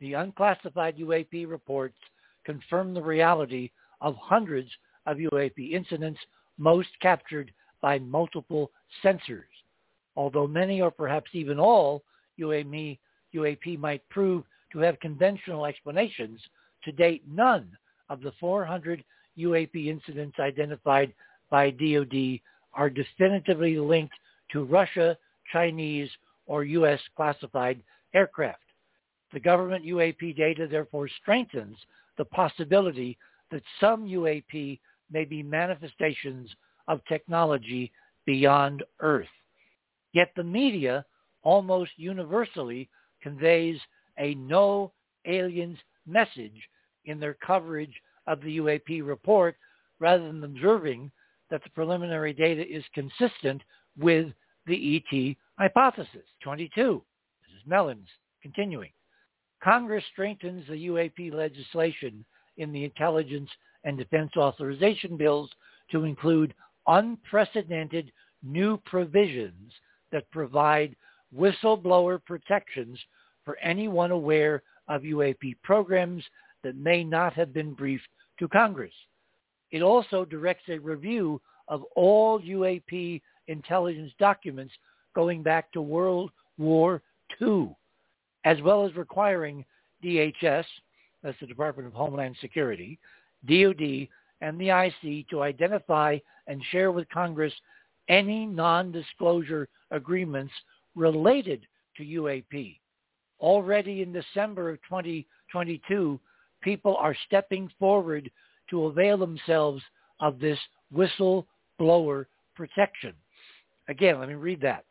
the unclassified UAP reports confirm the reality of hundreds of UAP incidents, most captured by multiple sensors. Although many or perhaps even all UAP might prove to have conventional explanations, to date none of the 400 UAP incidents identified by DOD are definitively linked to Russia, Chinese, or U.S. classified aircraft. The government UAP data therefore strengthens the possibility that some UAP may be manifestations of technology beyond Earth. Yet the media almost universally conveys a no aliens message in their coverage of the UAP report, rather than observing that the preliminary data is consistent with the ET hypothesis. 22. This is Mellon's continuing. Congress strengthens the UAP legislation in the Intelligence and Defense Authorization Bills to include unprecedented new provisions that provide whistleblower protections for anyone aware of UAP programs that may not have been briefed to Congress. It also directs a review of all UAP intelligence documents going back to World War II, as well as requiring DHS, that's the Department of Homeland Security, DOD, and the IC to identify and share with Congress any non-disclosure agreements related to UAP. Already in December of 2022, people are stepping forward to avail themselves of this whistleblower protection. Again, let me read that.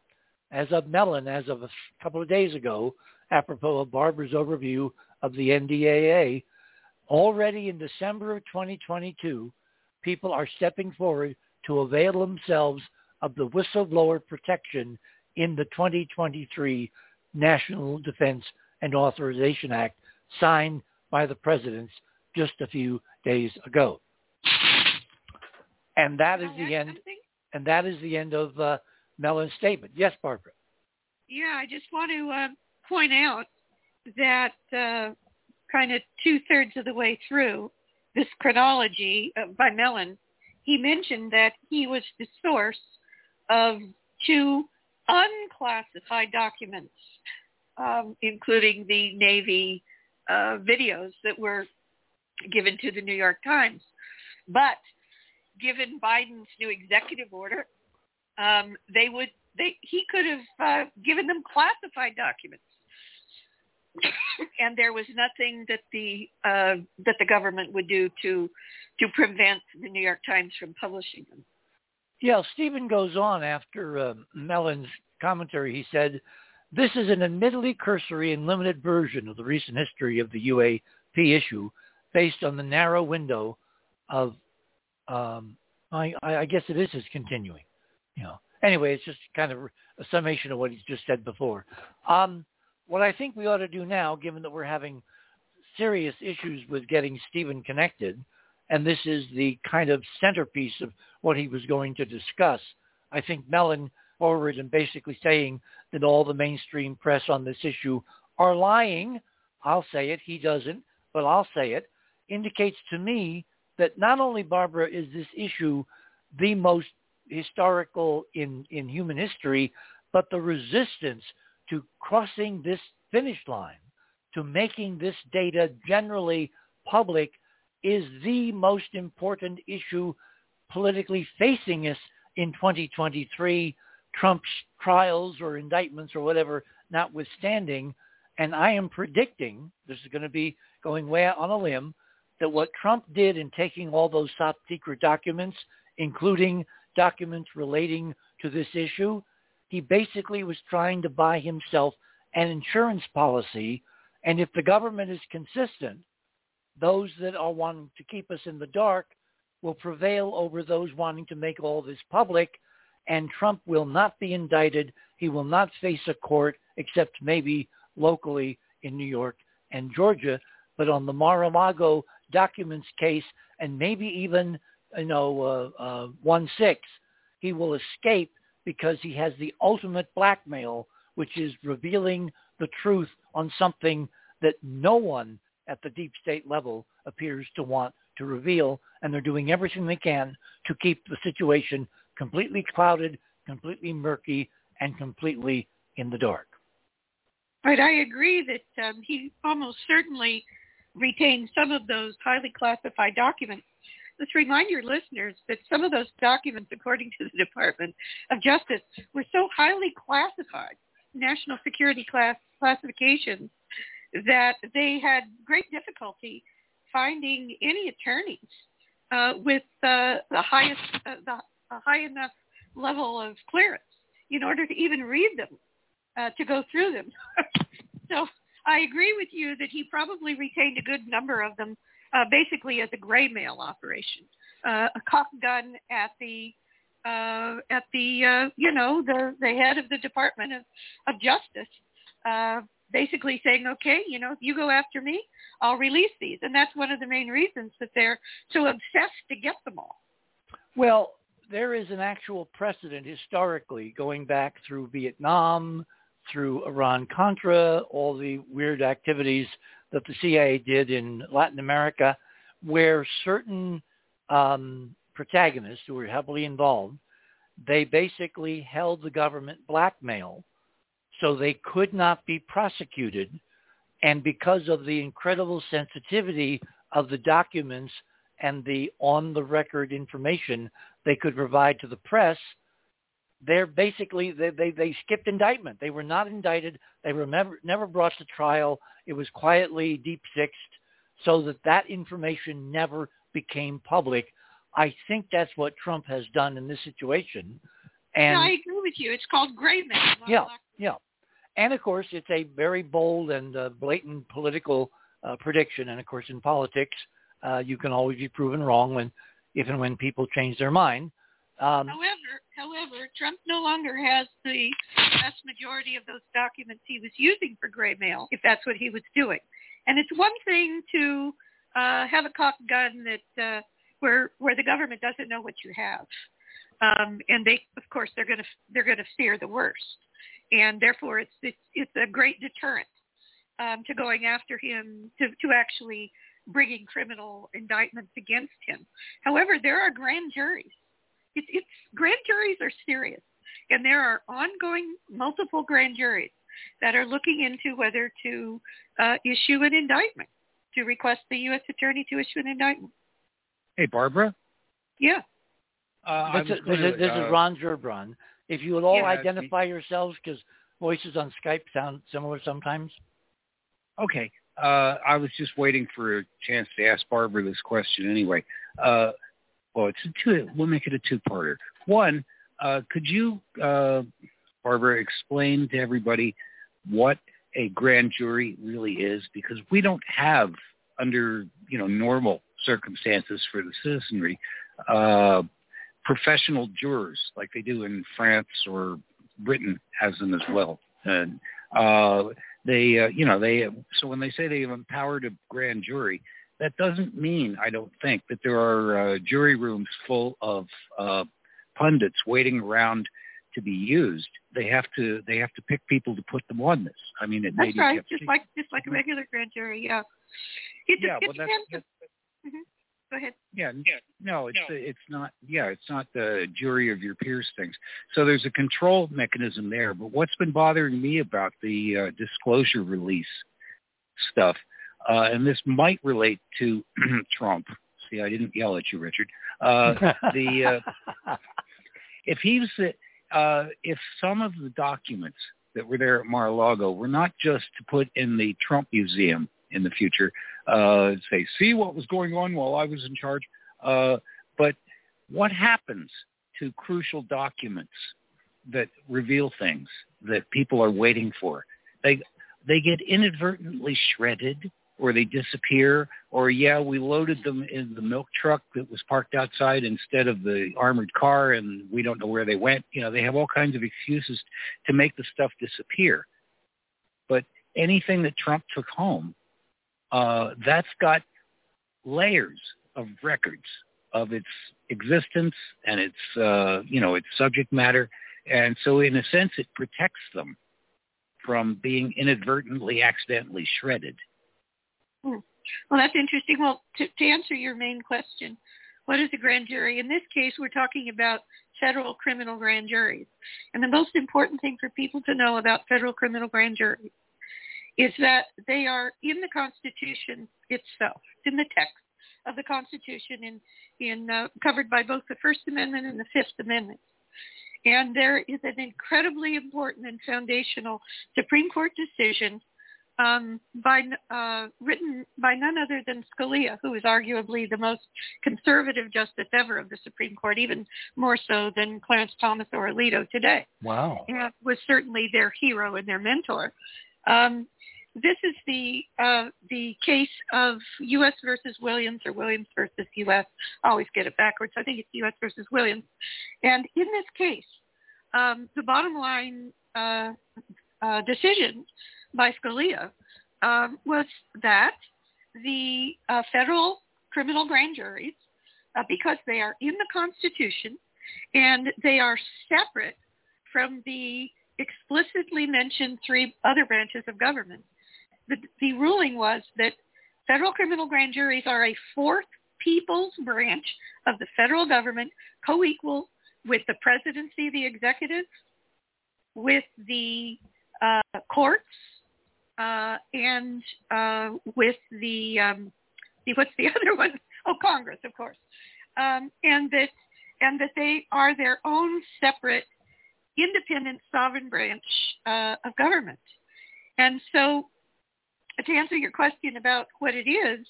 As of Mellon, as of a couple of days ago, apropos of Barbara's overview of the NDAA, already in December of 2022, people are stepping forward to avail themselves of the whistleblower protection in the 2023 National Defense and Authorization Act, signed by the President just a few days ago. And that is the end. And that is the end of Mellon's statement. Yes, Barbara. Yeah, I just want to point out that kind of two-thirds of the way through this chronology by Mellon, he mentioned that he was the source of 2 unclassified documents, including the Navy videos that were given to the New York Times. But given Biden's new executive order, he could have given them classified documents, and there was nothing that the government would do to prevent the New York Times from publishing them. Yeah, Stephen goes on after Mellon's commentary. He said, "This is an admittedly cursory and limited version of the recent history of the UAP issue, based on the narrow window of." I guess it is his continuing. You know. Anyway, it's just kind of a summation of what he's just said before. What I think we ought to do now, given that we're having serious issues with getting Stephen connected, and this is the kind of centerpiece of what he was going to discuss, I think Mellon forward and basically saying that all the mainstream press on this issue are lying. I'll say it. He doesn't, but I'll say it. Indicates to me that not only, Barbara, is this issue the most historical in human history, but the resistance to crossing this finish line, to making this data generally public, is the most important issue politically facing us in 2023, Trump's trials or indictments or whatever notwithstanding. And I am predicting, this is going to be going way out on a limb, that what Trump did in taking all those top secret documents, including documents relating to this issue, he basically was trying to buy himself an insurance policy. And if the government is consistent, those that are wanting to keep us in the dark will prevail over those wanting to make all this public, and Trump will not be indicted. He will not face a court, except maybe locally in New York and Georgia, but on the Mar-a-Lago documents case, and maybe even 1-6, he will escape because he has the ultimate blackmail, which is revealing the truth on something that no one at the deep state level appears to want to reveal, and they're doing everything they can to keep the situation completely clouded, completely murky, and completely in the dark. Right, I agree that he almost certainly retained some of those highly classified documents. Let's remind your listeners that some of those documents, according to the Department of Justice, were so highly classified, national security classifications, that they had great difficulty finding any attorneys with a high enough level of clearance in order to even read them, to go through them. So I agree with you that he probably retained a good number of them, basically as a gray mail operation, a cop gun at the head of the Department of Justice, basically saying, okay, if you go after me, I'll release these. And that's one of the main reasons that they're so obsessed to get them all. Well, there is an actual precedent historically going back through Vietnam, through Iran-Contra, all the weird activities that the CIA did in Latin America, where certain protagonists who were heavily involved, they basically held the government blackmail so they could not be prosecuted. And because of the incredible sensitivity of the documents and the on-the-record information they could provide to the press, They skipped indictment. They were not indicted. They were never brought to trial. It was quietly deep-sixed so that information never became public. I think that's what Trump has done in this situation. And yeah, I agree with you. It's called gray mail. Yeah. And, of course, it's a very bold and blatant political prediction. And, of course, in politics, you can always be proven wrong if and when people change their mind. However, Trump no longer has the vast majority of those documents he was using for gray mail, if that's what he was doing. And it's one thing to have a cop gun that where the government doesn't know what you have, and they, of course, they're going to fear the worst, and therefore it's a great deterrent to going after him to actually bringing criminal indictments against him. However, there are grand juries. Grand juries are serious, and there are ongoing multiple grand juries that are looking into whether to issue an indictment, to request the U.S. attorney to issue an indictment. Hey, Barbara? Yeah. This is Ron Gerbrand. If you would all identify yourselves, because voices on Skype sound similar sometimes. Okay. I was just waiting for a chance to ask Barbara this question anyway. We'll make it a two-parter. One, could you, Barbara, explain to everybody what a grand jury really is? Because we don't have, under normal circumstances for the citizenry, professional jurors like they do in France, or Britain has them as well. And so when they say they've empowered a grand jury, that doesn't mean, I don't think, that there are jury rooms full of pundits waiting around to be used. They have to pick people to put them on this. I mean, it may be right. Just like a regular grand jury, yeah. Go ahead. Yeah. No, it's not the jury of your peers things. So there's a control mechanism there. But what's been bothering me about the disclosure release stuff, and this might relate to Trump. See, I didn't yell at you, Richard. If some of the documents that were there at Mar-a-Lago were not just to put in the Trump Museum in the future, see what was going on while I was in charge. But what happens to crucial documents that reveal things that people are waiting for? They get inadvertently shredded, or they disappear, or we loaded them in the milk truck that was parked outside instead of the armored car, and we don't know where they went. They have all kinds of excuses to make the stuff disappear. But anything that Trump took home, that's got layers of records of its existence and its subject matter. And so in a sense, it protects them from being inadvertently, accidentally shredded. Well, that's interesting. Well, to answer your main question, what is a grand jury? In this case, we're talking about federal criminal grand juries. And the most important thing for people to know about federal criminal grand juries is that they are in the Constitution itself, in the text of the Constitution, in covered by both the First Amendment and the Fifth Amendment. And there is an incredibly important and foundational Supreme Court decision written by none other than Scalia, who is arguably the most conservative justice ever of the Supreme Court, even more so than Clarence Thomas or Alito today. Wow. And was certainly their hero and their mentor. This is the case of U.S. versus Williams, or Williams versus U.S. I always get it backwards. I think it's U.S. versus Williams. And in this case, the bottom line decision by Scalia was that the federal criminal grand juries, because they are in the Constitution and they are separate from the explicitly mentioned three other branches of government. The ruling was that federal criminal grand juries are a fourth people's branch of the federal government, co-equal with the presidency, the executive, with the courts, and with the what's the other one? Oh, Congress, of course. And that they are their own separate, independent sovereign branch of government. And so to answer your question about what it is,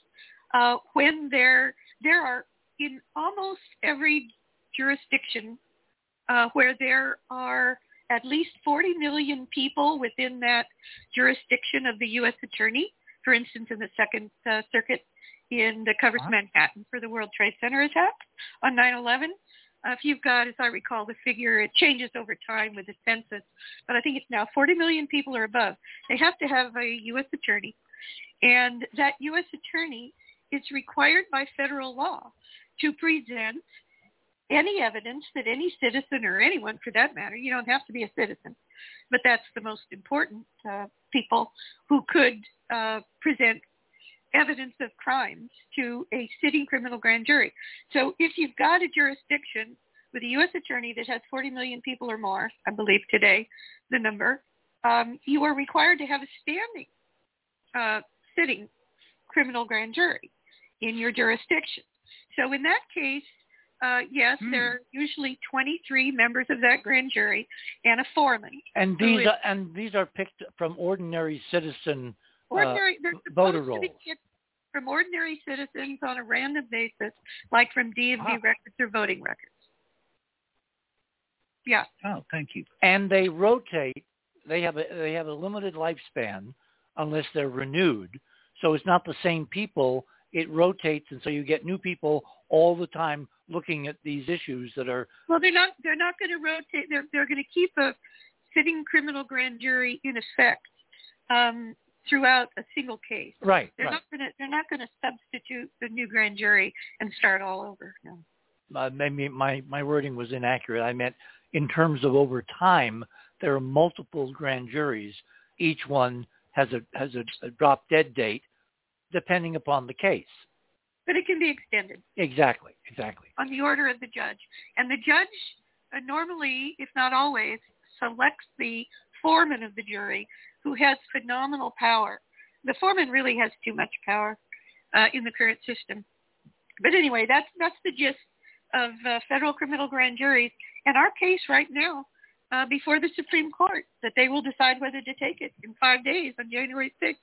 when there are in almost every jurisdiction where there are at least 40 million people within that jurisdiction of the U.S. attorney, for instance, in the Second Circuit that covers Manhattan for the World Trade Center attack on 9/11, if you've got, as I recall, the figure, it changes over time with the census, but I think it's now 40 million people or above. They have to have a U.S. attorney, and that U.S. attorney is required by federal law to present any evidence that any citizen, or anyone for that matter, you don't have to be a citizen, but that's the most important people who could present evidence of crimes to a sitting criminal grand jury. So if you've got a jurisdiction with a U.S. attorney that has 40 million people or more, I believe today, the number, you are required to have a standing sitting criminal grand jury in your jurisdiction. So in that case, yes, there are usually 23 members of that grand jury and a foreman. And these are picked from ordinary citizen voter rolls. From ordinary citizens on a random basis, like from DMV records or voting records. Yeah. Oh, thank you. And they rotate. They have a limited lifespan unless they're renewed. So it's not the same people. It rotates, and so you get new people all the time looking at these issues that are. Well, they're not going to rotate. They're going to keep a sitting criminal grand jury in effect throughout a single case. Right. They're not going to substitute the new grand jury and start all over. No. Maybe my wording was inaccurate. I meant in terms of over time, there are multiple grand juries. Each one has a drop dead date, depending upon the case. But it can be extended. Exactly. On the order of the judge. And the judge normally, if not always, selects the foreman of the jury, who has phenomenal power. The foreman really has too much power in the current system. But anyway, that's the gist of federal criminal grand juries. And our case right now before the Supreme Court, that they will decide whether to take it in 5 days on January 6th.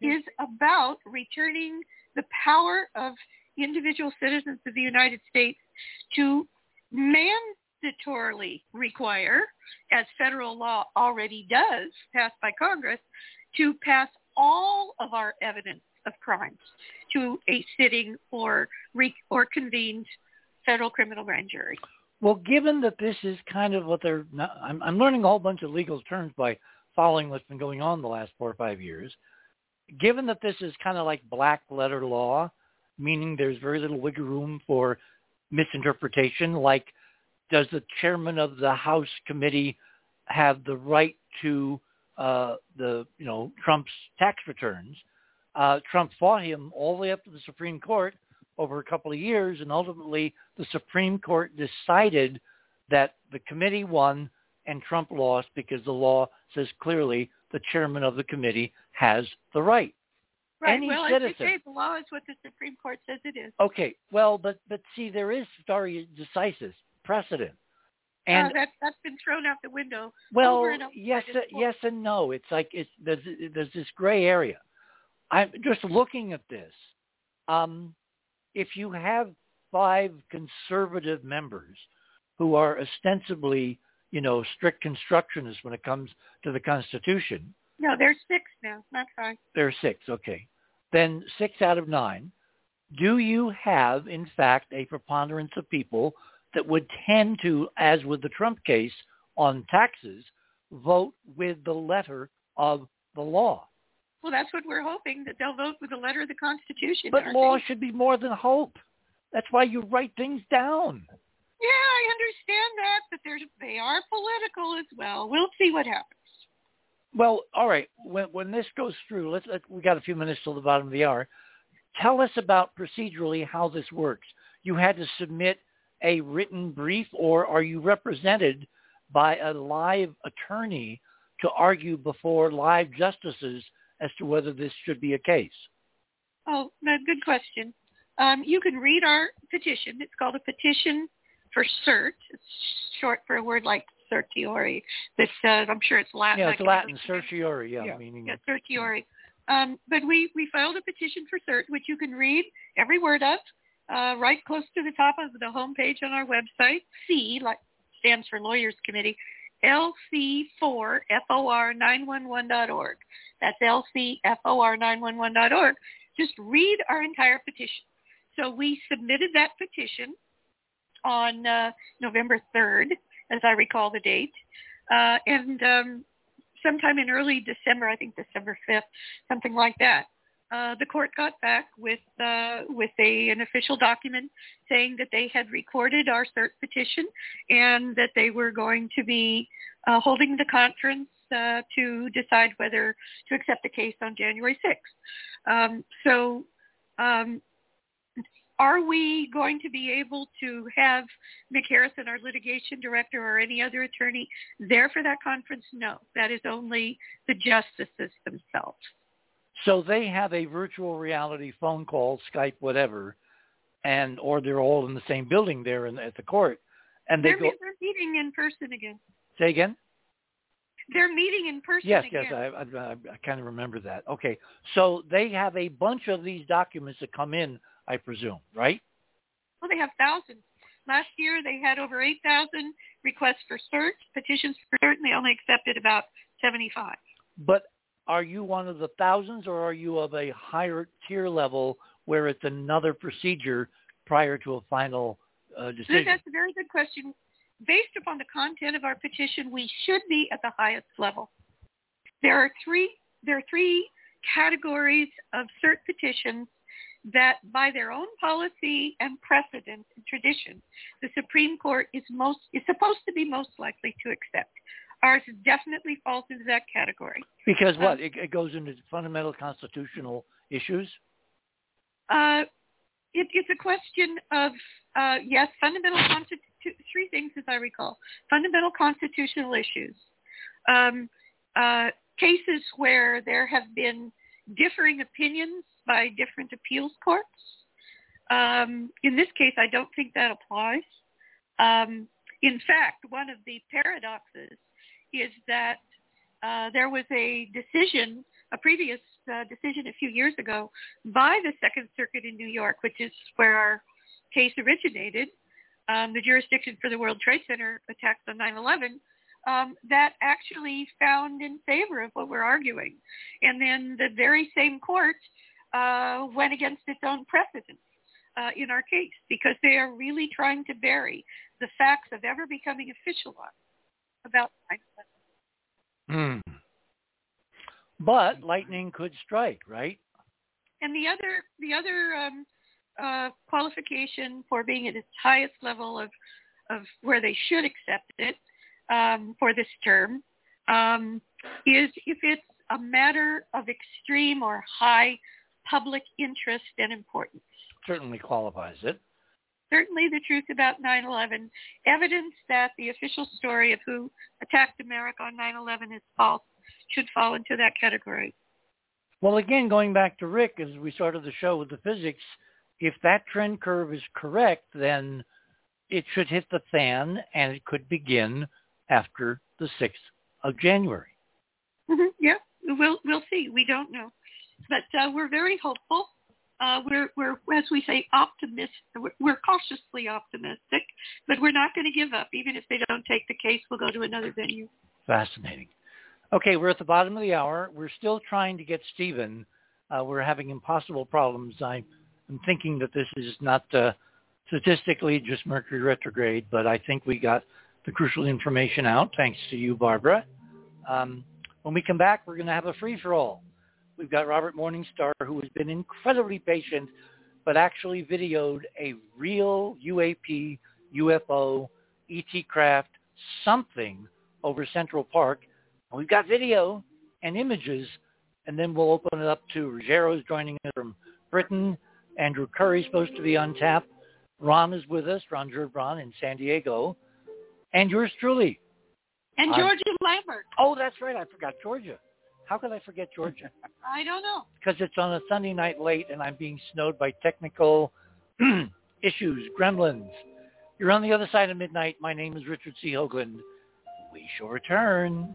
Is about returning the power of individual citizens of the United States to mandatorily require, as federal law already does, passed by Congress, to pass all of our evidence of crimes to a sitting or convened federal criminal grand jury. Well, given that this is kind of what I'm learning a whole bunch of legal terms by following what's been going on the last 4 or 5 years, given that this is kind of like black letter law, meaning there's very little wiggle room for misinterpretation, like does the chairman of the House committee have the right to Trump's tax returns? Trump fought him all the way up to the Supreme Court over a couple of years, and ultimately the Supreme Court decided that the committee won and Trump lost because the law says clearly the chairman of the committee has the right. Right. Any citizen. As you say, the law is what the Supreme Court says it is. Okay. Well, but see, there is stare decisis precedent, and that's been thrown out the window. Well, over and over. Yes, and no. It's like there's this gray area. I'm just looking at this. If you have 5 conservative members who are ostensibly strict constructionists when it comes to the Constitution. No, there's 6 now, not 5. There's 6, okay. Then 6 out of 9. Do you have, in fact, a preponderance of people that would tend to, as with the Trump case on taxes, vote with the letter of the law? Well, that's what we're hoping, that they'll vote with the letter of the Constitution. But law should be more than hope. That's why you write things down. Yeah, I understand that, but they are political as well. We'll see what happens. Well, all right. When this goes through, we got a few minutes till the bottom of the hour. Tell us about procedurally how this works. You had to submit a written brief, or are you represented by a live attorney to argue before live justices as to whether this should be a case? Oh, good question. You can read our petition. It's called a petition for cert. It's short for a word like certiorari. I'm sure it's Latin. Yeah, it's Latin, certiorari. Yeah, meaning. Yeah, certiorari. But we filed a petition for cert, which you can read every word of, right close to the top of the homepage on our website. C, like stands for Lawyers Committee, LCFOR911.org. That's LCFOR911.org. Just read our entire petition. So we submitted that petition on November 3rd, as I recall the date, and sometime in early December, I think December 5th, something like that, the court got back with an official document saying that they had recorded our cert petition and that they were going to be holding the conference to decide whether to accept the case on January 6th. Are we going to be able to have Mick Harrison, our litigation director, or any other attorney there for that conference? No, that is only the justices themselves. So they have a virtual reality phone call, Skype, whatever, and or they're all in the same building there at the court. And they're meeting in person again. Say again? They're meeting in person again. Yes, I kind of remember that. Okay, so they have a bunch of these documents that come in, I presume, right? Well, they have thousands. Last year, they had over 8,000 requests for cert, petitions for cert, and they only accepted about 75. But are you one of the thousands, or are you of a higher tier level where it's another procedure prior to a final decision? That's a very good question. Based upon the content of our petition, we should be at the highest level. There are three categories of cert petitions that by their own policy and precedent and tradition, the Supreme Court is supposed to be most likely to accept. Ours definitely falls into that category. Because what? It goes into fundamental constitutional issues? It's a question of, yes, fundamental three things as I recall. Fundamental constitutional issues. Cases where there have been differing opinions by different appeals courts. In this case, I don't think that applies. In fact, one of the paradoxes is that there was a previous decision a few years ago by the Second Circuit in New York, which is where our case originated, the jurisdiction for the World Trade Center attacks on 9/11, that actually found in favor of what we're arguing. And then the very same court went against its own precedent in our case, because they are really trying to bury the facts of ever becoming official law about 9/11. But lightning could strike, right? And the other qualification for being at its highest level of where they should accept it for this term is if it's a matter of extreme or high public interest and importance. Certainly qualifies it. Certainly the truth about 9/11, evidence that the official story of who attacked America on 9/11 is false, should fall into that category. Well, again, going back to Rick, as we started the show with the physics, if that trend curve is correct, then it should hit the fan, and it could begin after the 6th of January. Mm-hmm. Yeah, we'll see. We don't know. But we're very hopeful. We're, as we say, optimistic. We're cautiously optimistic, but we're not going to give up. Even if they don't take the case, we'll go to another venue. Fascinating. Okay, we're at the bottom of the hour. We're still trying to get Stephen. We're having impossible problems. I'm thinking that this is not statistically just Mercury retrograde, but I think we got the crucial information out, thanks to you, Barbara. When we come back, we're going to have a free-for-all. We've got Robert Morningstar, who has been incredibly patient, but actually videoed a real UAP, UFO, ET craft, something over Central Park. And we've got video and images, and then we'll open it up to Ruggiero's joining us from Britain. Andrew Curry's supposed to be on tap. Ron is with us, Ron Gerbrand in San Diego. And yours truly. And Georgia Lambert. Oh, that's right. I forgot Georgia. How could I forget Georgia? I don't know. Because it's on a Sunday night late, and I'm being snowed by technical issues, gremlins. You're on the other side of midnight. My name is Richard C. Hoagland. We shall return.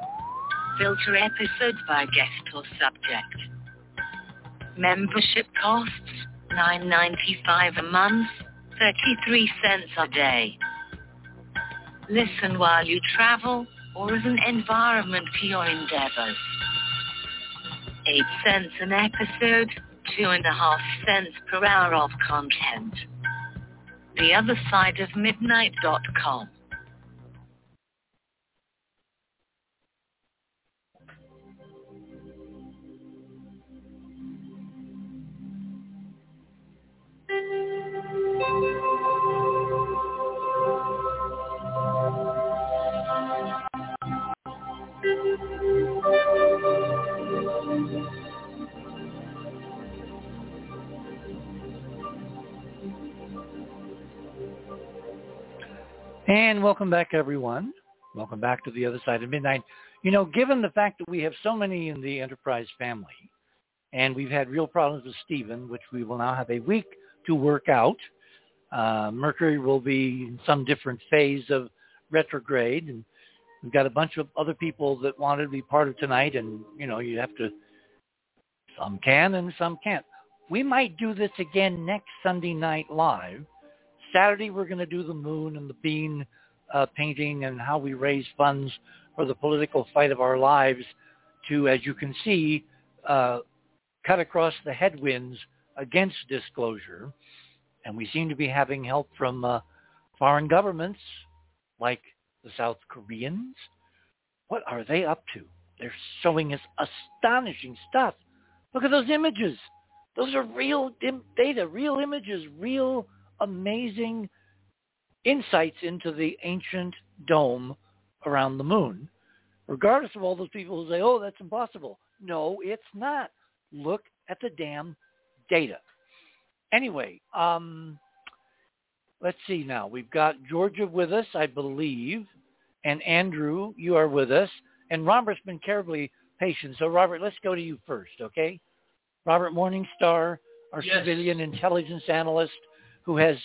Filter episodes by guest or subject. Membership costs $9.95 a month, 33 cents a day. Listen while you travel or as an environment for your endeavors. 8 cents an episode, 2.5 cents per hour of content. theothersideofmidnight.com. And welcome back, everyone. Welcome back to The Other Side of Midnight. You know, given the fact that we have so many in the Enterprise family, and we've had real problems with Stephen, which we will now have a week to work out. Mercury will be in some different phase of retrograde, and we've got a bunch of other people that wanted to be part of tonight, and, you know, you have to, some can and some can't. We might do this again next Sunday night live. Saturday, we're going to do the moon and the bean painting and how we raise funds for the political fight of our lives to, as you can see, cut across the headwinds against disclosure. And we seem to be having help from foreign governments like the South Koreans. What are they up to? They're showing us astonishing stuff. Look at those images. Those are real data, real images, real amazing insights into the ancient dome around the moon, regardless of all those people who say, oh, that's impossible. No, it's not. Look at the damn data. Anyway, let's see now. We've got Georgia with us, I believe, and Andrew, you are with us, and Robert's been terribly patient. So, Robert, let's go to you first, okay? Robert Morningstar, our civilian intelligence analyst, who has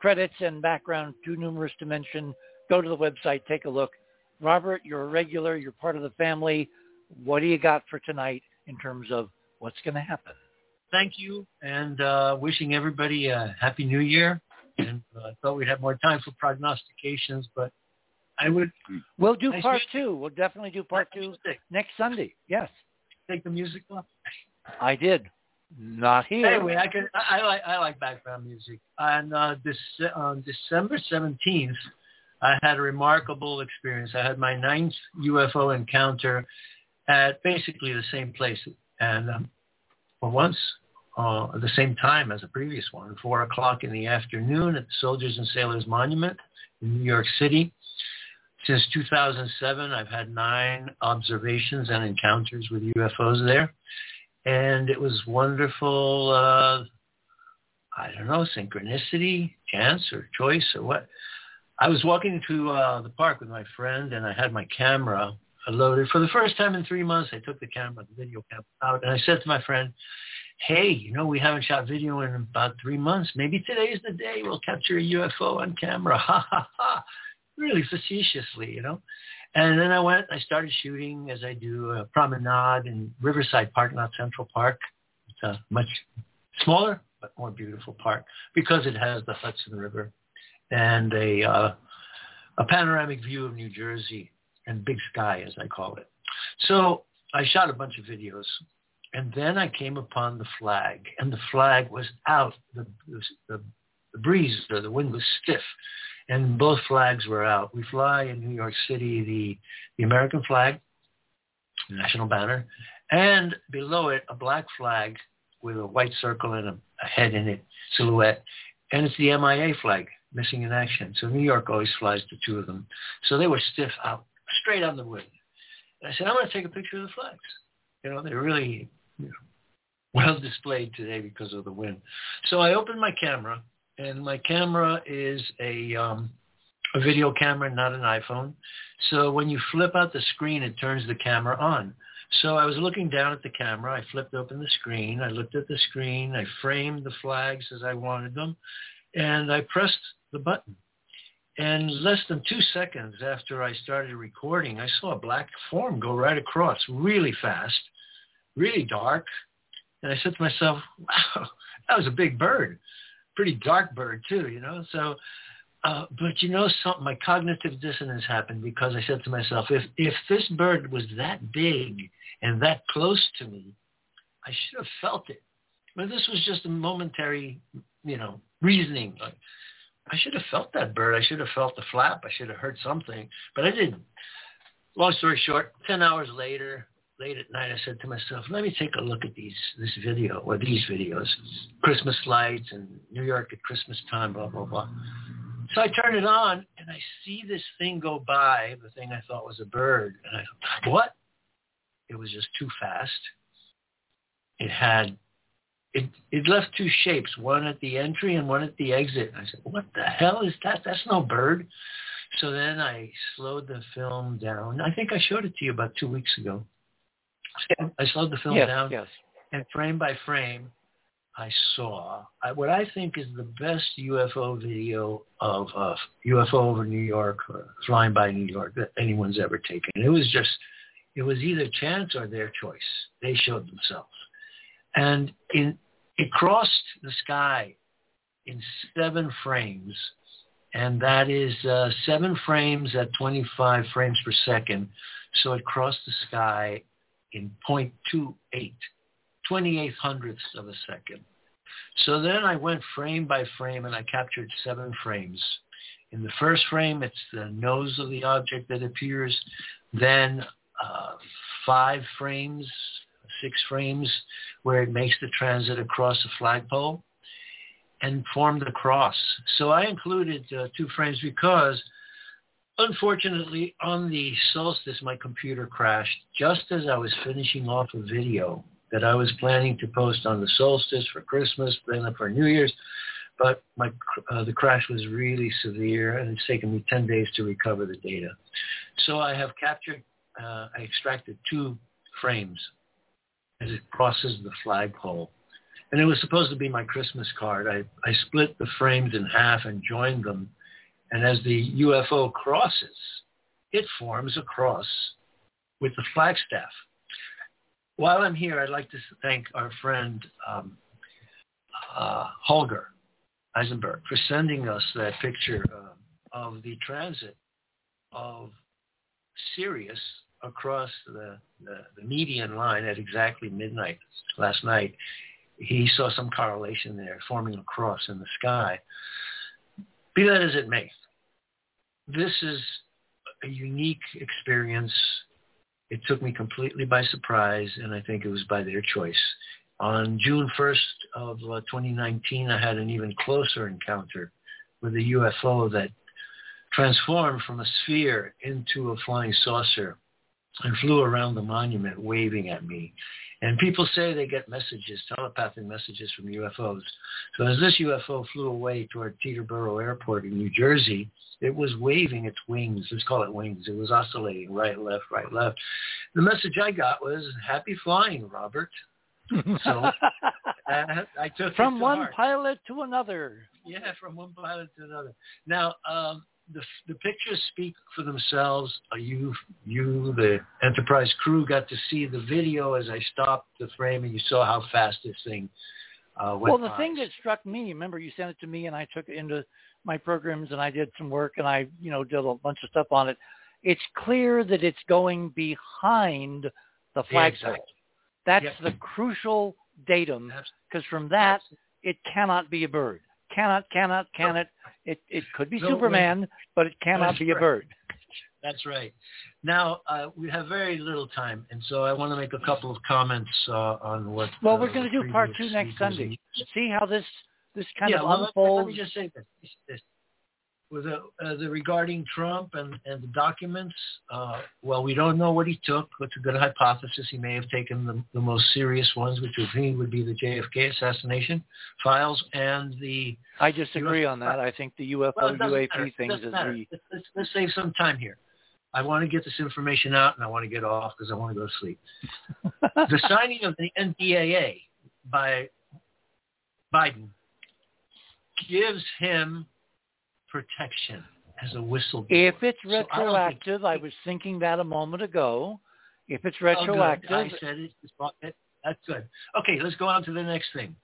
credits and background too numerous to mention. Go to the website, take a look. Robert, you're a regular, you're part of the family. What do you got for tonight in terms of what's going to happen? Thank you, and wishing everybody a happy new year. And I thought we'd have more time for prognostications, but I would... We'll do part two. We'll definitely do part two next Sunday. Yes. Take the music off? I did. Not here. Anyway, I like background music. And on December 17th, I had a remarkable experience. I had my 9th UFO encounter at basically the same place, and for once, at the same time as the previous one, 4 o'clock in the afternoon at the Soldiers and Sailors Monument in New York City. Since 2007, I've had 9 observations and encounters with UFOs there. And it was wonderful, I don't know, synchronicity, chance or choice or what. I was walking to the park with my friend, and I had my camera loaded. For the first time in 3 months, I took the video camera out, and I said to my friend, hey, you know, we haven't shot video in about 3 months. Maybe today's the day we'll capture a UFO on camera. Ha, ha, ha. Really facetiously, you know. And then I started shooting, as I do, a promenade in Riverside Park, not Central Park. It's a much smaller but more beautiful park because it has the Hudson River and a panoramic view of New Jersey and Big Sky, as I call it. So I shot a bunch of videos, and then I came upon the flag, and the flag was out. The breeze or the wind was stiff. And both flags were out. We fly in New York City the American flag, the national banner, and below it a black flag with a white circle and a head in it, silhouette. And it's the MIA flag, missing in action. So New York always flies the two of them. So they were stiff out, straight on the wood. And I said, I'm going to take a picture of the flags. You know, they're really well displayed today because of the wind. So I opened my camera. And my camera is a video camera, not an iPhone. So when you flip out the screen, it turns the camera on. So I was looking down at the camera. I flipped open the screen. I looked at the screen. I framed the flags as I wanted them, and I pressed the button. And less than 2 seconds after I started recording, I saw a black form go right across really fast, really dark. And I said to myself, wow, that was a big bird, pretty dark bird too, you know. So, but you know something, my cognitive dissonance happened because I said to myself, if this bird was that big and that close to me, I should have felt it. But this was just a momentary, you know, reasoning. I should have felt that bird. I should have felt the flap. I should have heard something, but I didn't. Long story short, 10 hours later, late at night, I said to myself, let me take a look at these videos, Christmas lights and New York at Christmas time, blah, blah, blah. So I turn it on, and I see this thing go by, the thing I thought was a bird. And I thought, what? It was just too fast. It left two shapes, one at the entry and one at the exit. And I said, what the hell is that? That's no bird. So then I slowed the film down. I think I showed it to you about 2 weeks ago. I slowed the film down, and frame by frame, I saw what I think is the best UFO video of UFO over New York, or flying by New York, that anyone's ever taken. It was just, it was either chance or their choice. They showed themselves, and it crossed the sky in 7 frames, and that is 7 frames at 25 frames per second. So it crossed the sky in 0.28, 28 hundredths of a second. So then I went frame by frame, and I captured 7 frames. In the first frame, it's the nose of the object that appears. Then 6 frames, where it makes the transit across a flagpole and formed a cross. So I included 2 frames because, unfortunately, on the solstice, my computer crashed just as I was finishing off a video that I was planning to post on the solstice for Christmas, then for New Year's. But the crash was really severe, and it's taken me 10 days to recover the data. So I have captured, I extracted 2 frames as it crosses the flagpole. And it was supposed to be my Christmas card. I split the frames in half and joined them. And as the UFO crosses, it forms a cross with the flagstaff. While I'm here, I'd like to thank our friend Holger Eisenberg for sending us that picture of the transit of Sirius across the median line at exactly midnight last night. He saw some correlation there, forming a cross in the sky. Be that as it may, this is a unique experience. It took me completely by surprise, and I think it was by their choice. On June 1st of 2019, I had an even closer encounter with a UFO that transformed from a sphere into a flying saucer and flew around the monument waving at me. And people say they get messages, telepathic messages from UFOs. So as this UFO flew away toward Teterboro Airport in New Jersey, it was waving its wings. Let's call it wings. It was oscillating right, left, right, left. The message I got was, happy flying, Robert. So I took from one pilot to another. Yeah, from one pilot to another. Now, the pictures speak for themselves. You, the Enterprise crew, got to see the video as I stopped the frame, and you saw how fast this thing went. Well, the thing that struck me, remember you sent it to me, and I took it into my programs, and I did some work, and I, you know, did a bunch of stuff on it. It's clear that it's going behind the flagpole. Yeah, exactly. That's the crucial datum, because from that, it cannot be a bird. Cannot. It could be Superman, but it cannot be a bird. That's right. Now, we have very little time, and so I want to make a couple of comments on what... Well, we're going to do part 2 next Sunday. See how this kind of unfolds. Let me just say this. With regarding Trump and the documents, well, we don't know what he took. It's a good hypothesis. He may have taken the most serious ones, which I think would be the JFK assassination files and the... I disagree on that. I think the UAP thing is... Let's save some time here. I want to get this information out, and I want to get off because I want to go to sleep. The signing of the NDAA by Biden gives him protection as a whistleblower. If it's retroactive, I was thinking that a moment ago. If it's retroactive. I said it. That's good. Okay, let's go on to the next thing.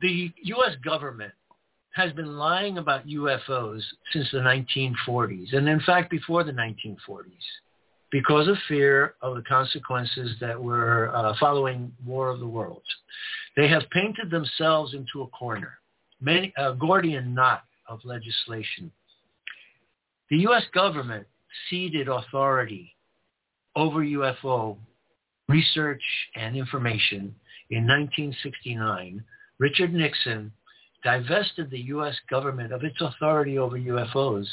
The U.S. government has been lying about UFOs since the 1940s, and in fact before the 1940s, because of fear of the consequences that were following War of the Worlds. They have painted themselves into a corner, a Gordian knot of legislation. The U.S. government ceded authority over UFO research and information in 1969. Richard Nixon divested the U.S. government of its authority over UFOs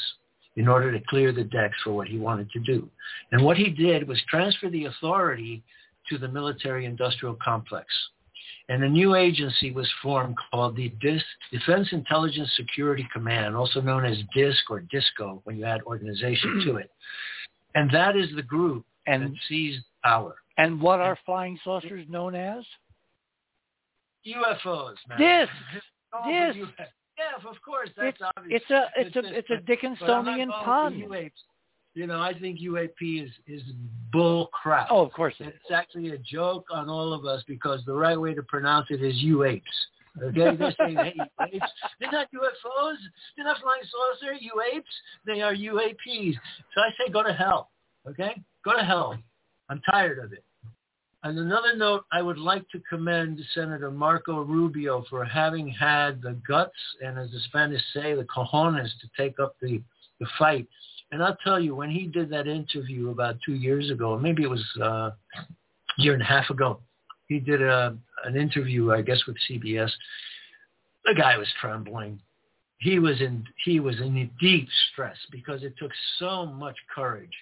in order to clear the decks for what he wanted to do. And what he did was transfer the authority to the military-industrial complex. And a new agency was formed called the Defense Intelligence Security Command, also known as DISC or DISCO, when you add organization to it. And that is the group that seized power. And what are flying saucers known as? UFOs, man. Yes. Yeah, of course. That's obvious. It's a Dickinsonian pun. You know, I think UAP is bull crap. Oh, of course it's actually a joke on all of us because the right way to pronounce it is UAPs. Okay, they're saying, hey, UAPs. They're not UFOs. They're not flying saucer. UAPs. They are UAPs. So I say, go to hell. Okay, go to hell. I'm tired of it. On another note, I would like to commend Senator Marco Rubio for having had the guts and, as the Spanish say, the cojones to take up the fight. And I'll tell you, when he did that interview about 2 years ago, maybe it was a year and a half ago, he did an interview, I guess, with CBS. The guy was trembling. He was in deep stress because it took so much courage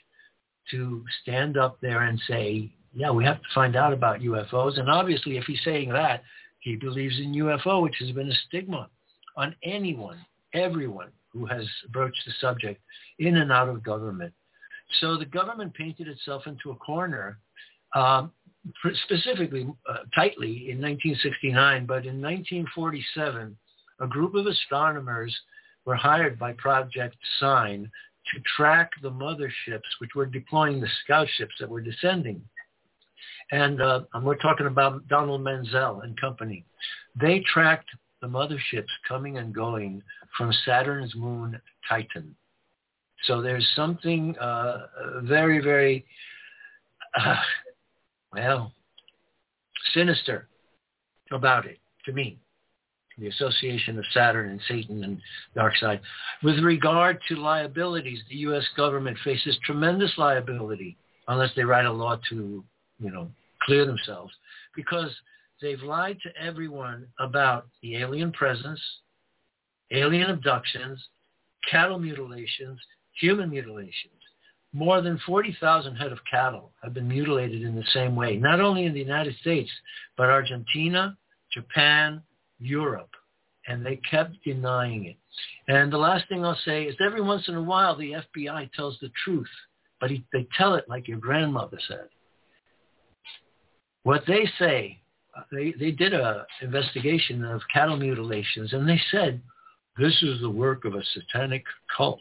to stand up there and say, yeah, we have to find out about UFOs. And obviously, if he's saying that, he believes in UFO, which has been a stigma on everyone who has broached the subject in and out of government. So the government painted itself into a corner, tightly in 1969. But in 1947, a group of astronomers were hired by Project Sign to track the motherships, which were deploying the scout ships that were descending. And we're talking about Donald Menzel and company. They tracked the motherships coming and going from Saturn's moon Titan. So there's something very, very, sinister about it to me. The association of Saturn and Satan and dark side. With regard to liabilities, the U.S. government faces tremendous liability unless they write a law to, clear themselves, because they've lied to everyone about the alien presence, alien abductions, cattle mutilations, human mutilations. More than 40,000 head of cattle have been mutilated in the same way, not only in the United States, but Argentina, Japan, Europe, and they kept denying it. And the last thing I'll say is every once in a while the FBI tells the truth, but they tell it like your grandmother said. What they say, they did an investigation of cattle mutilations, and they said, this is the work of a satanic cult.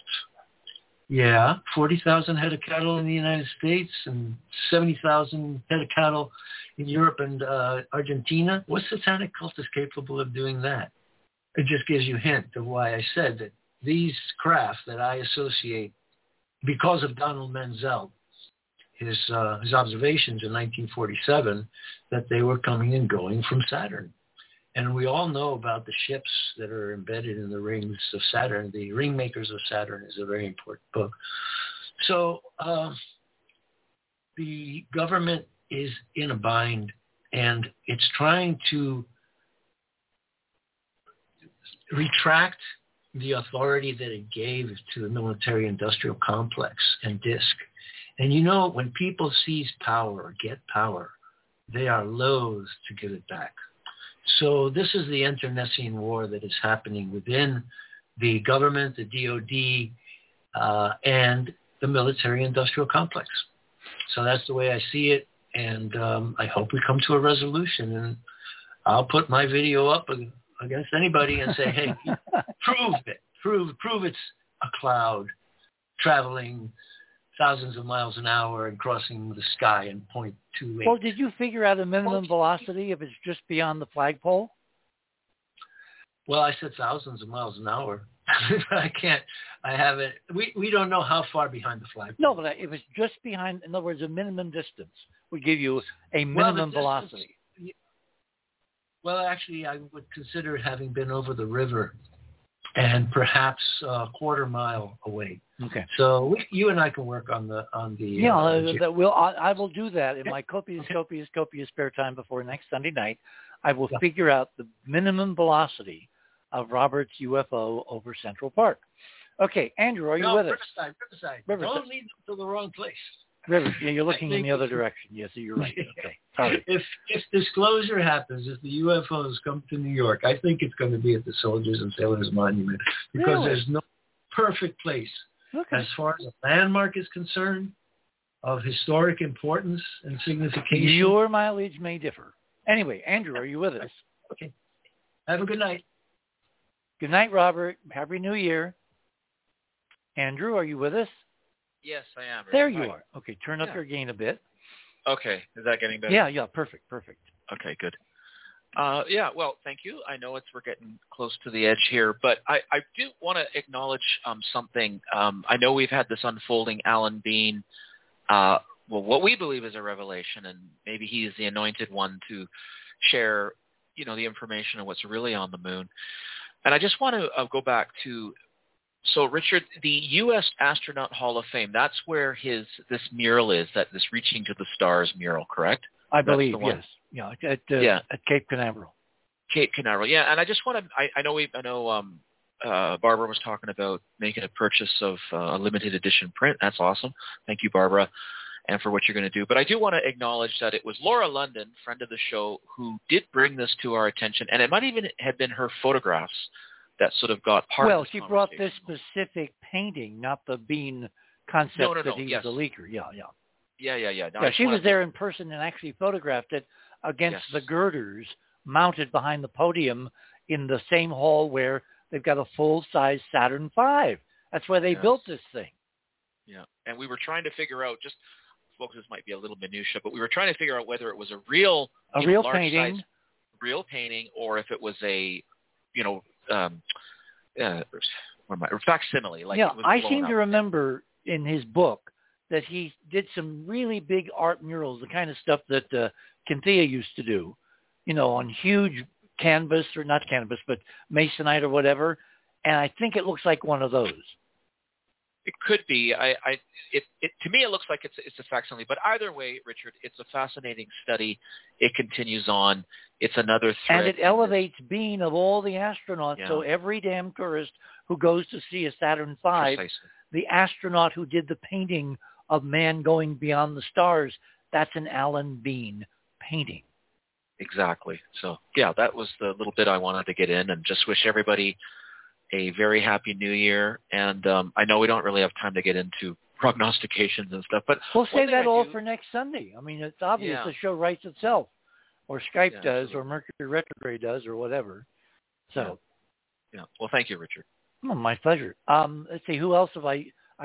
Yeah, 40,000 head of cattle in the United States and 70,000 head of cattle in Europe and Argentina. What satanic cult is capable of doing that? It just gives you a hint of why I said that these craft that I associate, because of Donald Menzel, his observations in 1947, that they were coming and going from Saturn. And we all know about the ships that are embedded in the rings of Saturn. The Ring Makers of Saturn is a very important book. So the government is in a bind, and it's trying to retract the authority that it gave to the military-industrial complex and DISC. And when people seize power or get power, they are loath to give it back. So this is the internecine war that is happening within the government, the DOD, and the military-industrial complex. So that's the way I see it, and I hope we come to a resolution. And I'll put my video up against anybody and say, hey, prove it. Prove it's a cloud traveling thousands of miles an hour and crossing the sky in 0.28. Well, did you figure out a minimum velocity if it's just beyond the flagpole? Well, I said thousands of miles an hour. I can't. I haven't. We don't know how far behind the flagpole. No, but if it's just behind, in other words, a minimum distance would give you a minimum velocity. Well, actually, I would consider it having been over the river and perhaps a quarter mile away. Okay. So you and I can work on the Yeah, I will do that in my copious spare time before next Sunday night. I will figure out the minimum velocity of Robert's UFO over Central Park. Okay, Andrew, are you with us? Riverside. Don't lead them to the wrong place. Yeah, you're looking in the other direction. Yes, you're right. Okay. All right. If disclosure happens, if the UFOs come to New York, I think it's going to be at the Soldiers and Sailors Monument because there's no perfect place as far as a landmark is concerned of historic importance and signification. Your mileage may differ. Anyway, Andrew, are you with us? Okay. Have a good night. Good night, Robert. Happy New Year. Andrew, are you with us? Yes, I am. There you are. Okay, turn up your gain a bit. Okay, is that getting better? Yeah, perfect. Okay, good. Well, thank you. I know we're getting close to the edge here, but I do want to acknowledge something. I know we've had this unfolding Alan Bean, what we believe is a revelation, and maybe he is the anointed one to share, the information on what's really on the moon. And I just want to go back to – so, Richard, the U.S. Astronaut Hall of Fame, that's where this mural is, this Reaching to the Stars mural, correct? I believe, yes. Yeah, at Cape Canaveral. Cape Canaveral, yeah. And I just want to – I know Barbara was talking about making a purchase of a limited edition print. That's awesome. Thank you, Barbara, and for what you're going to do. But I do want to acknowledge that it was Laura London, friend of the show, who did bring this to our attention, and it might even have been her photographs that sort of got part of the conversation. Well, she brought this specific painting, not the Bean concept that he was a leaker. Yeah. No, yeah, she was there in person and actually photographed it against the girders mounted behind the podium in the same hall where they've got a full-size Saturn V. That's where they built this thing. Yeah, and we were trying to figure out just – folks, this might be a little minutia, but we were trying to figure out whether it was a real painting or if it was a, facsimile. I seem to remember in his book that he did some really big art murals, the kind of stuff that Kinthea used to do, on huge canvas, or not canvas, but masonite or whatever. And I think it looks like one of those. It could be. To me, it looks like it's a facsimile. But either way, Richard, it's a fascinating study. It continues on. It's another thread. And it elevates Bean of all the astronauts. Yeah. So every damn tourist who goes to see a Saturn V, the astronaut who did the painting of man going beyond the stars, that's an Alan Bean painting. Exactly. So, yeah, that was the little bit I wanted to get in, and just wish everybody a very happy New Year, and I know we don't really have time to get into prognostications and stuff, but we'll save that for next Sunday. I mean, it's obvious the show writes itself, or Skype does, or Mercury retrograde does, or whatever. So, Well, thank you, Richard. Oh, my pleasure. Let's see, who else have I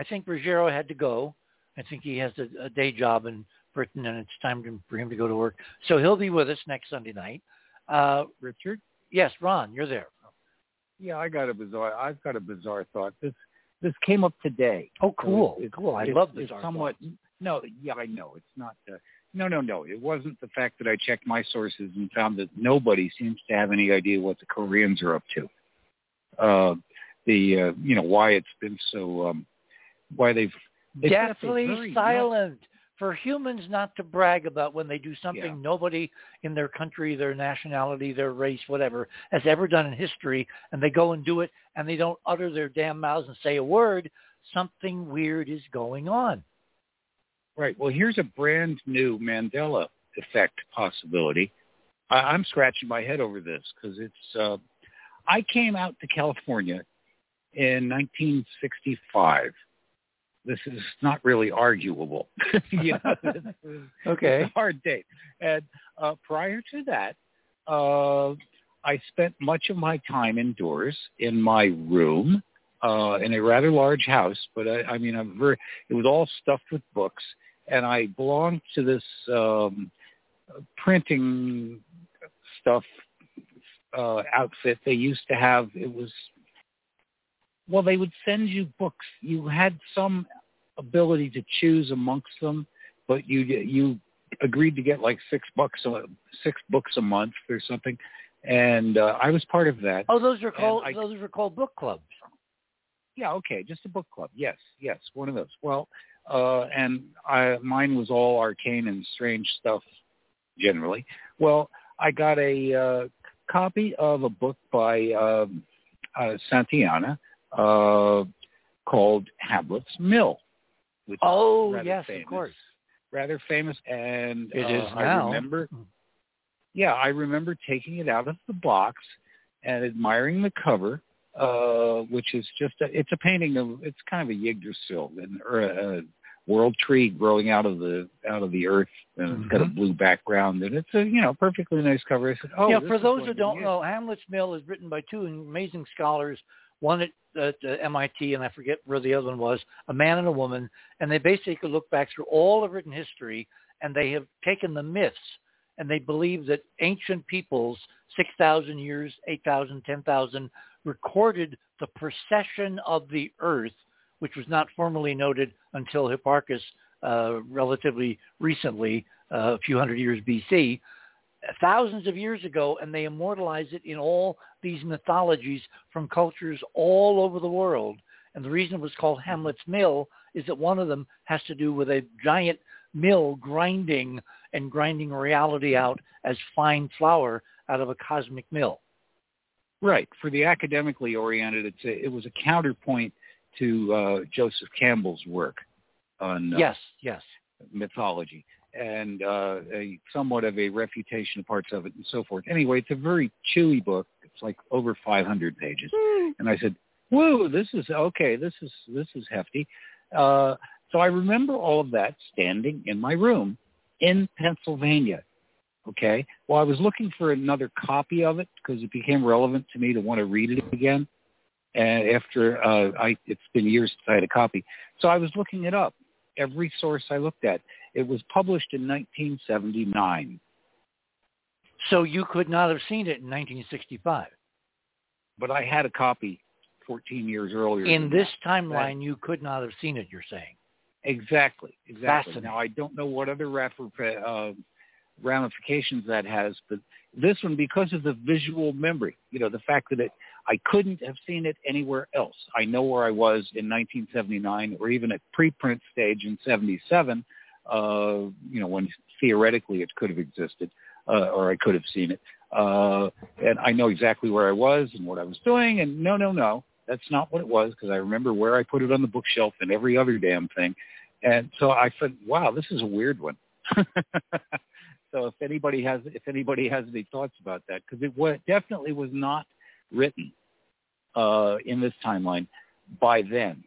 think Ruggiero had to go. I think he has a day job in Britain, and it's time for him to go to work. So he'll be with us next Sunday night. Richard? Yes, Ron, you're there. Yeah, I've got a bizarre thought. This came up today. Oh, cool. Cool. I love bizarre thoughts. No, yeah, I know. It's not no. It wasn't the fact that I checked my sources and found that nobody seems to have any idea what the Koreans are up to. Why it's been so why they've deathly silent. For humans not to brag about when they do something nobody in their country, their nationality, their race, whatever, has ever done in history, and they go and do it, and they don't utter their damn mouths and say a word, something weird is going on. Right. Well, here's a brand new Mandela effect possibility. I'm scratching my head over this because it's I came out to California in 1965. this is not really arguable. You know, okay. It's a hard date. And prior to that, I spent much of my time indoors in my room in a rather large house. But it was all stuffed with books, and I belonged to this printing stuff outfit they used to have. It was, well, they would send you books. You had some ability to choose amongst them, but you agreed to get like six books a month or something. And I was part of that. Oh, those were called book clubs. Yeah, okay, just a book club. Yes, one of those. Well, and mine was all arcane and strange stuff generally. Well, I got a copy of a book by Santayana called Hamlet's Mill. Which of course. Rather famous. And it is now. I remember taking it out of the box and admiring the cover, which is it's a painting of, it's kind of a Yggdrasil, or a world tree growing out of the earth, and it's got a blue background, and it's a perfectly nice cover. I said, for those who don't know, Hamlet's Mill is written by two amazing scholars, one at MIT, and I forget where the other one was, a man and a woman, and they basically look back through all of written history, and they have taken the myths. And they believe that ancient peoples, 6,000 years, 8,000, 10,000, recorded the precession of the earth, which was not formally noted until Hipparchus relatively recently, a few hundred years BC, thousands of years ago, and they immortalize it in all these mythologies from cultures all over the world. And the reason it was called Hamlet's Mill is that one of them has to do with a giant mill grinding reality out as fine flour out of a cosmic mill. Right. For the academically oriented, it was a counterpoint to Joseph Campbell's work on mythology, and somewhat of a refutation of parts of it and so forth. Anyway, it's a very chewy book. It's like over 500 pages. And I said, whoa, this is hefty. So I remember all of that standing in my room in Pennsylvania. Okay. Well, I was looking for another copy of it because it became relevant to me to want to read it again. And after it's been years since I had a copy. So I was looking it up. Every source I looked at, it was published in 1979. So you could not have seen it in 1965. But I had a copy 14 years earlier. In this timeline, you could not have seen it, you're saying. Exactly. Now, I don't know what other ramifications that has, but this one, because of the visual memory, the fact that I couldn't have seen it anywhere else. I know where I was in 1979, or even at preprint stage in 77, when theoretically it could have existed, or I could have seen it. And I know exactly where I was and what I was doing, and no. That's not what it was, because I remember where I put it on the bookshelf and every other damn thing. And so I said, wow, this is a weird one. So if anybody has any thoughts about that, because it definitely was not written in this timeline by then,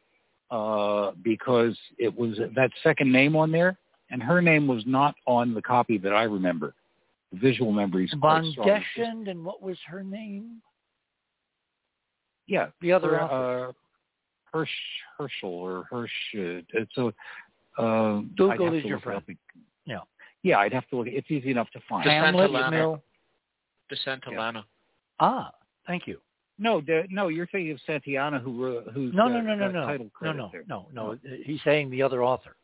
because it was that second name on there, and her name was not on the copy that I remember. The visual memories. Von Deschend, and what was her name? Yeah, the other author. Herschel. So Google is your friend. Yeah, I'd have to look. It's easy enough to find. DeSantillana. Yeah. Ah, thank you. No, you're thinking of Santayana, who's no. Title credit there. No. He's saying the other author.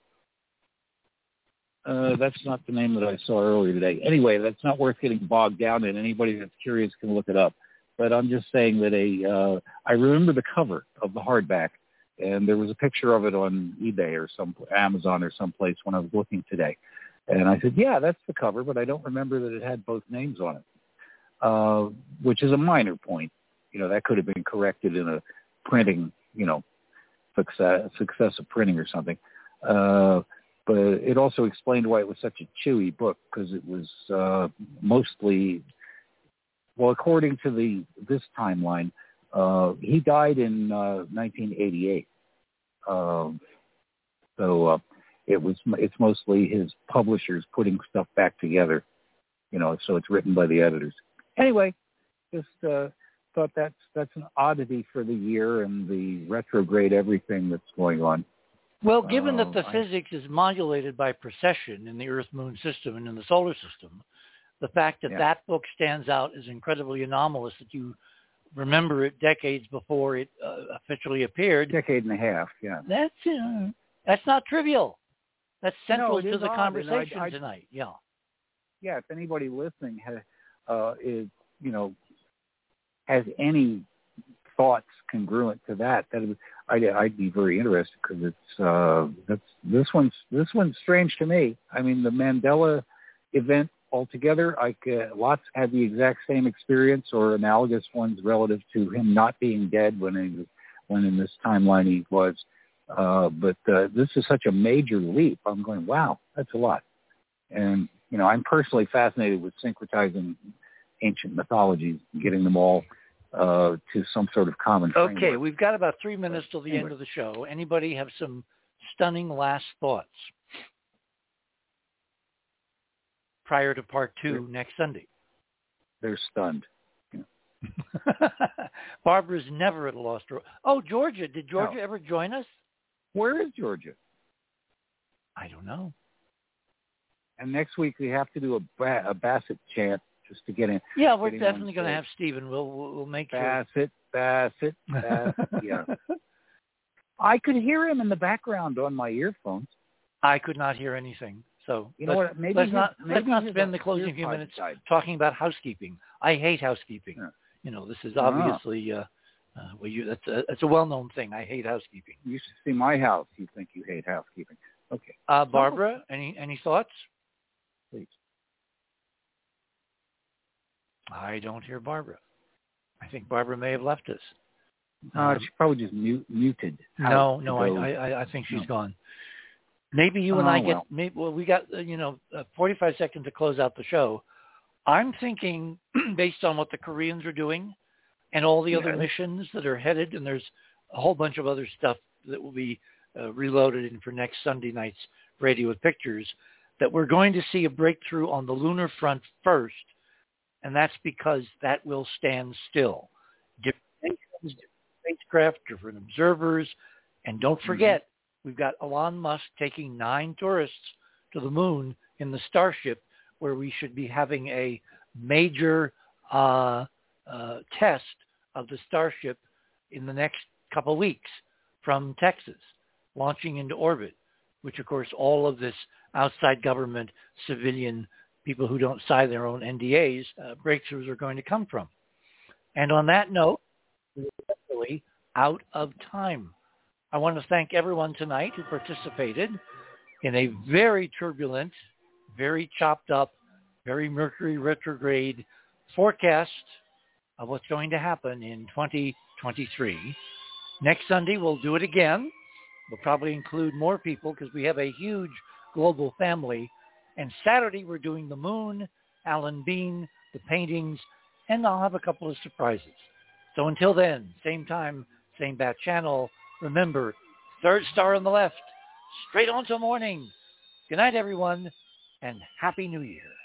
That's not the name that I saw earlier today. Anyway, that's not worth getting bogged down in. Anybody that's curious can look it up. But I'm just saying that I remember the cover of the hardback, and there was a picture of it on eBay or Amazon or someplace when I was looking today. And I said, yeah, that's the cover, but I don't remember that it had both names on it, which is a minor point. That could have been corrected in a printing, success of printing or something. But it also explained why it was such a chewy book, because it was mostly... Well, according to this timeline, he died in 1988. So it's mostly his publishers putting stuff back together, you know, so it's written by the editors. Anyway, just thought that's an oddity for the year and the retrograde everything that's going on. Well, given that the physics is modulated by precession in the Earth-Moon system and in the solar system, the fact that that book stands out is incredibly anomalous that you remember it decades before it officially appeared. Decade and a half, yeah. That's not trivial. That's central to the conversation tonight, yeah. Yeah, if anybody listening has any thoughts congruent to that I'd be very interested, because it's this one's strange to me. I mean, the Mandela event altogether, lots had the exact same experience or analogous ones relative to him not being dead when in this timeline he was. But this is such a major leap. I'm going, wow, that's a lot. And you know, I'm personally fascinated with syncretizing ancient mythologies, getting them all to some sort of common framework. Okay, we've got about 3 minutes till the end of the show. Anybody have some stunning last thoughts prior to part two next Sunday? They're stunned. Yeah. Barbara's never at a loss. Georgia. Did Georgia ever join us? Where is Georgia? I don't know. And next week we have to do a Bassett chant. Just to get in. Yeah, we're definitely going to have Stephen. We'll make Bassett, sure. Bassett. Yeah. I could hear him in the background on my earphones. I could not hear anything. So you know what? Maybe let's not spend the closing few minutes talking about housekeeping. I hate housekeeping. Yeah. You know, this is obviously that's a well-known thing. I hate housekeeping. You should see my house. You think you hate housekeeping? Okay. Barbara, any thoughts? Please. I don't hear Barbara. I think Barbara may have left us. She's probably just muted. I think she's gone. Maybe you and I we got 45 seconds to close out the show. I'm thinking, based on what the Koreans are doing and all the other missions that are headed, and there's a whole bunch of other stuff that will be reloaded in for next Sunday night's Radio with Pictures, that we're going to see a breakthrough on the lunar front first. And that's because that will stand still. Different nations, different spacecraft, different observers. And don't forget, we've got Elon Musk taking 9 tourists to the moon in the Starship, where we should be having a major test of the Starship in the next couple weeks from Texas, launching into orbit, which, of course, all of this outside government, civilian people who don't sign their own NDAs, breakthroughs are going to come from. And on that note, we're definitely out of time. I want to thank everyone tonight who participated in a very turbulent, very chopped up, very Mercury retrograde forecast of what's going to happen in 2023. Next Sunday, we'll do it again. We'll probably include more people because we have a huge global family. And Saturday, we're doing the moon, Alan Bean, the paintings, and I'll have a couple of surprises. So until then, same time, same bat channel. Remember, third star on the left, straight on till morning. Good night, everyone, and Happy New Year.